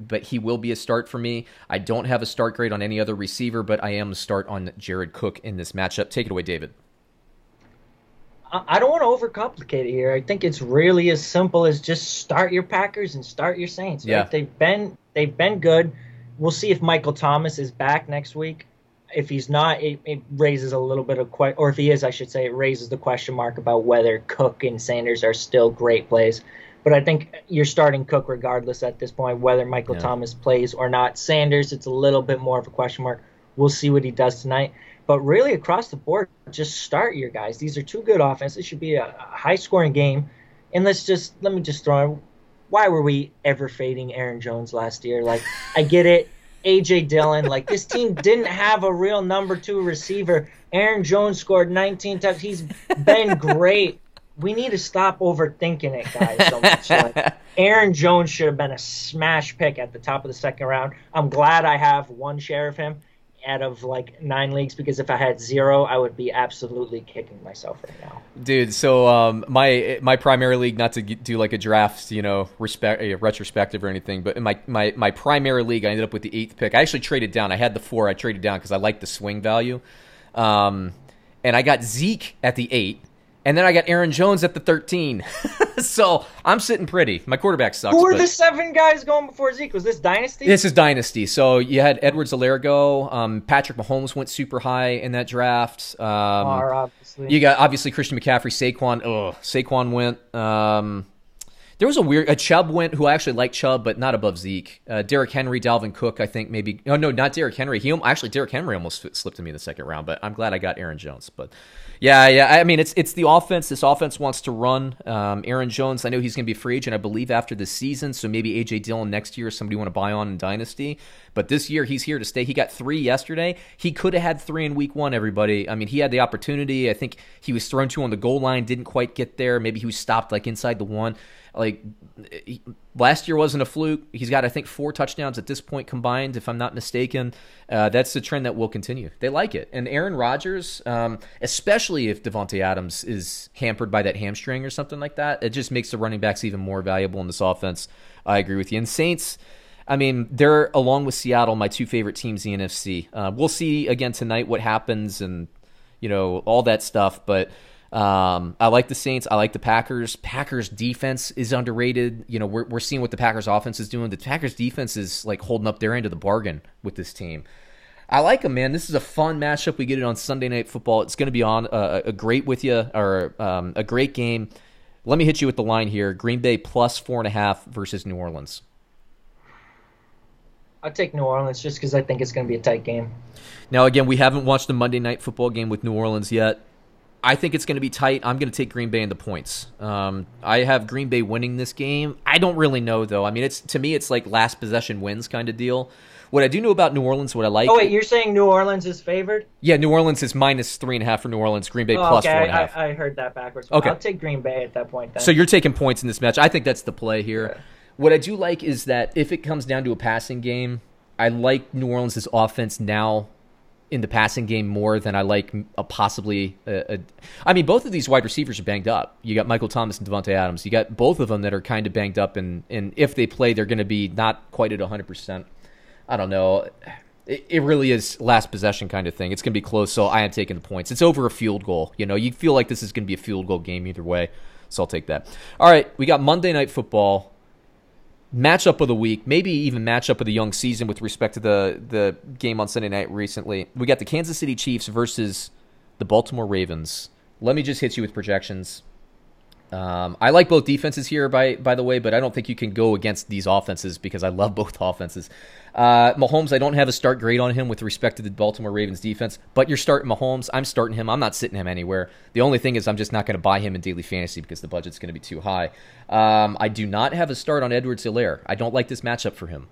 but he will be a start for me. I don't have a start grade on any other receiver, but I am a start on Jared Cook in this matchup. Take it away, David. I don't want to overcomplicate it here. I think it's really as simple as just start your Packers and start your Saints. Right? Yeah. They've been good. We'll see if Michael Thomas is back next week. If he's not, it raises a little bit of question, or if he is, I should say, it raises the question mark about whether Cook and Sanders are still great plays. But I think you're starting Cook regardless at this point, whether Michael Thomas plays or not. Sanders, it's a little bit more of a question mark. We'll see what he does tonight. But really, across the board, just start your guys. These are two good offenses. It should be a high-scoring game. And let me just throw in, why were we ever fading Aaron Jones last year? Like, I get it. A.J. Dillon, like, this team didn't have a real number 2 receiver. Aaron Jones scored 19 times. He's been great. We need to stop overthinking it, guys, so much. Like, Aaron Jones should have been a smash pick at the top of the second round. I'm glad I have one share of him out of like 9 leagues, because if I had 0, I would be absolutely kicking myself right now, dude. So my primary league, not to do like a draft, you know, retrospective or anything, but in my primary league, I ended up with the 8th pick. I actually traded down. I had the 4. I traded down because I liked the swing value, and I got Zeke at the 8. And then I got Aaron Jones at the 13. So I'm sitting pretty. My quarterback sucks. Who were the 7 guys going before Zeke? Was this Dynasty? This is Dynasty. So you had Edwards-Helaire. Patrick Mahomes went super high in that draft. Obviously. You got, obviously, Christian McCaffrey, Saquon. Saquon went. There was a Chubb went, who I actually like Chubb, but not above Zeke. Derrick Henry, Dalvin Cook, I think maybe. Oh, no, not Derrick Henry. Derrick Henry almost slipped to me in the second round, but I'm glad I got Aaron Jones. But yeah. I mean, it's the offense. This offense wants to run. Aaron Jones, I know he's going to be free agent, I believe, after this season. So maybe A.J. Dillon next year, somebody want to buy on in Dynasty. But this year, he's here to stay. He got 3 yesterday. He could have had 3 in week 1, everybody. I mean, he had the opportunity. I think he was thrown to on the goal line, didn't quite get there. Maybe he was stopped like inside the 1. Like, last year wasn't a fluke. He's got, I think, 4 touchdowns at this point combined, if I'm not mistaken. That's the trend that will continue. They like it. And Aaron Rodgers, especially if Devontae Adams is hampered by that hamstring or something like that, it just makes the running backs even more valuable in this offense. I agree with you. And Saints, I mean, they're, along with Seattle, my 2 favorite teams in the NFC. We'll see again tonight what happens and, you know, all that stuff, but I like the Saints. I like the Packers. Packers defense is underrated. You know, we're seeing what the Packers offense is doing. The Packers defense is like holding up their end of the bargain with this team. I like them, man. This is a fun matchup. We get it on Sunday Night Football. It's going to be on a great with you, or a great game. Let me hit you with the line here. Green Bay +4.5 versus New Orleans. I'll take New Orleans just because I think it's going to be a tight game. Now, again, we haven't watched the Monday Night Football game with New Orleans yet. I think it's going to be tight. I'm going to take Green Bay in the points. I have Green Bay winning this game. I don't really know, though. I mean, it's to me, it's like last possession wins kind of deal. What I do know about New Orleans, what I like... Oh, wait, you're saying New Orleans is favored? Yeah, New Orleans is minus 3.5 for New Orleans. Green Bay plus 4.5. I heard that backwards. Well, okay. I'll take Green Bay at that point then. So you're taking points in this match. I think that's the play here. Yeah. What I do like is that if it comes down to a passing game, I like New Orleans' offense now in the passing game more than I like a possibly... I mean, both of these wide receivers are banged up. You got Michael Thomas and Devontae Adams. You got both of them that are kind of banged up, and if they play, they're going to be not quite at 100%. I don't know. It really is last possession kind of thing. It's going to be close, so I am taking the points. It's over a field goal. You know, you feel like this is going to be a field goal game either way, so I'll take that. All right, we got Monday Night Football. Matchup of the week, maybe even matchup of the young season with respect to the game on Sunday night recently. We got the Kansas City Chiefs versus the Baltimore Ravens. Let me just hit you with projections. I like both defenses here, by the way, but I don't think you can go against these offenses because I love both offenses. Mahomes, I don't have a start grade on him with respect to the Baltimore Ravens defense, but you're starting Mahomes. I'm starting him. I'm not sitting him anywhere. The only thing is I'm just not going to buy him in daily fantasy because the budget's going to be too high. I do not have a start on Edwards-Helaire. I don't like this matchup for him.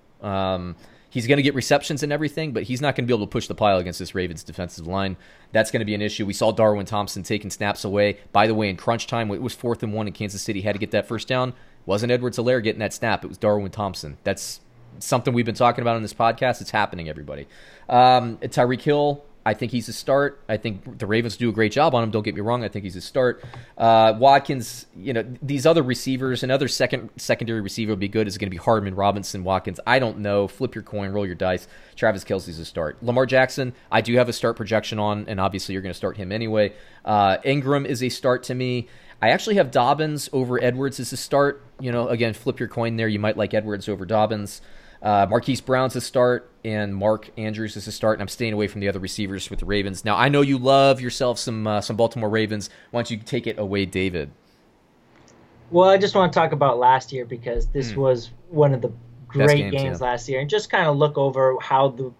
He's going to get receptions and everything, but he's not going to be able to push the pile against this Ravens defensive line. That's going to be an issue. We saw Darwin Thompson taking snaps away. By the way, in crunch time, it was 4th and 1 in Kansas City. Had to get that first down. Wasn't Edwards-Helaire getting that snap. It was Darwin Thompson. That's something we've been talking about on this podcast. It's happening, everybody. Tyreek Hill, I think he's a start. I think the Ravens do a great job on him. Don't get me wrong. I think he's a start. Watkins, you know, these other receivers, another secondary receiver would be good. Is going to be Hardman, Robinson, Watkins. I don't know. Flip your coin, roll your dice. Travis Kelce's a start. Lamar Jackson, I do have a start projection on, and obviously you're going to start him anyway. Ingram is a start to me. I actually have Dobbins over Edwards as a start. You know, again, flip your coin there. You might like Edwards over Dobbins. Marquise Brown's a start, and Mark Andrews is a start, and I'm staying away from the other receivers with the Ravens. Now, I know you love yourself some Baltimore Ravens. Why don't you take it away, David? Well, I just want to talk about last year because this was one of the great games last year, and just kind of look over how the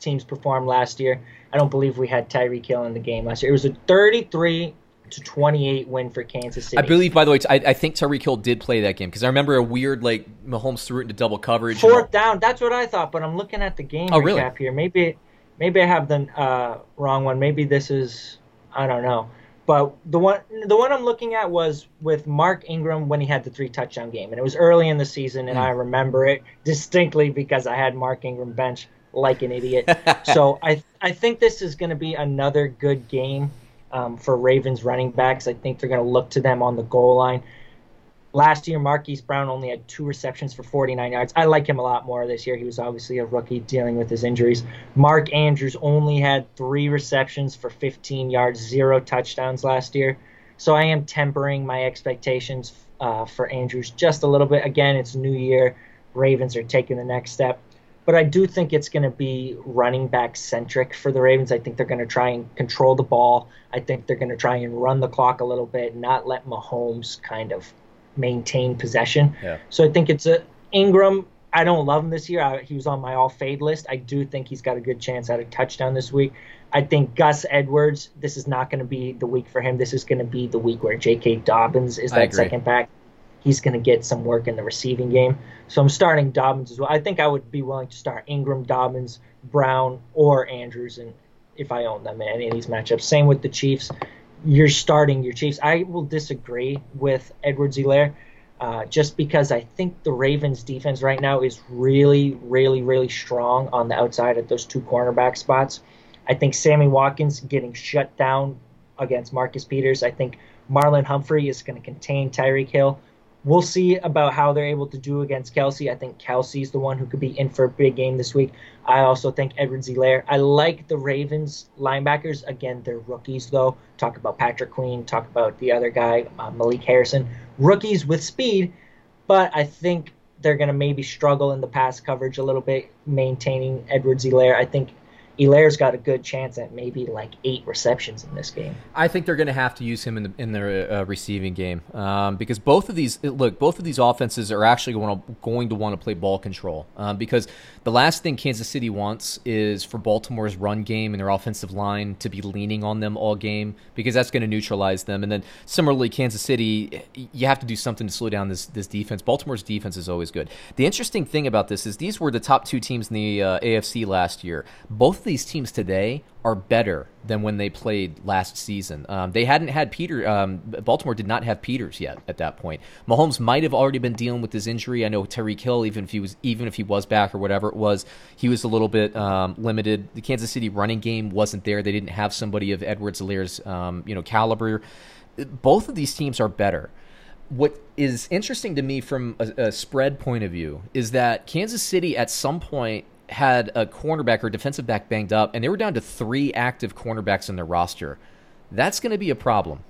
teams performed last year. I don't believe we had Tyreek Hill in the game last year. It was a 33-28 win for Kansas City. I believe, by the way, I think Tyreek Hill did play that game because I remember a weird, like, Mahomes threw it into double coverage. Fourth down, that's what I thought, but I'm looking at the game recap here. Maybe I have the wrong one. Maybe this is, I don't know. But the one I'm looking at was with Mark Ingram when he had the 3-touchdown game, and it was early in the season, and I remember it distinctly because I had Mark Ingram bench like an idiot. So I think this is going to be another good game. For Ravens running backs, I think they're going to look to them on the goal line. Last year, Marquise Brown only had 2 receptions for 49 yards. I like him a lot more this year. He was obviously a rookie dealing with his injuries. Mark Andrews only had 3 receptions for 15 yards, 0 touchdowns last year. So I am tempering my expectations for Andrews just a little bit. Again, it's new year. Ravens are taking the next step. But I do think it's going to be running back centric for the Ravens. I think they're going to try and control the ball. I think they're going to try and run the clock a little bit, not let Mahomes kind of maintain possession. Yeah. So I think it's Ingram. I don't love him this year. He was on my all fade list. I do think he's got a good chance at a touchdown this week. I think Gus Edwards, this is not going to be the week for him. This is going to be the week where J.K. Dobbins is that second back. He's going to get some work in the receiving game. So I'm starting Dobbins as well. I think I would be willing to start Ingram, Dobbins, Brown, or Andrews, and if I own them in any of these matchups. Same with the Chiefs. You're starting your Chiefs. I will disagree with Edwards-Helaire just because I think the Ravens' defense right now is really, really, really strong on the outside at those 2 cornerback spots. I think Sammy Watkins getting shut down against Marcus Peters. I think Marlon Humphrey is going to contain Tyreek Hill. We'll see about how they're able to do against Kelce. I think Kelce's the one who could be in for a big game this week. I also think Edwards-Helaire. I like the Ravens linebackers. Again, they're rookies, though. Talk about Patrick Queen. Talk about the other guy, Malik Harrison. Rookies with speed, but I think they're going to maybe struggle in the pass coverage a little bit, maintaining Edwards-Helaire. I think Hilaire's got a good chance at maybe like 8 receptions in this game. I think they're going to have to use him in their receiving game because both of these offenses are actually going to want to play ball control because the last thing Kansas City wants is for Baltimore's run game and their offensive line to be leaning on them all game, because that's going to neutralize them. And then similarly, Kansas City, you have to do something to slow down this defense. Baltimore's defense is always good. The interesting thing about this is these were the top 2 teams in the AFC last year. Both of these teams today are better than when they played last season. Baltimore did not have Peters yet at that point. Mahomes might have already been dealing with his injury. I know Tyreek Hill, even if he was back or whatever it was, he was a little bit limited. The Kansas City running game wasn't there. They didn't have somebody of Edwards-Helaire's caliber. Both of these teams are better. What is interesting to me from a spread point of view is that Kansas City at some point had a cornerback or defensive back banged up, and they were down to 3 active cornerbacks in their roster. That's going to be a problem.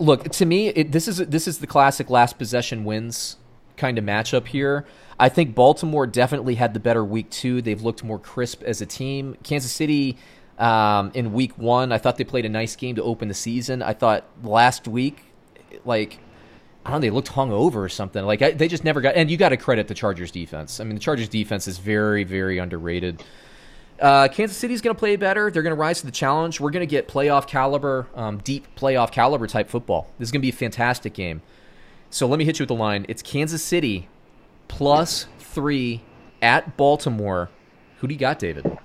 Look, to me, this is the classic last possession wins kind of matchup here. I think Baltimore definitely had the better week 2. They've looked more crisp as a team. Kansas City in week 1, I thought they played a nice game to open the season. I thought last week, I don't know, they looked hungover or something. They just never got... And you got to credit the Chargers defense. I mean, the Chargers defense is very, very underrated. Kansas City's going to play better. They're going to rise to the challenge. We're going to get playoff caliber, deep playoff caliber type football. This is going to be a fantastic game. So let me hit you with the line. It's Kansas City +3 at Baltimore. Who do you got, David?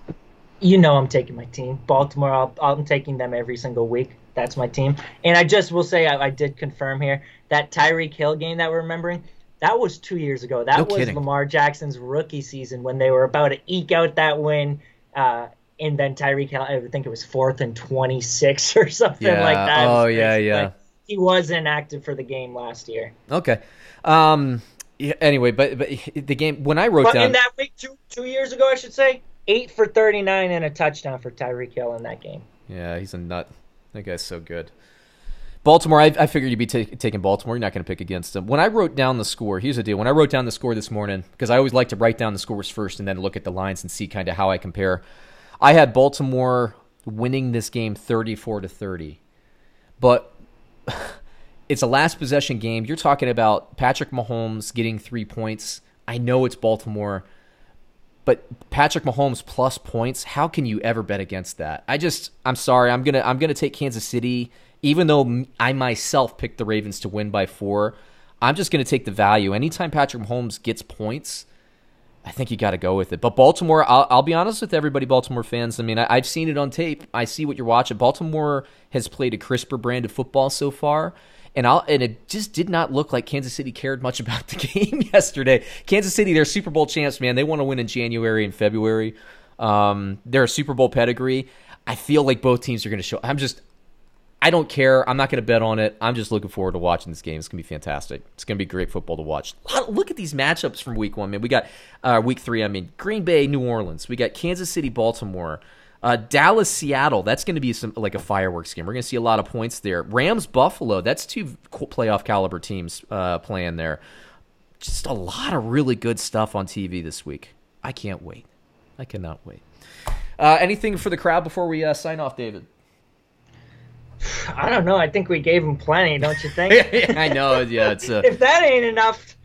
You know I'm taking my team. Baltimore, I'm taking them every single week. That's my team. And I just will say, I did confirm here, that Tyreek Hill game that we're remembering, that was 2 years ago. That was Lamar Jackson's rookie season when they were about to eke out that win. And then Tyreek Hill, I think it was 4th and 26 or something like that. Oh, yeah. Like, he was inactive for the game last year. Okay. Anyway, but the game, when I wrote down... in that week, two years ago, I should say, 8 for 39 and a touchdown for Tyreek Hill in that game. Yeah, he's a nut. That guy's so good. Baltimore, I figured you'd be taking Baltimore. You're not going to pick against them. When I wrote down the score, here's the deal. When I wrote down the score this morning, because I always like to write down the scores first and then look at the lines and see kind of how I compare, I had Baltimore winning this game 34-30. But it's a last possession game. You're talking about Patrick Mahomes getting 3 points. I know it's Baltimore, but Patrick Mahomes plus points, how can you ever bet against that? I'm sorry, I'm gonna take Kansas City, even though I myself picked the Ravens to win by 4. I'm just gonna take the value. Anytime Patrick Mahomes gets points, I think you got to go with it. But Baltimore, I'll be honest with everybody, Baltimore fans. I mean, I've seen it on tape. I see what you're watching. Baltimore has played a crisper brand of football so far. And it just did not look like Kansas City cared much about the game yesterday. Kansas City, they're Super Bowl champs, man. They want to win in January and February. They're a Super Bowl pedigree. I feel like both teams are going to show. I don't care. I'm not going to bet on it. I'm just looking forward to watching this game. It's going to be fantastic. It's going to be great football to watch. Look at these matchups from week 1, man. We got week 3, Green Bay, New Orleans. We got Kansas City, Baltimore. Dallas, Seattle, that's going to be a fireworks game. We're going to see a lot of points there. Rams, Buffalo, that's 2 playoff caliber teams playing there. Just a lot of really good stuff on TV this week. I can't wait. I cannot wait. Anything for the crowd before we sign off, David? I don't know. I think we gave them plenty, don't you think? I know. Yeah. If that ain't enough...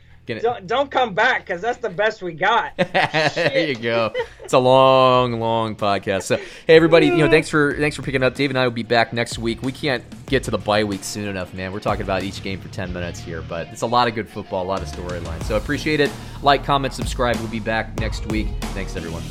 Don't come back, because that's the best we got. There you go. It's a long podcast. So, hey, everybody, thanks for picking up. Dave and I will be back next week. We can't get to the bye week soon enough, man. We're talking about each game for 10 minutes here, but it's a lot of good football, a lot of storylines. So appreciate it. Like, comment, subscribe. We'll be back next week. Thanks, everyone.